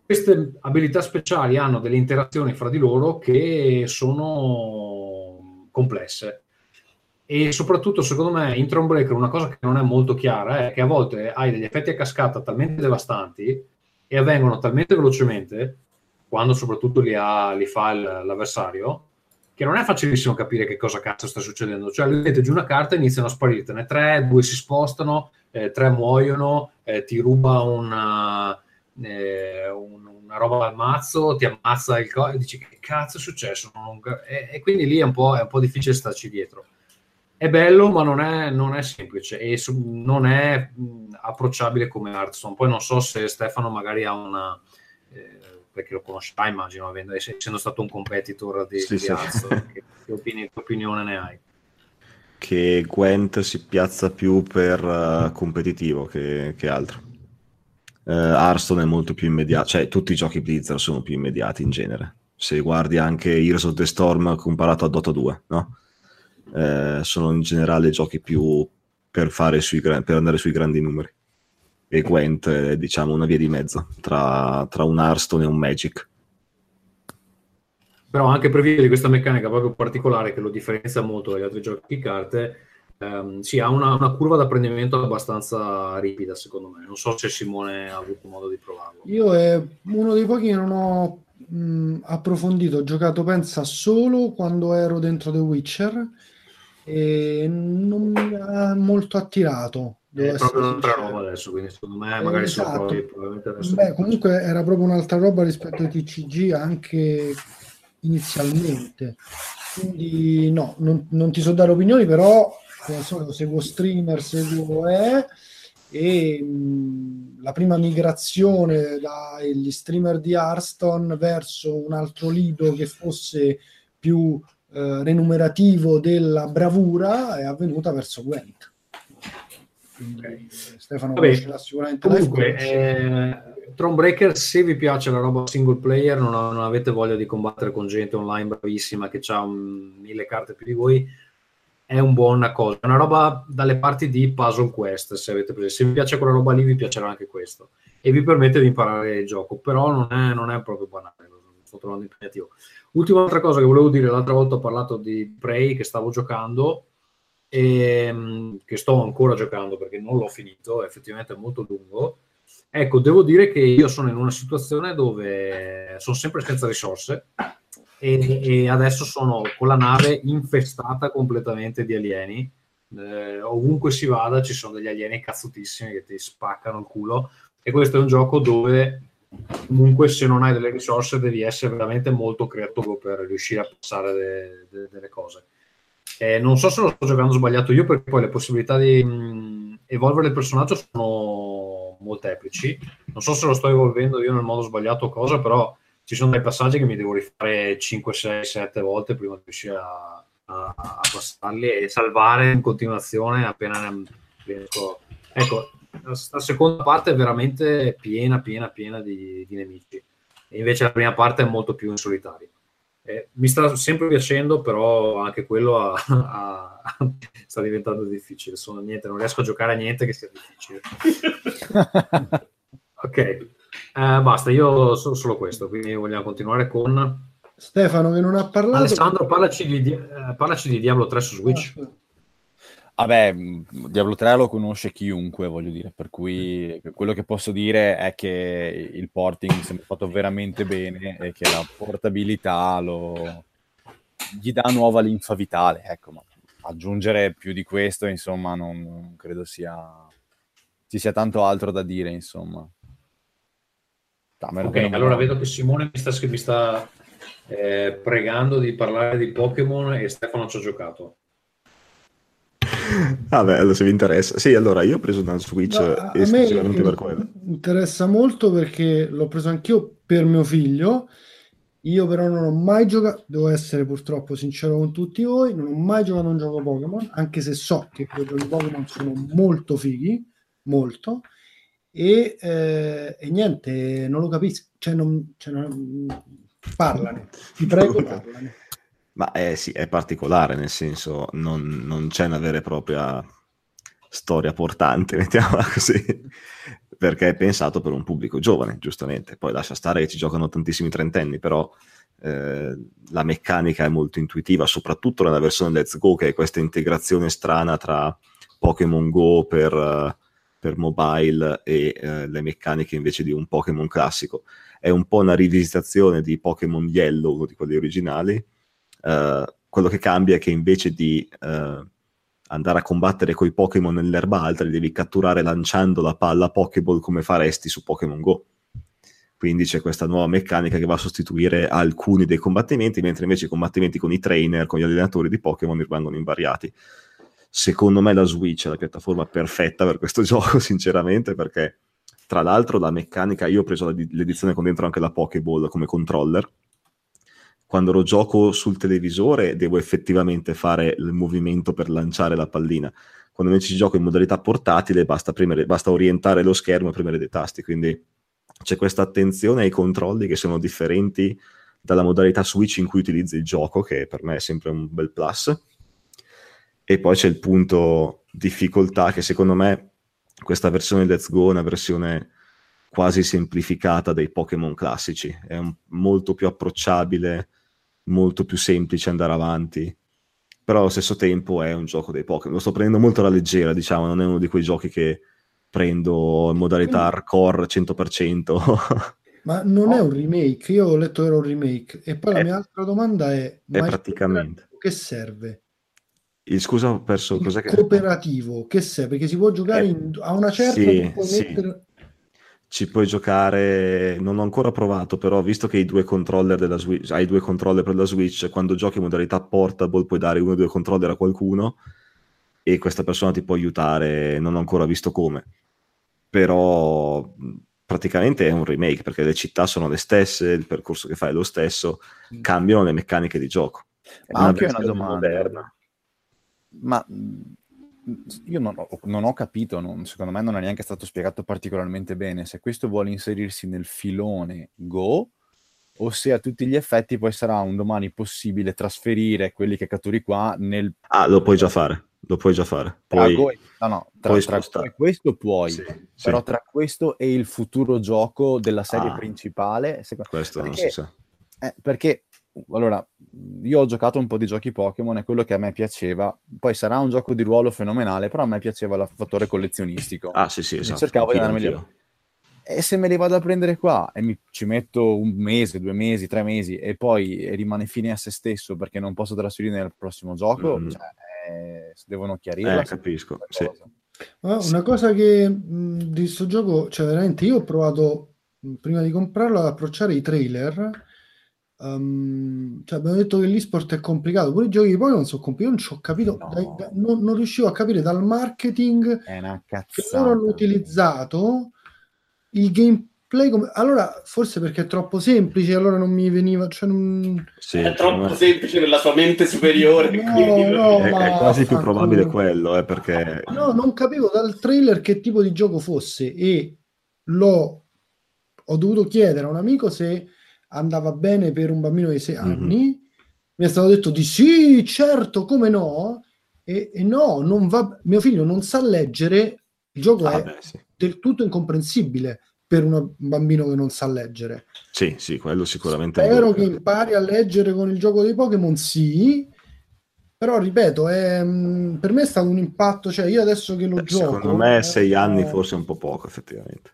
queste abilità speciali hanno delle interazioni fra di loro che sono complesse, e soprattutto secondo me in Throne Breaker una cosa che non è molto chiara è che a volte hai degli effetti a cascata talmente devastanti e avvengono talmente velocemente, quando soprattutto li fa l'avversario, che non è facilissimo capire che cosa cazzo sta succedendo. Cioè le mette giù una carta e iniziano a sparirtene 3, 2 si spostano, 3 muoiono, ti ruba un una roba al mazzo, ti ammazza il corpo e dici che cazzo è successo? E quindi lì è un po' difficile starci dietro. È bello, ma non è semplice e non è approcciabile come Hearthstone. Poi non so se Stefano magari ha una... perché lo conoscerai, immagino, essendo stato un competitor di Hearthstone. Che opinione ne hai? Che Gwent si piazza più per competitivo che altro. Hearthstone è molto più immediato, cioè tutti i giochi Blizzard sono più immediati in genere. Se guardi anche Heroes of the Storm comparato a Dota 2, no? Sono in generale giochi più per andare sui grandi numeri. E Gwent è, diciamo, una via di mezzo tra un Hearthstone e un Magic. Però anche per via di questa meccanica proprio particolare che lo differenzia molto dagli altri giochi di carte, sì, ha una curva d'apprendimento abbastanza ripida, secondo me. Non so se Simone ha avuto modo di provarlo. Io è uno dei pochi che non ho approfondito. Ho giocato, pensa, solo quando ero dentro The Witcher e non mi ha molto attirato. È proprio un'altra roba adesso, quindi secondo me magari esatto. Adesso beh, comunque era proprio un'altra roba rispetto ai TCG anche... inizialmente, quindi no, non ti so dare opinioni, però come al solito seguo streamer, la prima migrazione dagli streamer di Hearthstone verso un altro lido che fosse più remunerativo della bravura è avvenuta verso Gwent. Okay. Stefano conoscerà sicuramente. Comunque, Thronebreaker, se vi piace la roba single player, non avete voglia di combattere con gente online bravissima che ha 1000 carte più di voi, è un buona cosa. È una roba dalle parti di Puzzle Quest, se avete preso. Se vi piace quella roba lì, vi piacerà anche questo. E vi permette di imparare il gioco, però non è proprio banale, lo sto trovando impegnativo. Ultima altra cosa che volevo dire, l'altra volta ho parlato di Prey che stavo giocando, che sto ancora giocando perché non l'ho finito, effettivamente è molto lungo. Ecco, devo dire che io sono in una situazione dove sono sempre senza risorse e adesso sono con la nave infestata completamente di alieni, ovunque si vada ci sono degli alieni cazzutissimi che ti spaccano il culo, e questo è un gioco dove comunque se non hai delle risorse devi essere veramente molto creativo per riuscire a passare delle cose. Non so se lo sto giocando sbagliato io, perché poi le possibilità di evolvere il personaggio sono molteplici. Non so se lo sto evolvendo io nel modo sbagliato o cosa, però ci sono dei passaggi che mi devo rifare 5, 6, 7 volte prima di riuscire a passarli e salvare in continuazione appena ne riesco. Ecco, la seconda parte è veramente piena di nemici, e invece la prima parte è molto più in solitario. Mi sta sempre piacendo, però anche quello sta diventando difficile. Non riesco a giocare a niente che sia difficile. Ok, basta, io sono solo questo, quindi vogliamo continuare con Stefano che non ha parlato. Alessandro, parlaci di Diablo 3 su Switch. Vabbè, Diablo 3 lo conosce chiunque, voglio dire, per cui quello che posso dire è che il porting mi sembra fatto veramente bene e che la portabilità gli dà nuova linfa vitale, ecco, ma aggiungere più di questo, insomma, non credo ci sia tanto altro da dire, insomma. Ok, allora vedo che Simone mi sta pregando di parlare di Pokémon e Stefano ci ha giocato. Vabbè, allora, se vi interessa. Sì, allora io ho preso una Switch esclusivamente per quello. Mi interessa molto perché l'ho preso anch'io per mio figlio. Io però non ho mai giocato, devo essere purtroppo sincero con tutti voi, non ho mai giocato a un gioco Pokémon, anche se so che quei giochi Pokémon sono molto fighi, molto, e niente, non lo capisco, parlane, ti prego, parlane. Ma sì, è particolare, nel senso non c'è una vera e propria storia portante, mettiamola così, perché è pensato per un pubblico giovane, giustamente. Poi lascia stare che ci giocano tantissimi trentenni, però la meccanica è molto intuitiva, soprattutto nella versione Let's Go, che è questa integrazione strana tra Pokémon Go per mobile e le meccaniche invece di un Pokémon classico. È un po' una rivisitazione di Pokémon Yellow, uno di quelli originali. Quello che cambia è che invece di andare a combattere coi Pokémon nell'erba alta, li devi catturare lanciando la palla Pokéball come faresti su Pokémon Go. Quindi c'è questa nuova meccanica che va a sostituire alcuni dei combattimenti, mentre invece i combattimenti con i trainer, con gli allenatori di Pokémon rimangono invariati. Secondo me la Switch è la piattaforma perfetta per questo gioco, sinceramente, perché tra l'altro la meccanica, io ho preso l'edizione con dentro anche la Pokéball come controller. Quando lo gioco sul televisore devo effettivamente fare il movimento per lanciare la pallina. Quando invece gioco in modalità portatile basta orientare lo schermo e premere dei tasti, quindi c'è questa attenzione ai controlli che sono differenti dalla modalità Switch in cui utilizzi il gioco, che per me è sempre un bel plus. E poi c'è il punto difficoltà, che secondo me questa versione Let's Go è una versione quasi semplificata dei Pokémon classici, è molto più approcciabile, molto più semplice andare avanti, però allo stesso tempo è un gioco dei Pokémon. Lo sto prendendo molto alla leggera, diciamo, non è uno di quei giochi che prendo in modalità hardcore 100%. Ma non è un remake? Io ho letto che era un remake. E poi la mia altra domanda è praticamente che serve? Scusa, ho perso il cooperativo, che serve? Perché si può giocare a una certa... Sì. Mettere... Ci puoi giocare, non ho ancora provato, però visto che hai due controller per la Switch, quando giochi in modalità portable puoi dare uno o due controller a qualcuno e questa persona ti può aiutare, non ho ancora visto come. Però praticamente è un remake, perché le città sono le stesse, il percorso che fai è lo stesso, cambiano le meccaniche di gioco. Ma anche una domanda moderna. Ma... io non ho capito, secondo me non è neanche stato spiegato particolarmente bene se questo vuole inserirsi nel filone Go o se a tutti gli effetti poi sarà un domani possibile trasferire quelli che catturi qua nel... Ah, lo puoi già fare. Tra questo puoi, sì. Però tra questo e il futuro gioco della serie principale... Questo perché, non si sa. Perché... Allora, io ho giocato un po' di giochi Pokémon, è quello che a me piaceva. Poi sarà un gioco di ruolo fenomenale, però a me piaceva il fattore collezionistico. Ah, sì, esatto. Cercavo di andarmeli. E se me li vado a prendere qua e ci metto un mese, 2 mesi, 3 mesi e poi rimane fine a se stesso perché non posso trasferire nel prossimo gioco, devono chiarirla. Capisco, sì. Una cosa che di sto gioco, cioè veramente io ho provato, prima di comprarlo, ad approcciare i trailer. Cioè abbiamo detto che l'esport è complicato, pure i giochi di Pokémon sono complicati. Io non ho capito, non riuscivo a capire dal marketing che loro hanno utilizzato il gameplay allora forse perché è troppo semplice, allora non mi veniva, cioè è troppo semplice nella sua mente superiore, è quasi più probabile quello, perché non capivo dal trailer che tipo di gioco fosse e ho dovuto chiedere a un amico se andava bene per un bambino di 6 anni, mi è stato detto di sì, certo, come no, e no, non va, mio figlio non sa leggere, il gioco del tutto incomprensibile per un bambino che non sa leggere. Sì, quello sicuramente. Spero che impari a leggere con il gioco dei Pokémon, sì, però ripeto, per me è stato un impatto, cioè io adesso che lo gioco... Secondo me 6 anni forse è un po' poco, effettivamente.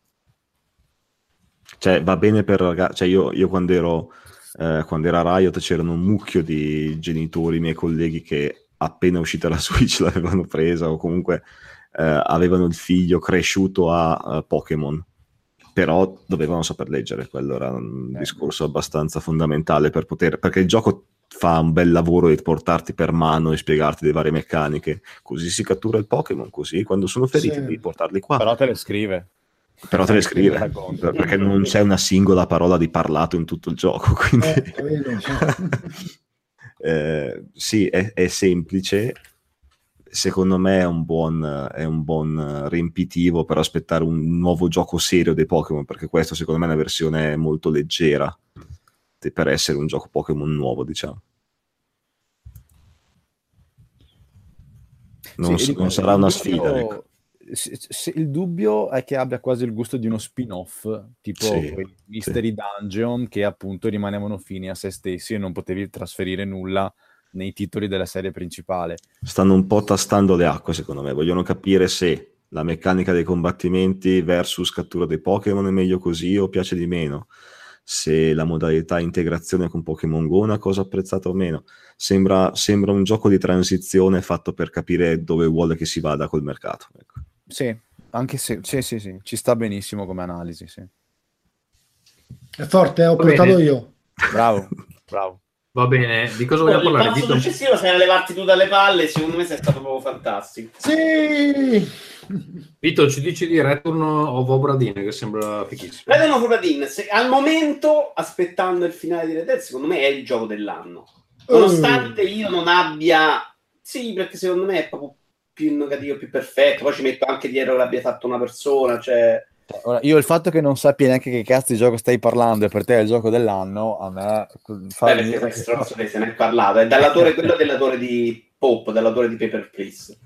Cioè va bene per ragazzi, cioè io quando era Riot c'erano un mucchio di genitori, miei colleghi, che appena uscita la Switch l'avevano presa o comunque avevano il figlio cresciuto a Pokémon, però dovevano saper leggere, quello era un discorso abbastanza fondamentale per perché il gioco fa un bel lavoro di portarti per mano e spiegarti le varie meccaniche, così si cattura il Pokémon, così quando sono feriti devi portarli qua. Però te le scrive. Perché non c'è una singola parola di parlato in tutto il gioco, quindi è semplice. Secondo me è un buon riempitivo per aspettare un nuovo gioco serio dei Pokémon, perché questo secondo me è una versione molto leggera per essere un gioco Pokémon nuovo, diciamo. Non sarà una sfida, ecco. Il dubbio è che abbia quasi il gusto di uno spin-off, tipo Mystery Dungeon, che appunto rimanevano fini a se stessi e non potevi trasferire nulla nei titoli della serie principale. Stanno un po' tastando le acque, secondo me. Vogliono capire se la meccanica dei combattimenti versus cattura dei Pokémon è meglio così o piace di meno, se la modalità integrazione con Pokémon Go è una cosa apprezzata o meno. Sembra un gioco di transizione fatto per capire dove vuole che si vada col mercato, ecco. Sì, anche se ci sta benissimo come analisi, sì. È forte, ho portato io. Bravo, bravo. Va bene, di cosa vogliamo parlare? Il passo successivo sarà levarti tu dalle palle, secondo me sei stato proprio fantastico. Sì! Vito, ci dici di Return of Obra Dinn, che sembra fichissimo. Return of Obra Dinn, al momento, aspettando il finale di Red Dead, secondo me è il gioco dell'anno. Nonostante io non abbia... Sì, perché secondo me è proprio più innovativo, più perfetto. Poi ci metto anche dietro che l'abbia fatto una persona, cioè... Ora, io il fatto che non sappia neanche che cazzo di gioco stai parlando e per te è il gioco dell'anno, a me fa... Beh, perché se ne è parlato, è dall'autore, quello dell'autore di Pop, dell'autore di Paper Please.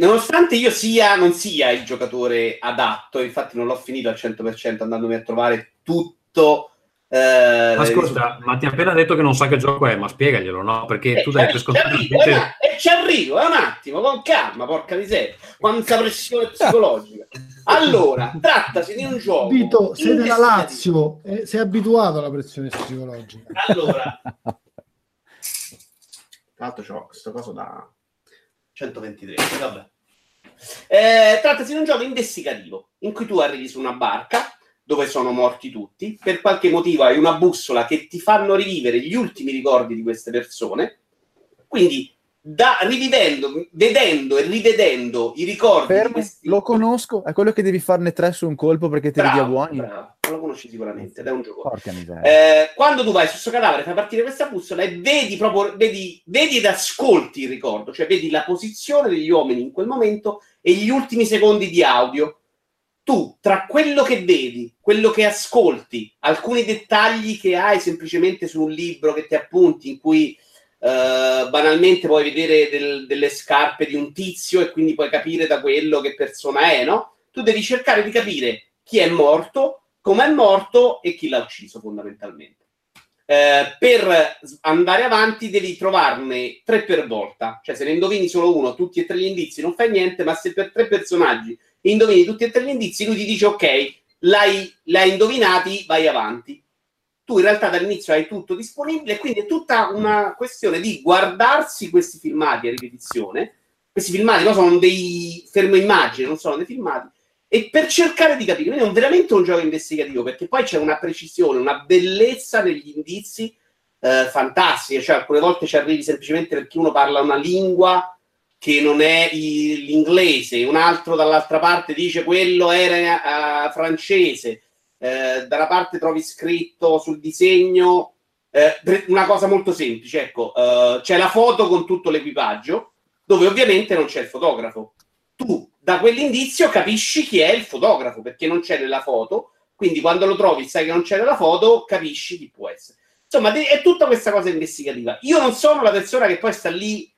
Nonostante io non sia il giocatore adatto, infatti non l'ho finito al 100% andandomi a trovare tutto. Ma scusa, ma ti ha appena detto che non sa che gioco è, ma spiegaglielo, no? Perché tu dai per scontato. E ci arrivo, un attimo, con calma, porca miseria, quanta pressione psicologica. Allora, trattasi di un gioco. Vito, sei della Lazio, sei abituato alla pressione psicologica. Allora, tra l'altro c'ho questo coso da 123, vabbè. Trattasi di un gioco investigativo in cui tu arrivi su una barca dove sono morti tutti, per qualche motivo hai una bussola che ti fanno rivivere gli ultimi ricordi di queste persone, quindi vedendo e rivedendo i ricordi di questi... Lo conosco, è quello che devi farne 3 su un colpo perché te li dia buoni. Bravo, lo conosci sicuramente, ed è un gioco. Quando tu vai su questo cadavere, fai partire questa bussola e vedi ed ascolti il ricordo, cioè vedi la posizione degli uomini in quel momento e gli ultimi secondi di audio. Tu, tra quello che vedi, quello che ascolti, alcuni dettagli che hai semplicemente su un libro che ti appunti, in cui banalmente puoi vedere delle scarpe di un tizio e quindi puoi capire da quello che persona è, no? Tu devi cercare di capire chi è morto, come è morto e chi l'ha ucciso, fondamentalmente. Per andare avanti devi trovarne 3 per volta, cioè se ne indovini solo uno, tutti e 3 gli indizi non fai niente, ma se per 3 personaggi indovini tutti e 3 gli indizi, lui ti dice ok, l'hai indovinati, vai avanti. Tu in realtà dall'inizio hai tutto disponibile, quindi è tutta una questione di guardarsi questi filmati a ripetizione. Questi filmati no, sono dei fermoimmagine, non sono dei filmati, e per cercare di capire. Quindi è veramente un gioco investigativo, perché poi c'è una precisione, una bellezza negli indizi fantastica, cioè alcune volte ci arrivi semplicemente perché uno parla una lingua che non è l'inglese, un altro dall'altra parte dice quello era francese, dalla parte trovi scritto sul disegno una cosa molto semplice, ecco, c'è la foto con tutto l'equipaggio, dove ovviamente non c'è il fotografo. Tu da quell'indizio capisci chi è il fotografo, perché non c'è nella foto, quindi quando lo trovi sai che non c'è nella foto, capisci chi può essere. Insomma, è tutta questa cosa investigativa. Io non sono la persona che poi sta lì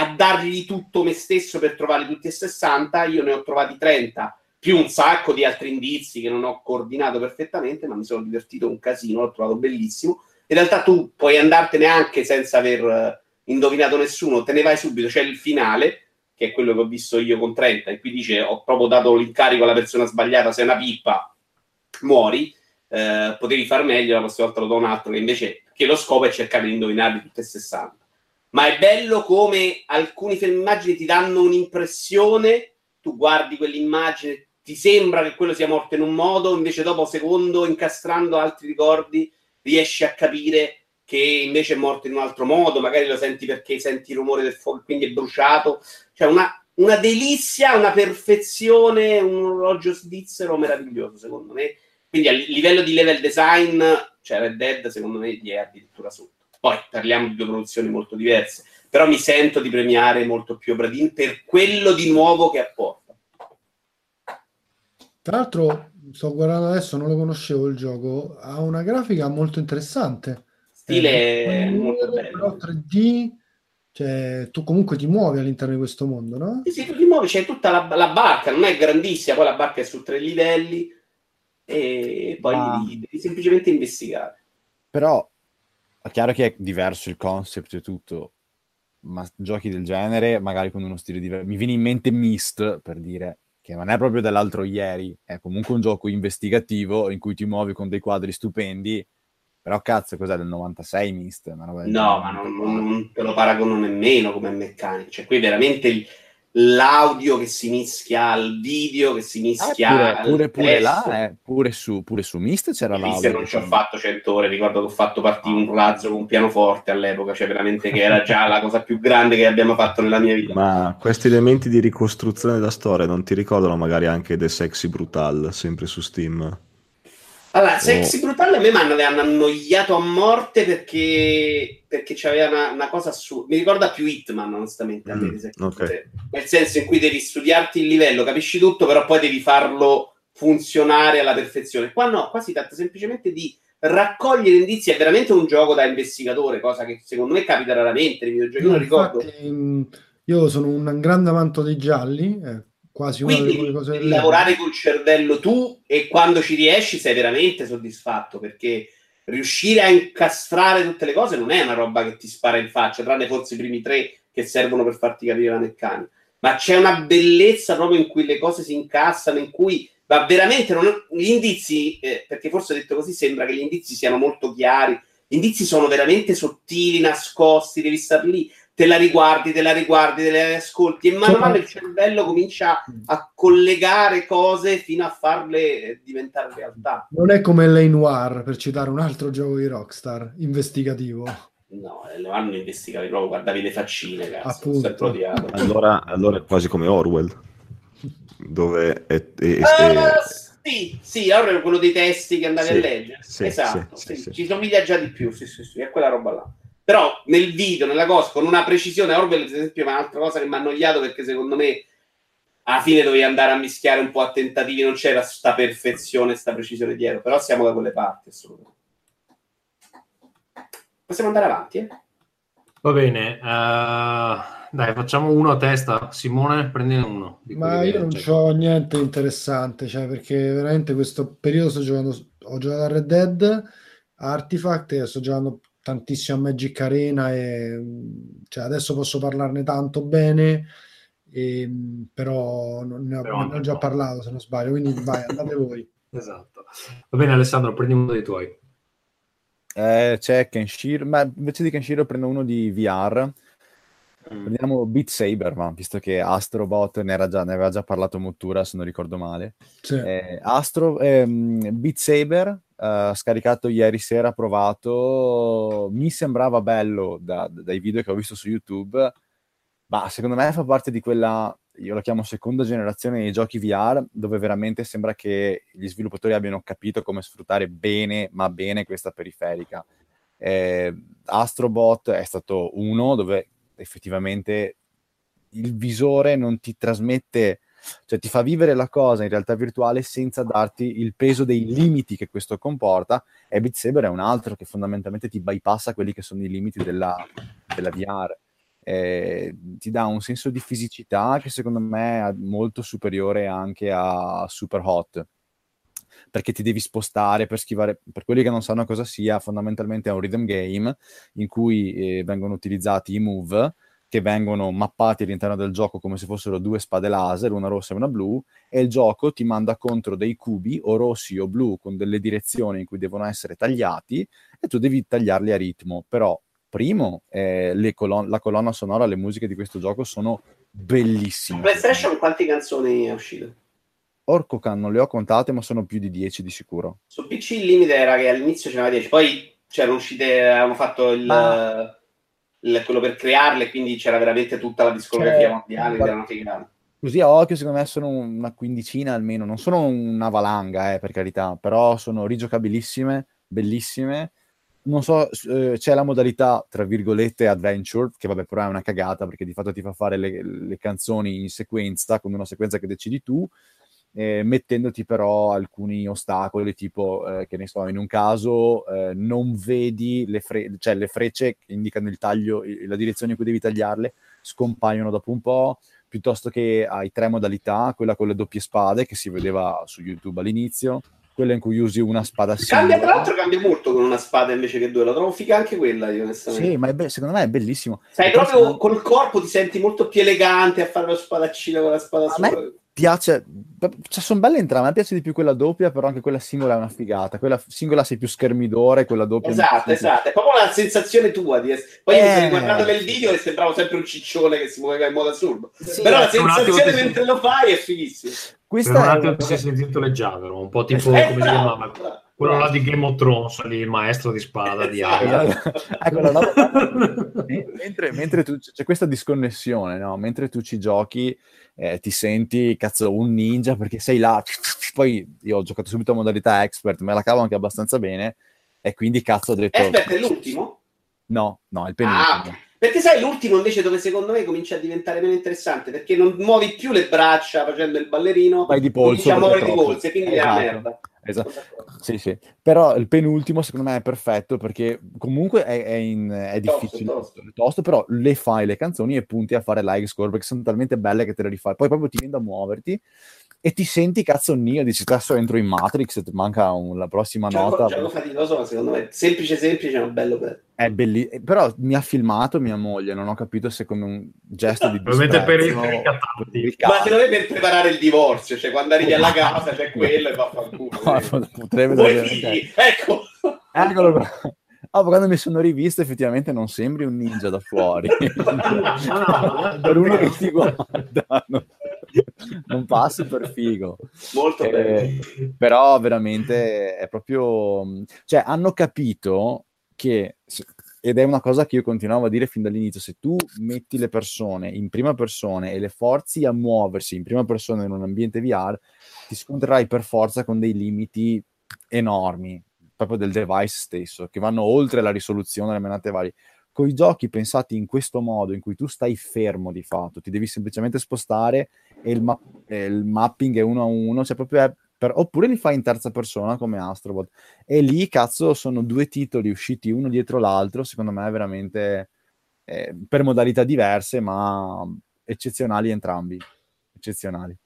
a dargli tutto me stesso per trovare tutti e 60, io ne ho trovati 30, più un sacco di altri indizi che non ho coordinato perfettamente, ma mi sono divertito un casino, l'ho trovato bellissimo. In realtà tu puoi andartene anche senza aver indovinato nessuno, te ne vai subito, c'è il finale, che è quello che ho visto io con 30, e qui dice ho proprio dato l'incarico alla persona sbagliata, sei una pippa, muori, potevi far meglio, la prossima volta lo do un altro, che invece che lo scopo è cercare di indovinarli tutti e 60. Ma è bello come alcuni filmimmagini ti danno un'impressione, tu guardi quell'immagine, ti sembra che quello sia morto in un modo, invece dopo secondo, incastrando altri ricordi, riesci a capire che invece è morto in un altro modo, magari lo senti perché senti il rumore del fuoco, quindi è bruciato. Cioè una delizia, una perfezione, un orologio svizzero meraviglioso, secondo me. Quindi a livello di level design, cioè Red Dead, secondo me, gli è addirittura sotto. Poi parliamo di 2 produzioni molto diverse, però mi sento di premiare molto più Obra Dinn per quello di nuovo che apporta. Tra l'altro sto guardando adesso, non lo conoscevo il gioco, ha una grafica molto interessante, stile molto bello, 3D, cioè tu comunque ti muovi all'interno di questo mondo, no? Sì, tu ti muovi, c'è tutta la barca, non è grandissima, poi la barca è su 3 livelli e poi devi semplicemente investigare. Però è chiaro che è diverso il concept e tutto, ma giochi del genere magari con uno stile diverso. Mi viene in mente Myst, per dire, che non è proprio dell'altro ieri, è comunque un gioco investigativo in cui ti muovi con dei quadri stupendi, però cazzo, cos'è del 96 Myst? No, ma non te lo paragono nemmeno come meccanico, cioè qui veramente l'audio che si mischia al video, che si mischia pure su Mist c'era l'audio. Mist non ci ho fatto 100 ore, ricordo che ho fatto partire un razzo con un pianoforte all'epoca, cioè veramente che era già la cosa più grande che abbiamo fatto nella mia vita. Ma questi elementi di ricostruzione della storia non ti ricordano magari anche The Sexy Brutal, sempre su Steam? Allora, Sexy Brutal a me mi hanno annoiato a morte perché c'aveva una cosa assurda. Mi ricorda più Hitman, onestamente, nel senso in cui devi studiarti il livello, capisci tutto, però poi devi farlo funzionare alla perfezione. Qua no, qua si tratta semplicemente di raccogliere indizi. È veramente un gioco da investigatore, cosa che secondo me capita raramente nei videogiochi. Io non ricordo. Infatti, io sono un grande amante dei gialli, quasi una quindi delle cose devi lavorare col cervello tu, e quando ci riesci sei veramente soddisfatto, perché riuscire a incastrare tutte le cose non è una roba che ti spara in faccia, tranne forse i primi 3 che servono per farti capire la meccanica, ma c'è una bellezza proprio in cui le cose si incassano, in cui va veramente gli indizi, perché forse detto così sembra che gli indizi siano molto chiari, gli indizi sono veramente sottili, nascosti, devi star lì, te la riguardi, te la ascolti, e man mano il cervello comincia a collegare cose fino a farle diventare realtà. Non è come L.A. Noire, per citare un altro gioco di Rockstar, investigativo. No, L.A. non investigavi, proprio guardavi le faccine, cazzo. Allora è quasi come Orwell, dove Sì, Orwell è quello dei testi che andavi a leggere. Esatto, ci somiglia già di più, sì, è quella roba là. Però nel video, nella cosa, con una precisione, Orwell, ad esempio, è un'altra cosa che mi ha annoiato, perché secondo me alla fine dovevi andare a mischiare un po' a tentativi, non c'era sta perfezione, sta precisione dietro, però siamo da quelle parti, assolutamente. Possiamo andare avanti, eh? Va bene, dai, facciamo uno a testa. Simone, prendine uno. Ma io non c'ho niente interessante, cioè, perché veramente questo periodo ho giocato a Red Dead, Artifact, e sto giocando tantissimo a Magic Arena, e cioè, adesso posso parlarne tanto bene, e, però ne ho già parlato, se non sbaglio, quindi vai, andate voi. Esatto. Va bene, Alessandro, prendi uno dei tuoi. C'è Kenshiro, ma invece di Kenshiro prendo uno di VR. Prendiamo Beat Saber, ma visto che Astrobot ne aveva già parlato Mottura, se non ricordo male. Sì. Beat Saber, scaricato ieri sera, provato, mi sembrava bello dai video che ho visto su YouTube, ma secondo me fa parte di quella, io la chiamo seconda generazione dei giochi VR, dove veramente sembra che gli sviluppatori abbiano capito come sfruttare bene, ma bene, questa periferica. Astrobot è stato uno dove effettivamente il visore non ti trasmette, cioè ti fa vivere la cosa in realtà virtuale senza darti il peso dei limiti che questo comporta, e Beat Saber è un altro che fondamentalmente ti bypassa quelli che sono i limiti della VR, ti dà un senso di fisicità che secondo me è molto superiore anche a Superhot, perché ti devi spostare per schivare. Per quelli che non sanno cosa sia, fondamentalmente è un rhythm game in cui vengono utilizzati i move, che vengono mappati all'interno del gioco come se fossero 2 spade laser, una rossa e una blu, e il gioco ti manda contro dei cubi, o rossi o blu, con delle direzioni in cui devono essere tagliati, e tu devi tagliarli a ritmo. Però, primo, la colonna sonora, le musiche di questo gioco sono bellissime. PlayStation quante canzoni è uscito? Orcocan non le ho contate, ma sono più di 10 di sicuro. Su PC il limite era che all'inizio c'erano 10, poi c'erano uscite, avevano fatto quello per crearle, quindi c'era veramente tutta la discografia mondiale. Così a occhio secondo me sono una quindicina almeno, non sono una valanga, per carità, però sono rigiocabilissime, bellissime. Non so, c'è la modalità tra virgolette adventure, che vabbè però è una cagata, perché di fatto ti fa fare le canzoni in sequenza, con una sequenza che decidi tu, mettendoti però alcuni ostacoli, tipo che ne so, in un caso non vedi le frecce che indicano il taglio, la direzione in cui devi tagliarle, scompaiono dopo un po', piuttosto che hai 3 modalità, quella con le doppie spade che si vedeva su YouTube all'inizio, quella in cui usi una spada singola. Cambia, tra l'altro cambia molto con una spada invece che 2, la trovo figa anche quella, io onestamente. Sì, ma secondo me è bellissimo. Sai, proprio col corpo ti senti molto più elegante a fare lo spadaccino con la spada sopra. piace, cioè sono belle entrambe, mi piace di più quella doppia, però anche quella singola è una figata, quella singola sei più schermidore, quella doppia esatto, è proprio la sensazione tua di essere... poi io mi guardando nel video e sembravo sempre un ciccione che si muoveva in modo assurdo, sì, però la sensazione mentre lo fai è fighissima. Questa per un attimo ti sei sentito leggiadro, un po' tipo come si chiamava quello là di Game of Thrones, lì, il maestro di spada di Arya. Mentre tu c'è questa disconnessione, no? Mentre tu ci giochi, ti senti cazzo un ninja perché sei là. Poi io ho giocato subito a modalità expert, me la cavo anche abbastanza bene, e quindi cazzo ho detto. Expert è l'ultimo? No, è il penultimo. Ah. Perché sai, l'ultimo invece dove secondo me comincia a diventare meno interessante, perché non muovi più le braccia facendo il ballerino, vai di polso, muovere di polso, e quindi è una merda. Esatto. Sì. Però il penultimo secondo me è perfetto, perché comunque è difficile, tosto, però le fai le canzoni e punti a fare live score, perché sono talmente belle che te le rifai. Poi proprio ti viene da muoverti e ti senti cazzo Neo, dici cazzo entro in Matrix, manca la prossima nota. Gioco faticoso, ma secondo me semplice, ma bello bello. È bellissimo, però mi ha filmato mia moglie, non ho capito se come un gesto di disprezzo ma secondo me per preparare il divorzio, cioè quando arrivi alla casa c'è quello e vaffanculo. Potrebbe davvero... ecco. Eccolo qua. Ah, quando mi sono rivisto effettivamente non sembri un ninja da fuori. No, per uno che ti guarda non passi per figo, molto bene. Però veramente è proprio, cioè hanno capito che, ed è una cosa che io continuavo a dire fin dall'inizio, se tu metti le persone in prima persona e le forzi a muoversi in prima persona in un ambiente VR, ti scontrerai per forza con dei limiti enormi proprio del device stesso, che vanno oltre la risoluzione, le menate varie. Con i giochi pensati in questo modo, in cui tu stai fermo di fatto, ti devi semplicemente spostare e il mapping è uno a uno, cioè proprio è oppure li fai in terza persona come Astrobot, e lì cazzo sono due titoli usciti uno dietro l'altro, secondo me veramente per modalità diverse ma eccezionali entrambi, eccezionali.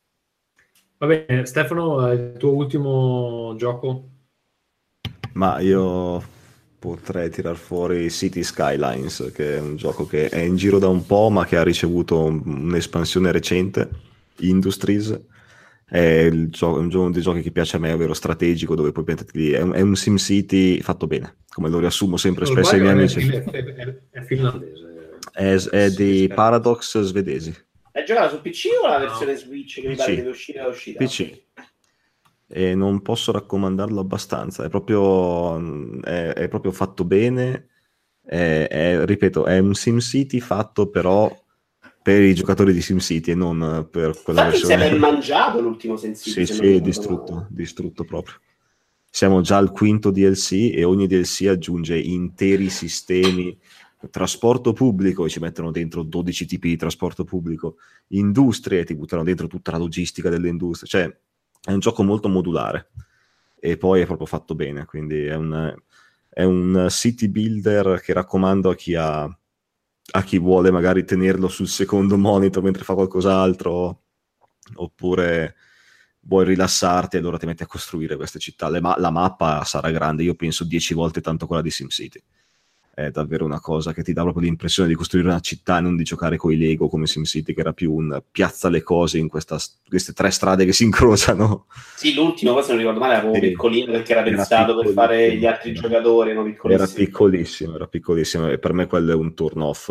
Va bene Stefano, il tuo ultimo gioco? Ma io potrei tirar fuori City Skylines, che è un gioco che è in giro da un po' ma che ha ricevuto un'espansione recente, Industries. È un gioco di giochi che piace a me, ovvero strategico, dove puoi metterti, è un SimCity fatto bene, come lo riassumo sempre spesso ai miei amici. È finlandese, è di Paradox svedesi. Hai giocato su PC o la versione Switch? Che mi pare deve uscire? PC. E non posso raccomandarlo abbastanza, è proprio fatto bene, ripeto, è un SimCity fatto però per i giocatori di SimCity e non per quella versione. Infatti se l'è mangiato l'ultimo SimCity. Sì, distrutto proprio. Siamo già al quinto DLC e ogni DLC aggiunge interi sistemi. Trasporto pubblico, ci mettono dentro 12 tipi di trasporto pubblico. Industrie, ti buttano dentro tutta la logistica delle industrie. Cioè, è un gioco molto modulare. E poi è proprio fatto bene, quindi è un city builder che raccomando a chi vuole magari tenerlo sul secondo monitor mentre fa qualcos'altro, oppure vuoi rilassarti, allora ti metti a costruire queste città. La mappa sarà grande, io penso 10 volte tanto quella di SimCity. È davvero una cosa che ti dà proprio l'impressione di costruire una città e non di giocare coi Lego come SimCity, che era più un piazza le cose in queste tre strade che si incrociano. Sì, l'ultimo, se non ricordo male, era piccolino, perché era pensato per fare gli altri giocatori, era piccolissimo, e per me quello è un turn off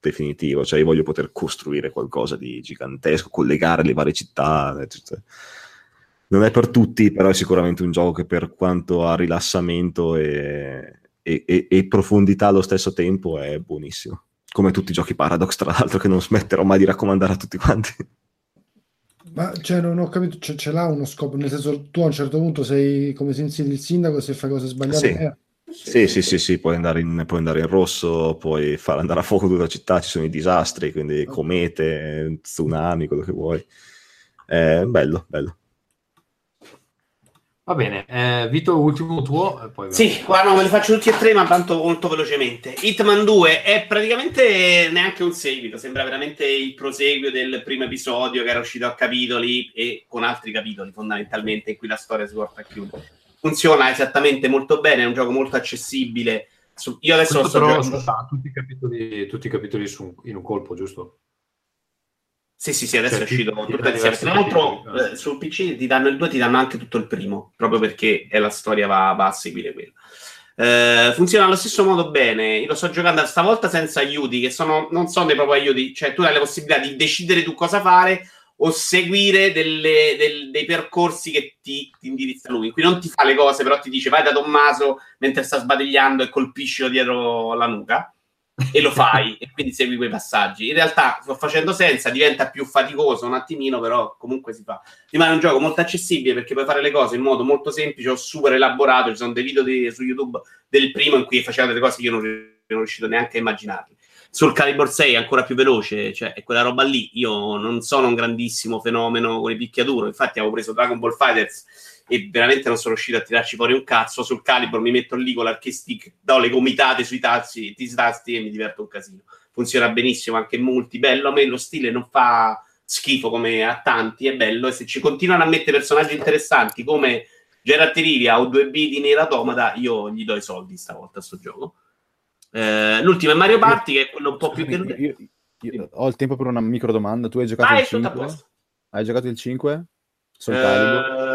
definitivo, cioè io voglio poter costruire qualcosa di gigantesco, collegare le varie città, eccetera. Non è per tutti, però è sicuramente un gioco che per quanto ha rilassamento e profondità allo stesso tempo è buonissimo, come tutti i giochi Paradox tra l'altro, che non smetterò mai di raccomandare a tutti quanti. Ma cioè non ho capito, cioè, ce l'ha uno scopo, nel senso, tu a un certo punto sei come se insedi il sindaco, se fai cose sbagliate sì, puoi andare in rosso, puoi far andare a fuoco tutta la città, ci sono i disastri, quindi comete, tsunami, quello che vuoi. Bello. Va bene, Vito, ultimo tuo. Poi sì, guarda, no, me li faccio tutti e tre, ma tanto molto velocemente. Hitman 2 è praticamente neanche un seguito, sembra veramente il proseguio del primo episodio, che era uscito a capitoli e con altri capitoli fondamentalmente, in cui la storia si porta a chiudere. Funziona esattamente molto bene, è un gioco molto accessibile. Io adesso sto giocando tutti i capitoli in un colpo, giusto? Sì, adesso è uscito tutto insieme. Tra l'altro sul PC ti danno il 2, ti danno anche tutto il primo, proprio perché è la storia va a seguire quella. Funziona allo stesso modo bene. Io lo sto giocando stavolta senza aiuti, che non sono dei propri aiuti, cioè tu hai la possibilità di decidere tu cosa fare o seguire dei percorsi che ti indirizza lui. Qui non ti fa le cose, però ti dice vai da Tommaso mentre sta sbadigliando e colpiscilo dietro la nuca, e lo fai, e quindi segui quei passaggi. In realtà sto facendo senza, diventa più faticoso un attimino, però comunque si fa. Rimane un gioco molto accessibile perché puoi fare le cose in modo molto semplice o super elaborato. Ci sono dei video su YouTube del primo in cui faceva delle cose che io non riuscito neanche a immaginarle. Sul Calibur 6 è ancora più veloce, cioè è quella roba lì. Io non sono un grandissimo fenomeno con i picchiaduro, infatti avevo preso Dragon Ball Fighters e veramente non sono riuscito a tirarci fuori un cazzo. Sul Calibur mi metto lì con l'arcade stick, do le gomitate sui tasti e mi diverto un casino. Funziona benissimo anche in multi, bello. A me lo stile non fa schifo come a tanti, è bello, e se ci continuano a mettere personaggi interessanti come Geralt Rivia o 2B di Nier Automata, io gli do i soldi stavolta a sto gioco. L'ultimo è Mario Party, che è quello un po' più che... Io ho il tempo per una micro domanda. Tu hai giocato il 5? Hai giocato il 5? Sul Calibur?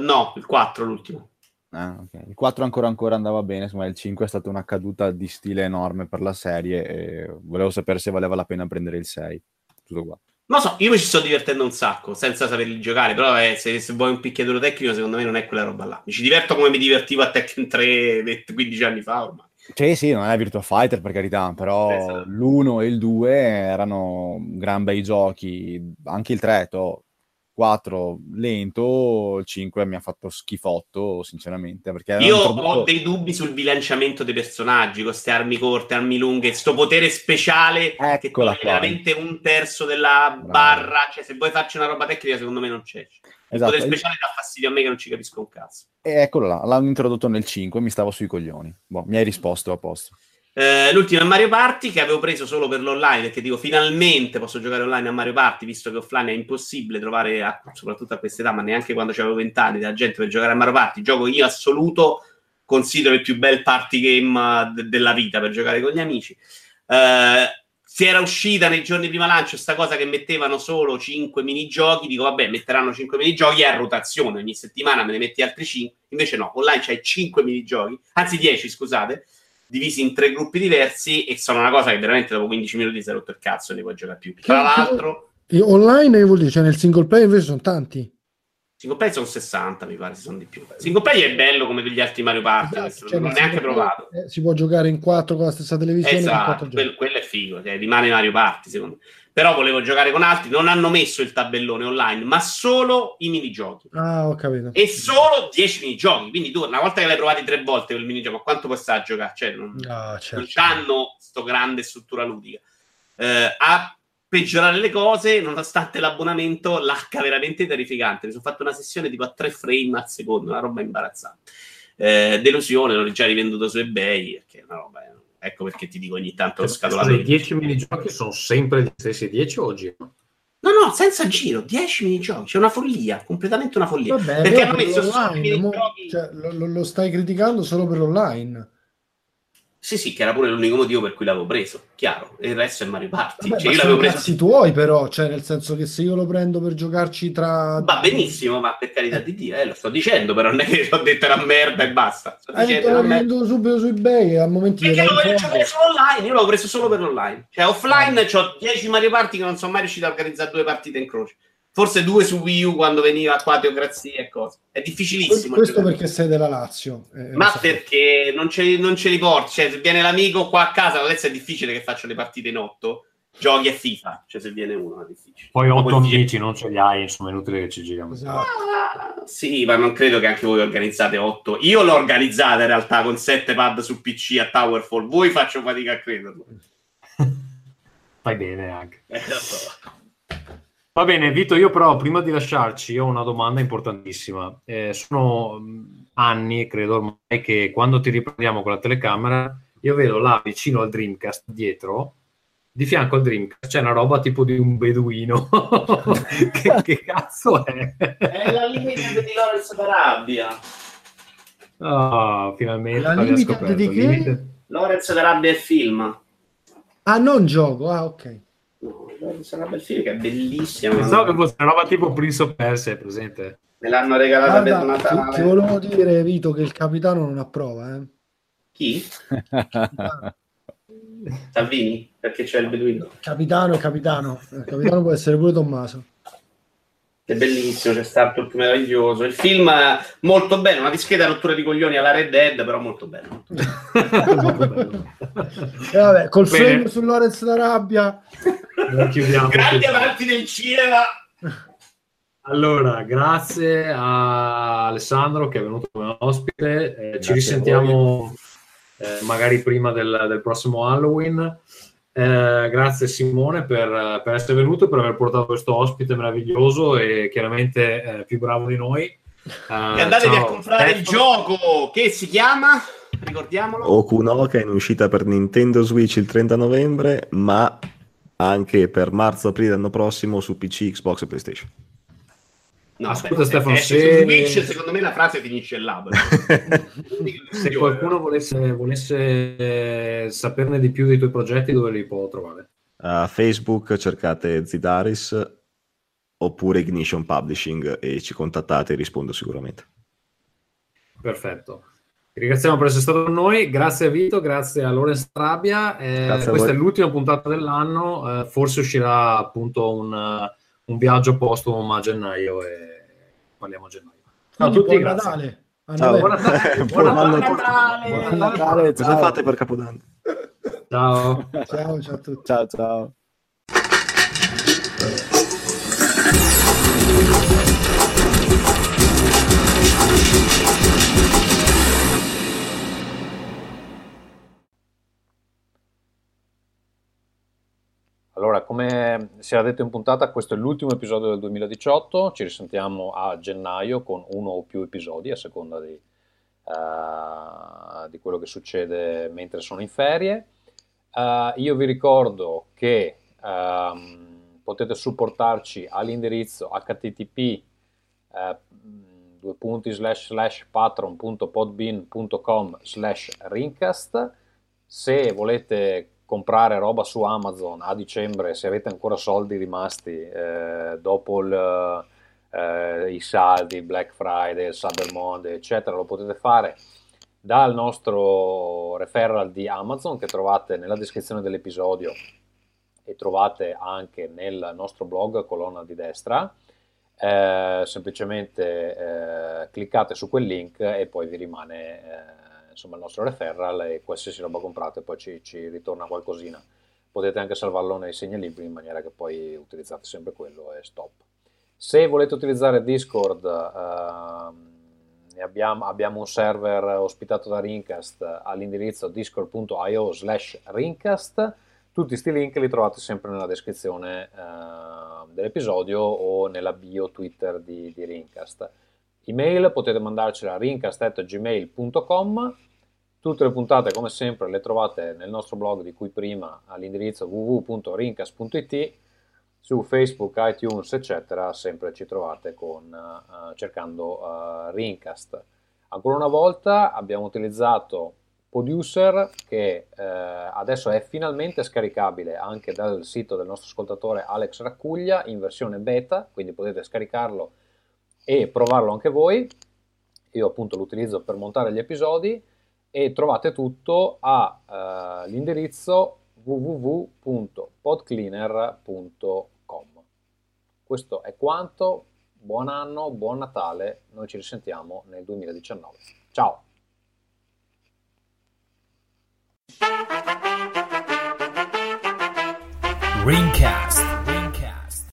No, il 4 l'ultimo. Okay. Il 4 ancora andava bene, insomma il 5 è stata una caduta di stile enorme per la serie e volevo sapere se valeva la pena prendere il 6. Tutto qua. Non so, io mi ci sto divertendo un sacco senza saperli giocare, però se vuoi un picchiaduro tecnico secondo me non è quella roba là. Mi ci diverto come mi divertivo a Tekken 3 15 anni fa ormai. Cioè sì, non è Virtua Fighter per carità, però esatto. L'1 e il 2 erano gran bei giochi, anche il 3, 4 lento, il 5 mi ha fatto schifotto sinceramente, perché io ho dei dubbi sul bilanciamento dei personaggi con queste armi corte, armi lunghe, sto potere speciale che toglie veramente un terzo della barra, cioè se vuoi farci una roba tecnica secondo me non c'è. Esatto. Il potere speciale dà fastidio a me che non ci capisco un cazzo. Eccolo là, l'hanno introdotto nel 5 e mi stavo sui coglioni. Boh, mi hai risposto a posto. L'ultimo è Mario Party, che avevo preso solo per l'online, perché dico finalmente posso giocare online a Mario Party, visto che offline è impossibile trovare, soprattutto a quest'età, ma neanche quando avevo 20 anni, della gente per giocare a Mario Party. Gioco io assoluto, considero il più bel party game della vita per giocare con gli amici. Si era uscita nei giorni prima lancio sta cosa che mettevano solo 5 minigiochi, dico vabbè, metteranno 5 minigiochi a rotazione, ogni settimana me ne metti altri 5, invece no, online c'hai 5 minigiochi, anzi 10 scusate, divisi in 3 gruppi diversi, e sono una cosa che veramente dopo 15 minuti si è rotto il cazzo e ne puoi giocare più. Tra l'altro... Io online vuol dire, cioè nel single player invece sono tanti. Single player sono 60, mi pare, se sono di più. Single player è bello come degli altri Mario Party, esatto, cioè non ho neanche provato. Si può giocare in 4 con la stessa televisione. Esatto, quello è figo, cioè, rimane Mario Party, secondo me. Però volevo giocare con altri, non hanno messo il tabellone online, ma solo i minigiochi. Ah, ho capito. E solo 10 minigiochi, quindi tu una volta che l'hai provati 3 volte quel minigioco, quanto puoi stare a giocare? Cioè, non hanno sto grande struttura ludica. A peggiorare le cose, nonostante l'abbonamento, l'H veramente terrificante. Mi sono fatto una sessione tipo a 3 frame al secondo, una roba imbarazzante. Delusione, l'ho già rivenduto su eBay, perché è una roba... Ecco perché ti dico ogni tanto lo scatolato. I 10 minigiochi sono sempre gli stessi 10 oggi? No, senza giro, 10 minigiochi, c'è una follia, completamente una follia. Vabbè, perché hanno messo online, cioè, lo stai criticando solo per l'online. Sì, che era pure l'unico motivo per cui l'avevo preso, chiaro, e il resto è Mario Party. Vabbè, cioè, io l'avevo preso... cazzi tuoi però, cioè nel senso che se io lo prendo per giocarci tra... Va benissimo, ma per carità di Dio, lo sto dicendo, però non è che ho detto era merda e basta. Lo prendo subito su eBay, al momento... Perché l'avevo preso online, io l'avevo preso solo per l'online. Cioè offline c'ho 10 Mario Party che non sono mai riuscito a organizzare 2 partite in croce. Forse 2 su Wii U quando veniva qua teocrazia e cose. È difficilissimo. Questo perché sei della Lazio. Ma perché non ce li porti. Cioè, se viene l'amico qua a casa, adesso è difficile che faccio le partite in 8. Giochi a FIFA. Cioè, se viene uno è difficile. Poi 8 amici non ce li hai, insomma, è inutile che ci giriamo. Esatto. Sì, ma non credo che anche voi organizzate 8. Io l'ho organizzata in realtà con 7 pad su PC a Towerfall. Voi faccio fatica a crederlo. Fai bene anche. Va bene, Vito, io però prima di lasciarci ho una domanda importantissima. Sono anni, credo ormai, che quando ti riprendiamo con la telecamera, io vedo là vicino al Dreamcast, dietro, di fianco al Dreamcast, c'è una roba tipo di un beduino. che cazzo è? È la Limited di Lawrence d'Arabia. Oh, finalmente la Limited di che? Lawrence d'Arabia è film. Ah, non gioco, ok. Sarà una bel film che è bellissima. Pensavo che fosse una roba tipo Prince of Persia, presente? Me l'hanno regalata per Natale. Ti volevo dire, Vito, che il capitano non approva, eh? Chi? Salvini, perché c'è il beduino. Capitano può essere pure Tommaso. È bellissimo, c'è stato il più meraviglioso. Il film molto bello, una discreta rottura di coglioni alla Red Dead, però molto bello. Molto bello. E vabbè, col freddo su Lawrence d'Arabia. Grandi avanti del cinema. Allora, grazie a Alessandro che è venuto come ospite. Ci risentiamo magari prima del prossimo Halloween. Grazie Simone per essere venuto e per aver portato questo ospite meraviglioso e chiaramente più bravo di noi. Andatevi a comprare il gioco che si chiama, ricordiamolo, Okunoka, in uscita per Nintendo Switch il 30 novembre, ma anche per marzo-aprile dell'anno prossimo su PC, Xbox e PlayStation. No, ascolta, Stefano, se Switch, secondo me la frase finisce là. Se qualcuno volesse saperne di più dei tuoi progetti, dove li può trovare? A Facebook cercate Zidaris oppure Ignition Publishing e ci contattate e rispondo sicuramente. Perfetto. Ti ringraziamo per essere stato con noi. Grazie a Vito, grazie a Lorenz Rabia. Questa è l'ultima puntata dell'anno. Forse uscirà appunto un viaggio postumo, ma a gennaio, e parliamo a gennaio. A tutti, grazie. Ciao. Buon Natale. Buon Natale. Cosa fate per Capodanno? Ciao. Ciao a tutti. Ciao. Allora, come si era detto in puntata, questo è l'ultimo episodio del 2018, ci risentiamo a gennaio con uno o più episodi a seconda di quello che succede mentre sono in ferie. Io vi ricordo che potete supportarci all'indirizzo http://patron.podbean.com/ringcast. Se volete comprare roba su Amazon a dicembre, se avete ancora soldi rimasti dopo i saldi, Black Friday, Cyber Monday eccetera, lo potete fare dal nostro referral di Amazon che trovate nella descrizione dell'episodio e trovate anche nel nostro blog, colonna di destra. Semplicemente cliccate su quel link e poi vi rimane insomma il nostro referral e qualsiasi roba comprate poi ci ritorna qualcosina. Potete anche salvarlo nei segnalibri in maniera che poi utilizzate sempre quello e stop. Se volete utilizzare Discord, abbiamo un server ospitato da Ringcast all'indirizzo discord.io/ringcast. Tutti sti link li trovate sempre nella descrizione dell'episodio o nella bio Twitter di Ringcast. Email potete mandarcela a ringcast@gmail.com. Tutte le puntate, come sempre, le trovate nel nostro blog di cui prima all'indirizzo www.ringcast.it, su Facebook, iTunes, eccetera, sempre ci trovate cercando Ringcast. Ancora una volta abbiamo utilizzato Producer, che adesso è finalmente scaricabile anche dal sito del nostro ascoltatore Alex Raccuglia in versione beta, quindi potete scaricarlo e provarlo anche voi. Io appunto l'utilizzo per montare gli episodi e trovate tutto all'indirizzo www.podcleaner.com. Questo è quanto, buon anno, buon Natale, noi ci risentiamo nel 2019. Ciao! Ringcast.